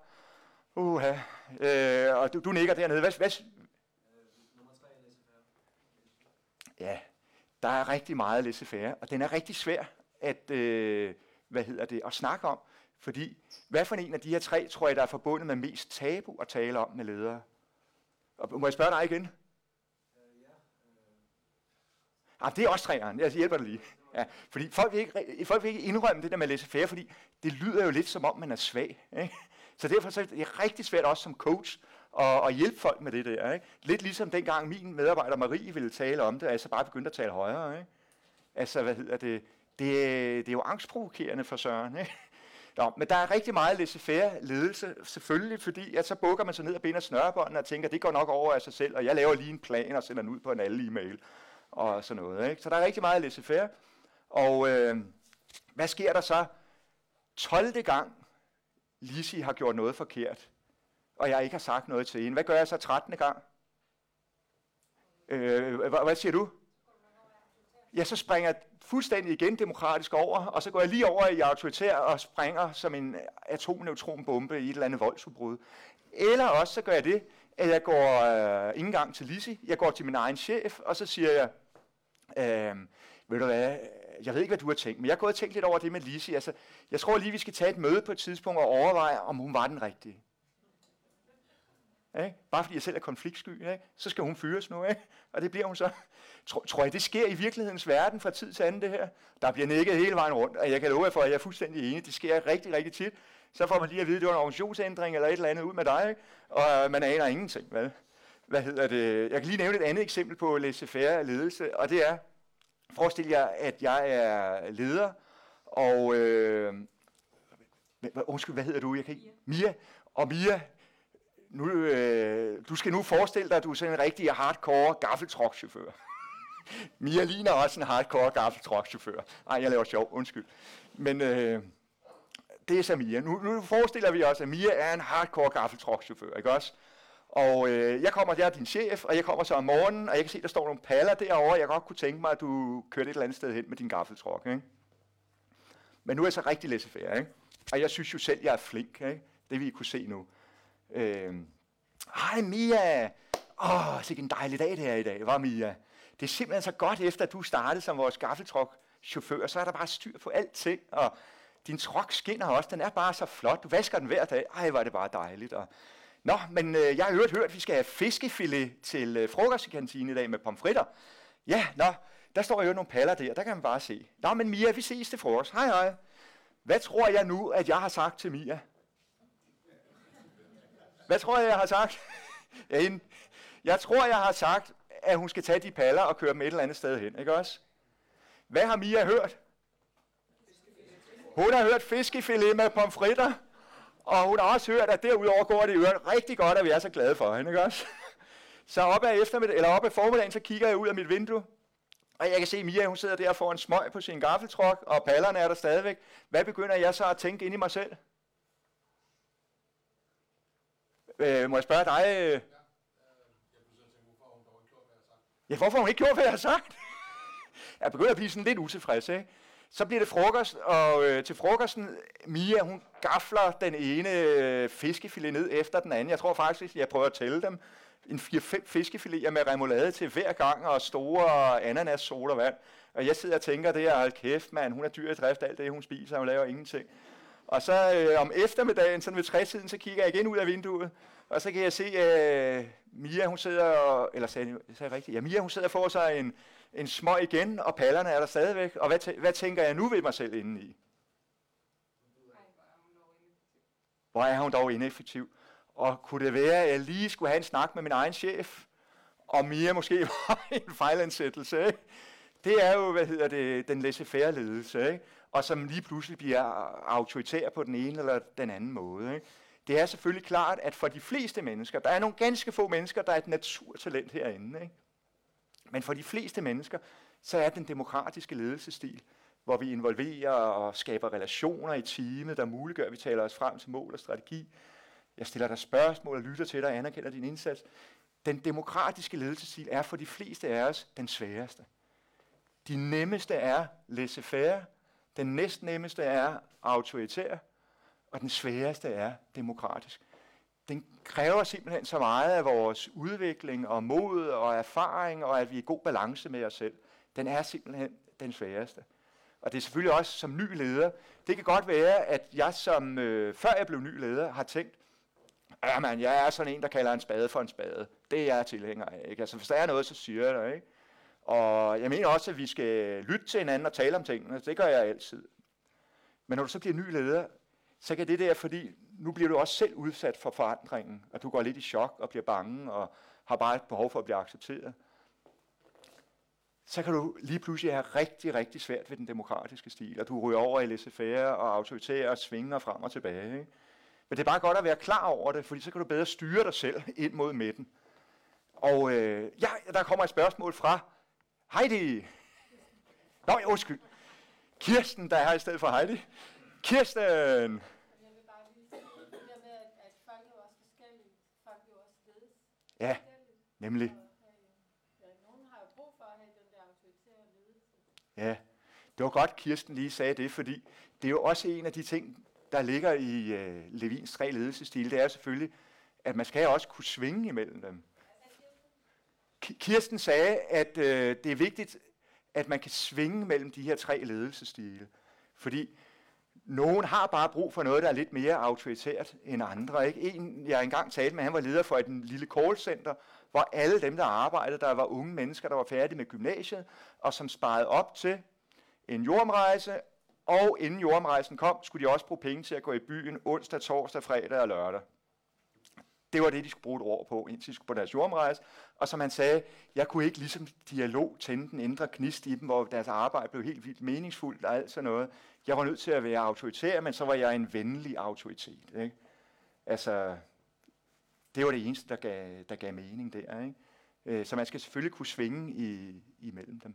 og du nikker dernede. Hvad? Nummer 3 er laissez-faire. Ja, der er rigtig meget laissez-faire, og den er rigtig svær at snakke om, fordi hvad for en af de her tre, tror jeg, der er forbundet med mest tabu at tale om med ledere? Og må jeg spørge dig igen? Det er også 3'eren. Jeg hjælper dig lige. Ja, fordi folk vil ikke indrømme det der med laissez-faire, fordi det lyder jo lidt som om, man er svag. Ikke? Så derfor så er det rigtig svært også som coach at hjælpe folk med det der. Ikke? Lidt ligesom dengang min medarbejder Marie ville tale om det, og jeg så bare begyndte at tale højere. Ikke? Altså, Det er jo angstprovokerende for Søren. Ikke? Nå, men der er rigtig meget laissez-faire ledelse, selvfølgelig, fordi at så bukker man sig ned og binder snørebåndene og tænker, det går nok over af sig selv, og jeg laver lige en plan og sender den ud på en alle e-mail og sådan noget. Ikke? Så der er rigtig meget laissez-faire. Og hvad sker der så? 12. gang Lizzie har gjort noget forkert, og jeg ikke har sagt noget til hende. Hvad gør jeg så 13. gang? Hvad siger du? Ja, så springer jeg fuldstændig igen demokratisk over, og så går jeg lige over i autoritær og springer som en atomneutronbombe i et eller andet voldsudbrud. Eller også så gør jeg det, at jeg går ikke engang til Lizzie, jeg går til min egen chef, og så siger jeg, ved du hvad, jeg ved ikke, hvad du har tænkt, men jeg har gået og tænkt lidt over det med Lizzie. Altså, jeg tror lige, vi skal tage et møde på et tidspunkt og overveje, om hun var den rigtige. Ikke? Bare fordi jeg selv er konfliktsky, ikke? Så skal hun fyres nu, ikke? Og det bliver hun så. Tror jeg, det sker i virkelighedens verden fra tid til anden, det her? Der bliver nikket hele vejen rundt, og jeg kan love jer for, at jeg er fuldstændig enig. Det sker rigtig, rigtig tit. Så får man lige at vide, at det var en organisationsændring eller et eller andet ud med dig, ikke? Og man aner ingenting, vel? Jeg kan lige nævne et andet eksempel på laissez-faire ledelse, og det er, forestil jer, at jeg er leder, og... undskyld, hvad hedder du? Jeg kan ikke... Mia. Og Mia... Nu, du skal nu forestille dig, at du er sådan en rigtig hardcore gaffeltruckchauffør. Mia ligner også en hardcore gaffeltruckchauffør. Ej, jeg laver sjov, undskyld. Men det er så Mia. Nu forestiller vi os, at Mia er en hardcore gaffeltruckchauffør, ikke også? Og jeg er din chef, og jeg kommer så om morgenen, og jeg kan se, der står nogle paller derovre. Jeg godt kunne tænke mig, at du kørte et eller andet sted hen med din gaffeltruck, ikke? Men nu er jeg så rigtig laissez-faire, ikke? Og jeg synes jo selv, jeg er flink, ikke? Det vil I kunne se nu. Hej Mia, sikke en dejlig dag det her i dag, var Mia. Det er simpelthen så godt efter at du startede som vores gaffeltruckchauffør, så er der bare styr på alting, og din truck skinner også, den er bare så flot, du vasker den hver dag, ej var det bare dejligt. Og... Nå, men jeg har hørt, at vi skal have fiskefilet til frokost i kantinen i dag med pomfritter. Ja, nå, der står jo nogle paller der kan man bare se. Nå, men Mia, vi ses til frokost, hej hej. Hvad tror jeg nu, at jeg har sagt til Mia? Hvad tror jeg har sagt? Jeg tror, jeg har sagt, at hun skal tage de paller og køre dem et eller andet sted hen, ikke også? Hvad har Mia hørt? Hun har hørt fiskefilet med pomfritter, og hun har også hørt, at derudover går det i øvrigt rigtig godt, at vi er så glade for hende, ikke også? Så op ad formiddagen, så kigger jeg ud af mit vindue, og jeg kan se Mia, hun sidder der og får en smøg på sin gaffeltruk, og pallerne er der stadigvæk. Hvad begynder jeg så at tænke ind i mig selv? Må jeg spørge dig? Ja, hvorfor har hun ikke gjort, hvad jeg har sagt? Jeg begynder at blive sådan lidt utilfreds, ikke? Så bliver det frokost, og til frokosten, Mia, hun gafler den ene fiskefilet ned efter den anden. Jeg tror faktisk, jeg prøver at tælle dem. 4-5 fiskefileter med remoulade til hver gang, og store ananas, sol og vand. Og jeg sidder og tænker, det er kæft, mand, hun er dyr i drift, alt det, hun spiser, hun laver ingenting. Og så om eftermiddagen, sådan ved 3-tiden, så kigger jeg igen ud af vinduet, og så kan jeg se, Mia, hun sidder og, eller sagde jeg rigtigt? Ja, Mia, hun sidder og får sig en smøg igen, og pallerne er der stadigvæk. Og hvad tænker jeg nu ved mig selv indeni? Hvor er hun dog ineffektiv? Og kunne det være, at jeg lige skulle have en snak med min egen chef, og Mia måske var en fejlansættelse, ikke? Det er jo, den laissez-faire ledelse, ikke? Og som lige pludselig bliver autoritær på den ene eller den anden måde, ikke? Det er selvfølgelig klart, at for de fleste mennesker, der er nogle ganske få mennesker, der er et naturtalent herinde, ikke? Men for de fleste mennesker, så er den demokratiske ledelsesstil, hvor vi involverer og skaber relationer i teamet, der muliggør, at vi taler os frem til mål og strategi. Jeg stiller dig spørgsmål og lytter til dig og anerkender din indsats. Den demokratiske ledelsesstil er for de fleste af os den sværeste. De nemmeste er laissez-faire, den næstnemmeste er autoritær, og den sværeste er demokratisk. Den kræver simpelthen så meget af vores udvikling og mod og erfaring, og at vi er i god balance med os selv. Den er simpelthen den sværeste. Og det er selvfølgelig også som ny leder. Det kan godt være, at jeg som før jeg blev ny leder, har tænkt, jamen, jeg er sådan en, der kalder en spade for en spade. Det er jeg tilhænger af, ikke? Altså, hvis der er noget, så siger jeg det, ikke? Og jeg mener også, at vi skal lytte til hinanden og tale om tingene. Det gør jeg altid. Men når du så bliver ny leder, så kan det der, fordi nu bliver du også selv udsat for forandringen, og du går lidt i chok og bliver bange og har bare et behov for at blive accepteret. Så kan du lige pludselig have rigtig, rigtig svært ved den demokratiske stil, og du ryger over i laissez-faire og autoritære og svinger frem og tilbage, ikke? Men det er bare godt at være klar over det, fordi så kan du bedre styre dig selv ind mod midten. Og ja, der kommer et spørgsmål fra Heidi. Nå, undskyld. Kirsten, der er her i stedet for Heidi. Kirsten! Jeg vil bare lige sige, at folk er jo også forskellige. Folk er jo også ledes. Ja, nemlig. Nogen har jo brug for at have den der autoritære ledelse. Ja, det var godt, Kirsten lige sagde det, fordi det er jo også en af de ting, der ligger i Levins 3 ledelsesstil, det er selvfølgelig, at man skal også kunne svinge imellem dem. Kirsten sagde, at det er vigtigt, at man kan svinge mellem de her 3 ledelsesstile, fordi nogen har bare brug for noget, der er lidt mere autoritært end andre, ikke? En, jeg engang talte med, han var leder for et lille callcenter, hvor alle dem, der arbejdede, der var unge mennesker, der var færdige med gymnasiet, og som sparede op til en jordomrejse. Og inden jordomrejsen kom, skulle de også bruge penge til at gå i byen onsdag, torsdag, fredag og lørdag. Det var det, de skulle bruge et år på, indtil de skulle på deres jordomrejse. Og som han sagde, jeg kunne ikke ligesom dialog tænde den indre gnist i dem, hvor deres arbejde blev helt vildt meningsfuldt og alt sådan noget. Jeg var nødt til at være autoritær, men så var jeg en venlig autoritet, ikke? Altså, det var det eneste, der gav mening der, ikke? Så man skal selvfølgelig kunne svinge imellem dem.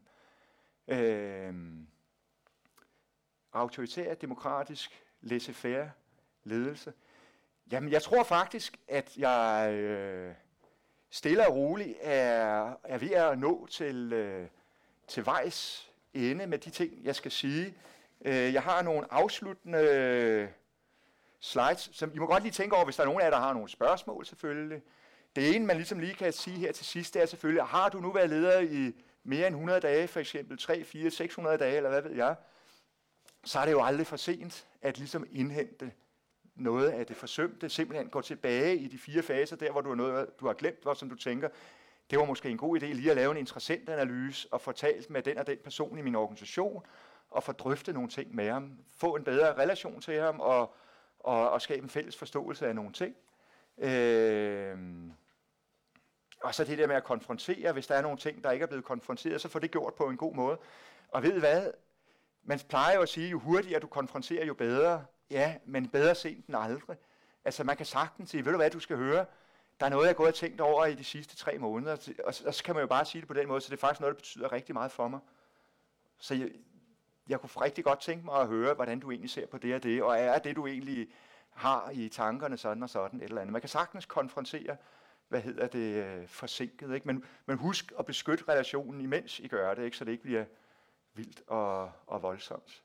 Autoritær, demokratisk, laissez-faire, ledelse. Jamen, jeg tror faktisk, at jeg stille og roligt er ved at nå til vejs ende med de ting, jeg skal sige. Jeg har nogle afsluttende slides, som I må godt lige tænke over, hvis der er nogen af jer, der har nogle spørgsmål selvfølgelig. Det ene, man ligesom lige kan sige her til sidst, det er selvfølgelig, har du nu været leder i mere end 100 dage, for eksempel 3, 4, 600 dage, eller hvad ved jeg, så er det jo aldrig for sent at ligesom indhente noget af det forsømte, simpelthen gå tilbage i de 4 faser, der hvor du har noget, du har glemt, hvor som du tænker, det var måske en god idé lige at lave en interessentanalyse og fortalt med den og den person i min organisation, og få drøftet nogle ting med ham, få en bedre relation til ham og skabe en fælles forståelse af nogle ting. Og så det der med at konfrontere, hvis der er nogle ting, der ikke er blevet konfronteret, så få det gjort på en god måde. Og ved hvad? Man plejer jo at sige, jo hurtigere du konfronterer, jo bedre. Ja, men bedre sent end aldrig. Altså man kan sagtens sige, ved du hvad, du skal høre? Der er noget, jeg gået og tænkt over i de sidste 3 måneder, og så kan man jo bare sige det på den måde, så det er faktisk noget, der betyder rigtig meget for mig. Så jeg kunne rigtig godt tænke mig at høre, hvordan du egentlig ser på det og det, og er det, du egentlig har i tankerne sådan og sådan, et eller andet. Man kan sagtens konfrontere, forsinket, ikke? Men husk at beskytte relationen, imens I gør det, ikke? Så det ikke bliver vildt og voldsomt.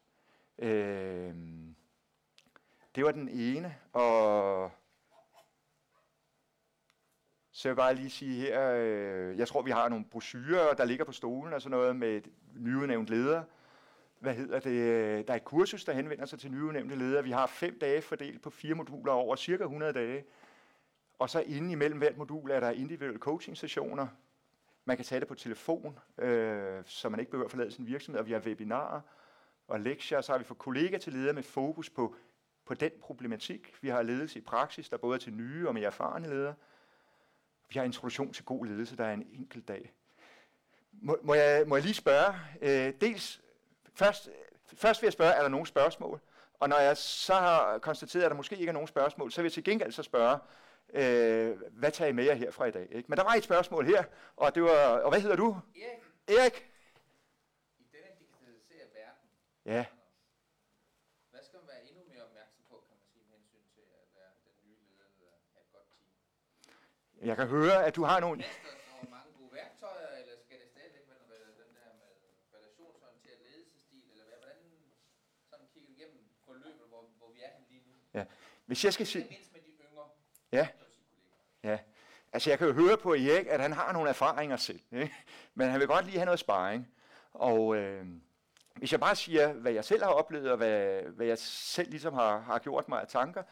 Det var den ene, og så jeg vil bare lige sige her, jeg tror, vi har nogle brochurer, der ligger på stolen og sådan noget med et nyudnævnt leder. Der er et kursus, der henvender sig til nyudnævnte ledere. Vi har 5 dage fordelt på 4 moduler over cirka 100 dage. Og så inde imellem hvert modul er der individuelle coaching-sessioner. Man kan tage det på telefon, så man ikke behøver at forlade sin virksomhed. Og vi har webinarer og lektier, så har vi for kollegaer til ledere med fokus på den problematik. Vi har ledelse i praksis, der både er til nye og mere erfarne ledere. Vi har introduktion til god ledelse, der er en enkelt dag. Må jeg lige spørge? Først vil jeg spørge, er der nogen spørgsmål? Og når jeg så har konstateret, at der måske ikke er nogen spørgsmål, så vil jeg til gengæld så spørge, hvad tager I med jer her fra i dag? Ikke? Men der var et spørgsmål her, og det var, og hvad hedder du? Erik? I denne digitaliserede verden, ja. Hvad skal man være endnu mere opmærksom på, kan man sige, med hensyn til at være den nye leder eller have et godt team? Jeg kan høre, at du har nogle... Og mange gode værktøjer, eller skal det stadigvæk være den der med relationsorienteret ledelsesstil, eller hvad? Hvordan sådan kigger igennem forløbet, hvor vi er henne lige nu? Ja. Hvis jeg skal sige... Ja. Ja, altså jeg kan jo høre på Erik, at han har nogle erfaringer selv, ikke? Men han vil godt lige have noget sparring, og hvis jeg bare siger, hvad jeg selv har oplevet, og hvad jeg selv ligesom har gjort mig af tanker.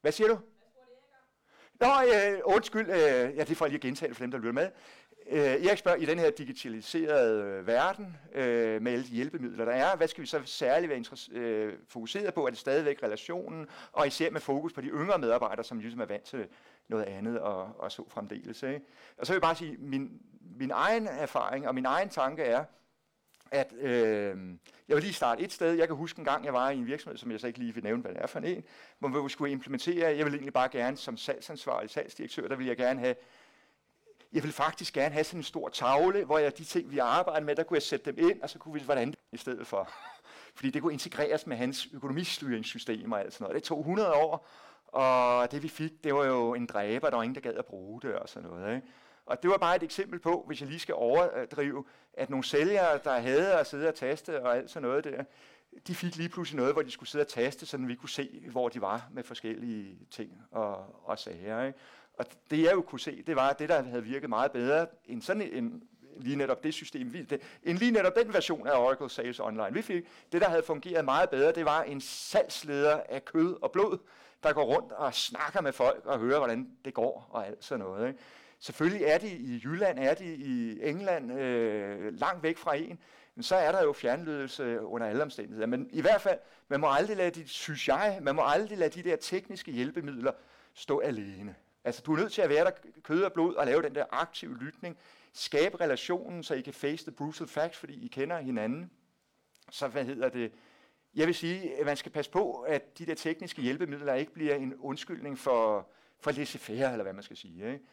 Hvad siger du? Nå, undskyld, ja, det får jeg lige at gentage for dem, der lytter med. Erik spørger, i den her digitaliserede verden, med alle de hjælpemidler, der er, hvad skal vi så særligt være fokuseret på? Er det stadigvæk relationen, og især med fokus på de yngre medarbejdere, som ligesom er vant til noget andet og så fremdeles. Ikke? Og så vil jeg bare sige, min egen erfaring og min egen tanke er, at jeg vil lige starte et sted. Jeg kan huske en gang, jeg var i en virksomhed, som jeg så ikke lige vil nævne, hvad det er for en, hvor vi skulle implementere. Jeg ville egentlig bare gerne som salgsansvarlig, salgsdirektør, jeg ville faktisk gerne have sådan en stor tavle, hvor jeg de ting, vi arbejder med, der kunne jeg sætte dem ind, og så kunne vi hvordan i stedet for. Fordi det kunne integreres med hans økonomistyringssystem og alt sådan noget. Det tog 100 år, og det vi fik, det var jo en dræber, der var ingen, der gad at bruge det og sådan noget. Ikke? Og det var bare et eksempel på, hvis jeg lige skal overdrive, at nogle sælgere, der havde at sidde og taste og alt sådan noget der, de fik lige pludselig noget, hvor de skulle sidde og taste, så vi kunne se, hvor de var med forskellige ting og sager. Ikke? Og det jeg jo kunne se, det var, at det, der havde virket meget bedre end sådan en lige netop det system, en lige netop den version af Oracle Sales Online, vi fik. Det, der havde fungeret meget bedre, det var en salgsleder af kød og blod, der går rundt og snakker med folk og hører, hvordan det går og alt sådan noget. Ikke? Selvfølgelig er de i Jylland, er de i England, langt væk fra en, men så er der jo fjernlydelse under alle omstændigheder. Men i hvert fald, man må aldrig lade de der tekniske hjælpemidler stå alene. Altså, du er nødt til at være der kød og blod og lave den der aktive lytning. Skabe relationen, så I kan face the brutal facts, fordi I kender hinanden. Så jeg vil sige, at man skal passe på, at de der tekniske hjælpemidler ikke bliver en undskyldning for laissez-faire, eller hvad man skal sige. Ikke?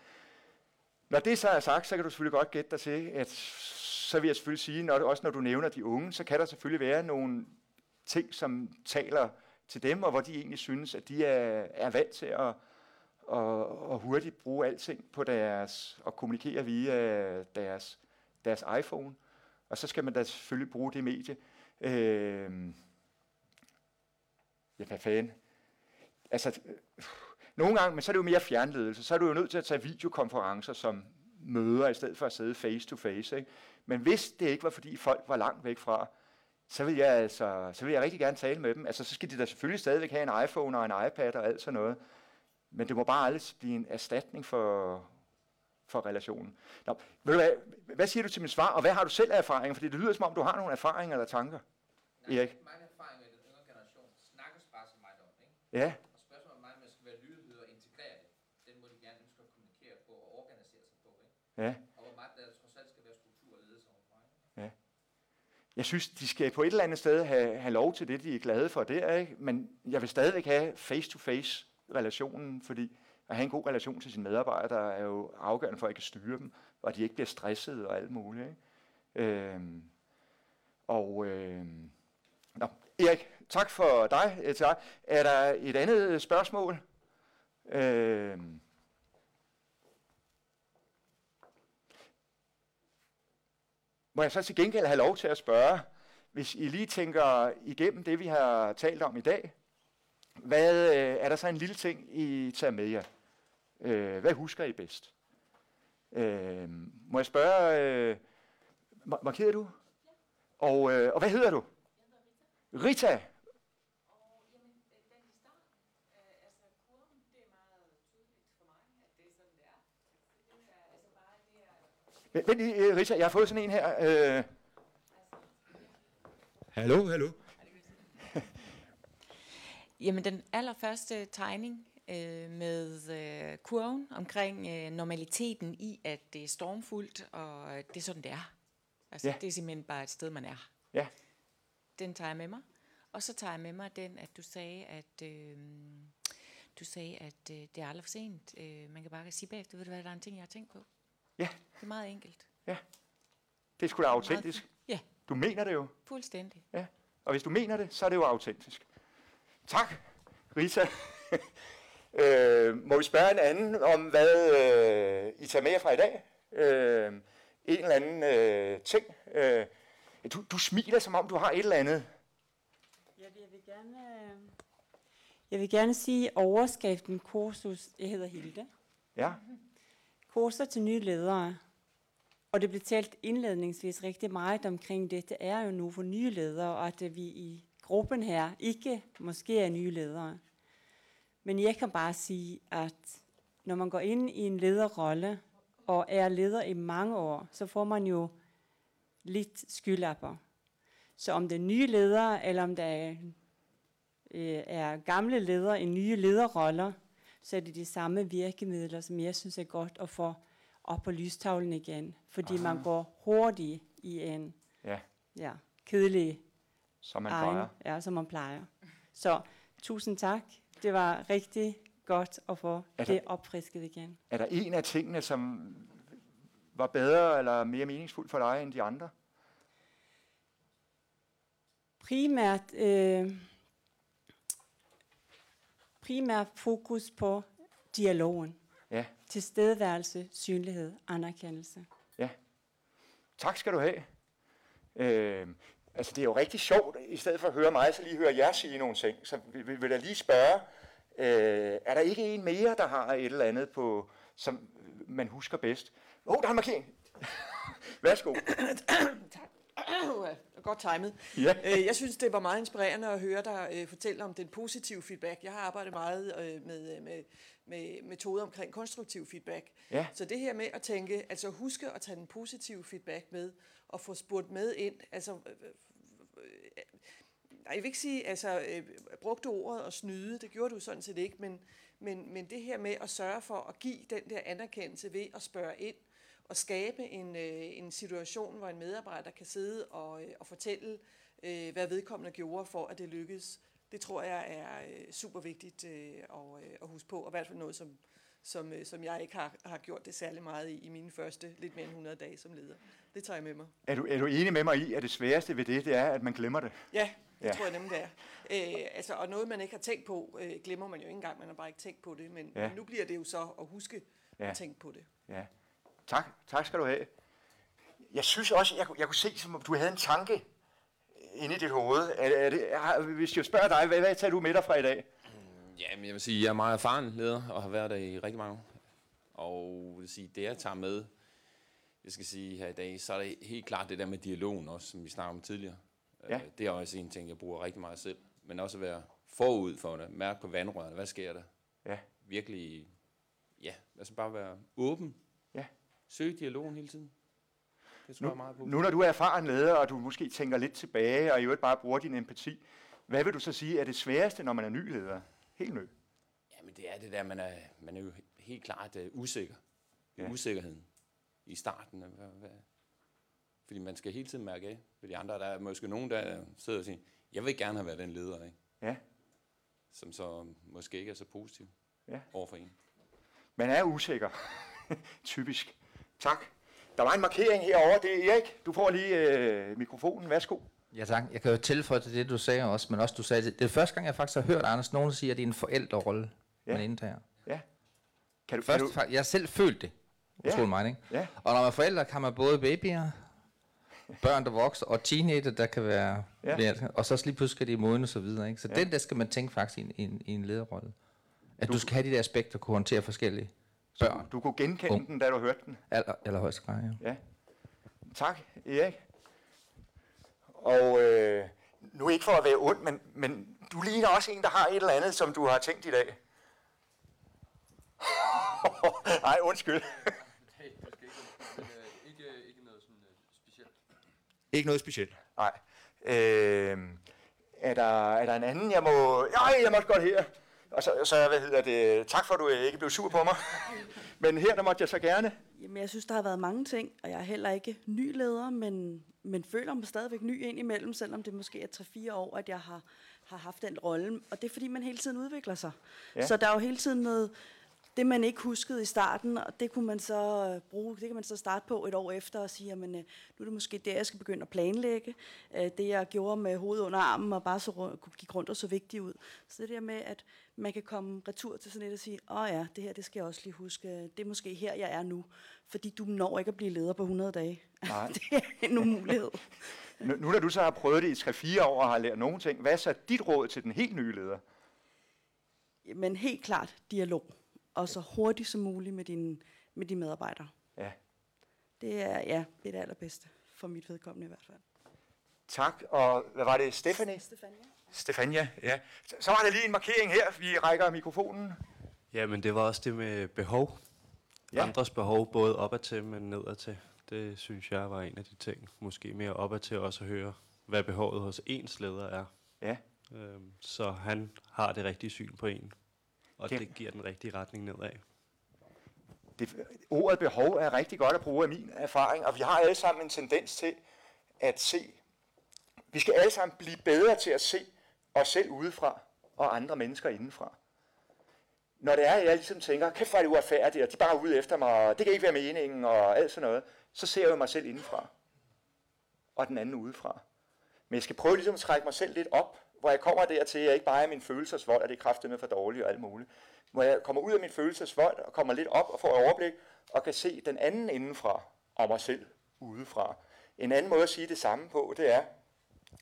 Når det så er sagt, så kan du selvfølgelig godt gætte dig til, at så vil jeg selvfølgelig sige, også når du nævner de unge, så kan der selvfølgelig være nogle ting, som taler til dem, og hvor de egentlig synes, at de er vant til at og hurtigt bruge alting på deres, og kommunikere via deres iPhone. Og så skal man da selvfølgelig bruge det medie. Hvad fanden? Altså, nogle gange, men så er det jo mere fjernledelse, så er du jo nødt til at tage videokonferencer som møder, i stedet for at sidde face to face. Ikke? Men hvis det ikke var, fordi folk var langt væk fra, så vil jeg rigtig gerne tale med dem. Altså, så skal de da selvfølgelig stadigvæk have en iPhone og en iPad og alt sådan noget. Men det må bare aldrig blive en erstatning for relationen. Nå, hvad siger du til mit svar, og hvad har du selv af erfaringer? Fordi det lyder, som om du har nogle erfaringer eller tanker. Der er ikke mange erfaringer i den yngre generation. Snakkes bare så meget om, ikke? Ja. Og spørgsmålet om meget, man skal være lydhør og integrere det. Den måde, de gerne ønsker at kommunikere på og organisere sig på, ikke? Ja. Og hvor meget der trods alt skal være struktur og ledelse overfor, ikke? Ja. Jeg synes, de skal på et eller andet sted have lov til det, de er glade for der, ikke? Men jeg vil stadigvæk have face-to-face-relationen, fordi at have en god relation til sine medarbejdere er jo afgørende for, at jeg kan styre dem, og at de ikke bliver stressede og alt muligt, ikke? Nå, Erik, tak for dig. Tak. Er der et andet spørgsmål? Må jeg så til gengæld have lov til at spørge, hvis I lige tænker igennem det, vi har talt om i dag, hvad er der så en lille ting, I tager med jer? Hvad husker I bedst? Må jeg spørge, markerer du? Ja. Og hvad hedder du? Jeg hedder Rita. Rita? Og jamen, den i starten, altså kurven, det er meget tydeligt for mig, at det er sådan, det er. Det er altså bare det her... Vent lige, Rita, jeg har fået sådan en her. Hallo, hallo. Jamen, den allerførste tegning med kurven omkring normaliteten i, at det er stormfuldt, og det er sådan, det er. Altså, ja. Det er simpelthen bare et sted, man er. Ja. Den tager jeg med mig. Og så tager jeg med mig den, at du sagde, at det er aldrig for sent. Man kan bare sige bagefter, ved du hvad, der er en ting, jeg har tænkt på. Ja. Det er meget enkelt. Ja. Det er sgu da autentisk. Ja. Du mener det jo. Fuldstændig. Ja. Og hvis du mener det, så er det jo autentisk. Tak, Rita. Må vi spørge en anden om, hvad I tager med jer fra i dag? En eller anden ting. Du smiler, som om du har et eller andet. Jeg vil gerne sige overskriften kursus. Jeg hedder Hilde. Ja. Kurser til nye ledere. Og det blev talt indledningsvis rigtig meget omkring det. Det er jo nu for nye ledere, og at vi i gruppen her ikke måske er nye ledere. Men jeg kan bare sige, at når man går ind i en lederrolle og er leder i mange år, så får man jo lidt skylapper. Så om det er nye ledere, eller om der er gamle ledere i nye lederroller, så er det de samme virkemidler, som jeg synes er godt at få op på lystavlen igen. Fordi man går hurtigt i en kedelig som man plejer. Så tusind tak. Det var rigtig godt at få det opfrisket igen. Er der en af tingene, som var bedre eller mere meningsfuldt for dig end de andre? Primært fokus på dialogen. Ja. Tilstedeværelse, synlighed, anerkendelse. Ja. Tak skal du have. Altså, det er jo rigtig sjovt, i stedet for at høre mig, så lige høre jer sige nogle ting. Så vil jeg lige spørge, er der ikke en mere, der har et eller andet, på, som man husker bedst? Der er en markering. Værsgo. Tak. Godt timet. Ja. Jeg synes, det var meget inspirerende at høre dig fortælle om den positive feedback. Jeg har arbejdet meget med metoder omkring konstruktiv feedback. Ja. Så det her med at tænke, altså huske at tage den positive feedback med, og få spurgt med ind, altså... Jeg vil ikke sige, altså brugte ordet og snyde, det gjorde du sådan set ikke, men det her med at sørge for at give den der anerkendelse ved at spørge ind, og skabe en situation, hvor en medarbejder kan sidde og fortælle, hvad vedkommende gjorde for, at det lykkedes. Det tror jeg er super vigtigt at huske på, og i hvert fald noget, som jeg ikke har gjort det særlig meget i mine første lidt mere end 100 dage som leder. Det tager jeg med mig. Er du enig med mig i, at det sværeste ved det er, at man glemmer det? Ja, det tror jeg nemlig, det er. Altså, og noget, man ikke har tænkt på, glemmer man jo ikke engang. Man har bare ikke tænkt på det, men nu bliver det jo så at huske at tænke på det. Ja. Tak skal du have. Jeg synes også, jeg kunne se, som om du havde en tanke inde i dit hoved. Hvis jeg spørger dig, hvad tager du med dig fra i dag? Jamen, jeg vil sige, jeg er meget erfaren leder og har været der i rigtig mange år. Og vil sige, det jeg tager med, jeg skal sige her i dag, så er det helt klart det der med dialogen også, som vi snakkede om tidligere. Ja. Det er også en ting, jeg bruger rigtig meget selv. Men også at være forud for det, mærke på vandrørene, hvad sker der? Ja. Virkelig, ja, altså bare være åben. Søg dialogen hele tiden. Det tror jeg meget på. Nu når du er erfaren leder, og du måske tænker lidt tilbage, og i øvrigt bare bruger din empati, hvad vil du så sige er det sværeste, når man er ny leder? Helt ny. Jamen det er det der, man er jo helt klart usikker. Ja. Usikkerheden i starten. Fordi man skal hele tiden mærke af. For de andre, der er måske nogen, der sidder og siger, jeg vil gerne have været den leder, ikke? Ja. Som så måske ikke er så positiv overfor en. Man er usikker. Typisk. Tak. Der var en markering herovre. Det er Erik. Du får lige mikrofonen. Værsgo. Ja tak. Jeg kan jo tilføje til det, du sagde også, men også du sagde, det er første gang, jeg faktisk har hørt, Anders, nogen sige, at det er en forældrerolle, man indtager. Ja. Jeg har selv følt det. Utrolig meget, ikke? Ja. Og når man er forældre, kan man både babyer, børn, der vokser, og teenager, der kan være lært, og så lige pludselig skal de i moden og så videre, ikke? Så den der skal man tænke faktisk i en lederrolle. At du skal have de der aspekter, kunne håndtere forskellige børn. Du kunne genkende den, da du hørte den? Allerhøjst grad, ja. Tak, Erik. Og nu ikke for at være ond, men du ligner også en, der har et eller andet, som du har tænkt i dag. Nej, undskyld. Ikke noget specielt. Nej. Er der en anden, jeg må... Nej, jeg måtte godt her. Og så tak for, at du ikke blev sur på mig. Men her, der måtte jeg så gerne. Jamen, jeg synes, der har været mange ting, og jeg er heller ikke ny leder, men føler mig stadigvæk ny ind imellem, selvom det måske er 3-4 år, at jeg har haft den rolle. Og det er, fordi man hele tiden udvikler sig. Ja. Så der er jo hele tiden noget... Det, man ikke huskede i starten, og det kunne man så bruge, det kan man så starte på et år efter og sige, jamen, nu er det måske der, jeg skal begynde at planlægge. Det, jeg gjorde med hovedet under armen og bare så gik rundt og så vigtigt ud. Så det der med, at man kan komme retur til sådan et og sige, ja, det her, det skal jeg også lige huske. Det er måske her, jeg er nu, fordi du når ikke at blive leder på 100 dage. Nej. Det er en umulighed. Nu da du så har prøvet det i 3-4 år og har lært nogle ting, hvad er så dit råd til den helt nye leder? Men helt klart dialog. Og så hurtigt som muligt med dine medarbejdere. Ja. Det er det allerbedste, for mit vedkommende i hvert fald. Tak, og hvad var det, Stefania, ja. Så var der lige en markering her, vi rækker mikrofonen. Ja, men det var også det med behov. Ja. Andres behov, både opad til, men nedad til. Det synes jeg var en af de ting. Måske mere opad til også at høre, hvad behovet hos ens leder er. Ja. Så han har det rigtige syn på en. Og det giver den rigtige retning nedad. Ordet behov er rigtig godt at bruge af min erfaring, og vi har alle sammen en tendens til at se. Vi skal alle sammen blive bedre til at se os selv udefra og andre mennesker indenfra. Når det er, at jeg ligesom tænker, kæft hvor er det uretfærdigt, og de bare er ude efter mig, og det kan ikke være meningen, og alt sådan noget, så ser jeg mig selv indenfra, og den anden udefra. Men jeg skal prøve ligesom at trække mig selv lidt op, hvor jeg kommer dertil, jeg ikke bare er min følelsesvold, og det er kraftedeme for dårligt og alt muligt. Hvor jeg kommer ud af min følelsesvold, og kommer lidt op og får overblik, og kan se den anden indenfra, og mig selv udefra. En anden måde at sige det samme på, det er,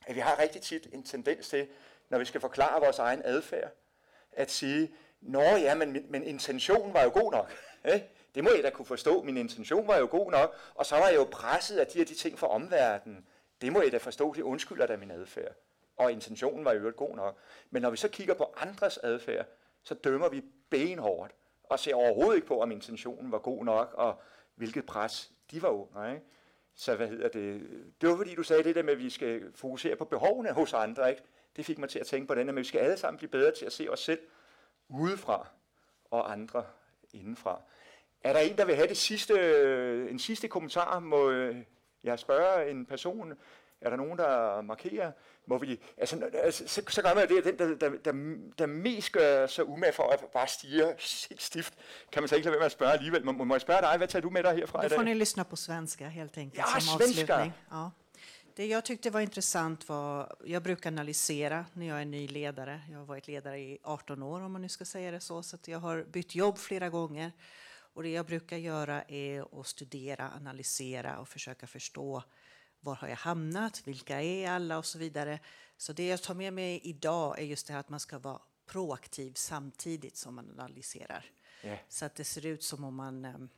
at vi har rigtig tit en tendens til, når vi skal forklare vores egen adfærd, at sige, nå ja, men intentionen var jo god nok. Det må jeg da kunne forstå, min intention var jo god nok, og så var jeg jo presset af de her de ting fra omverdenen. Det må jeg da forstå, det undskylder da min adfærd. Og intentionen var i øvrigt god nok. Men når vi så kigger på andres adfærd, så dømmer vi benhårdt, og ser overhovedet ikke på, om intentionen var god nok, og hvilket pres de var under, ikke? Så det var fordi, du sagde det der med, at vi skal fokusere på behovene hos andre, ikke? Det fik mig til at tænke på den, at vi skal alle sammen blive bedre til at se os selv udefra, og andre indenfra. Er der en, der vil have en sidste kommentar? Må jeg spørge en person? Er der nogen, der markerer? Så gør man jo det, at den, der mest gør sig umage for at bare stirre helt stift, kan man så ikke lade være med at spørge alligevel. Må jeg spørge dig, hvad tager du med dig herfra i dag? Du får ni lyssna på svenska helt enkelt. Ja, som svenska! Ja. Det jag tyckte var intressant var, jag brukar analysera när jag är ny ledare. Jag har varit ledare i 18 år, om man nu ska säga det så att jag har bytt jobb flera gånger. Och det jag brukar göra är att studera, analysera och försöka förstå var har jag hamnat, vilka är alla och så vidare. Så det jag tar med mig idag är just det här att man ska vara proaktiv samtidigt som man analyserar. Yeah. Så att det ser ut som om man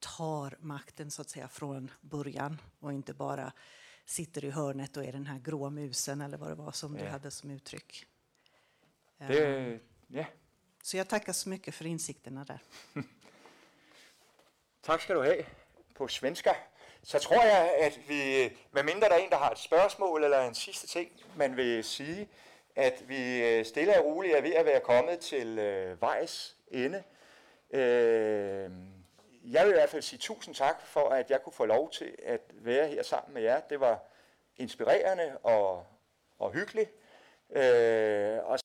tar makten så att säga från början och inte bara sitter i hörnet och är den här grå musen eller vad det var som du hade som uttryck. Så jag tackar så mycket för insikterna där. Tack ska du ha på svenska. Så tror jeg, at vi, medmindre der er en, der har et spørgsmål eller en sidste ting, man vil sige, at vi stille og roligt er ved at være kommet til vejs ende. Jeg vil i hvert fald sige tusind tak for, at jeg kunne få lov til at være her sammen med jer. Det var inspirerende og hyggeligt. Og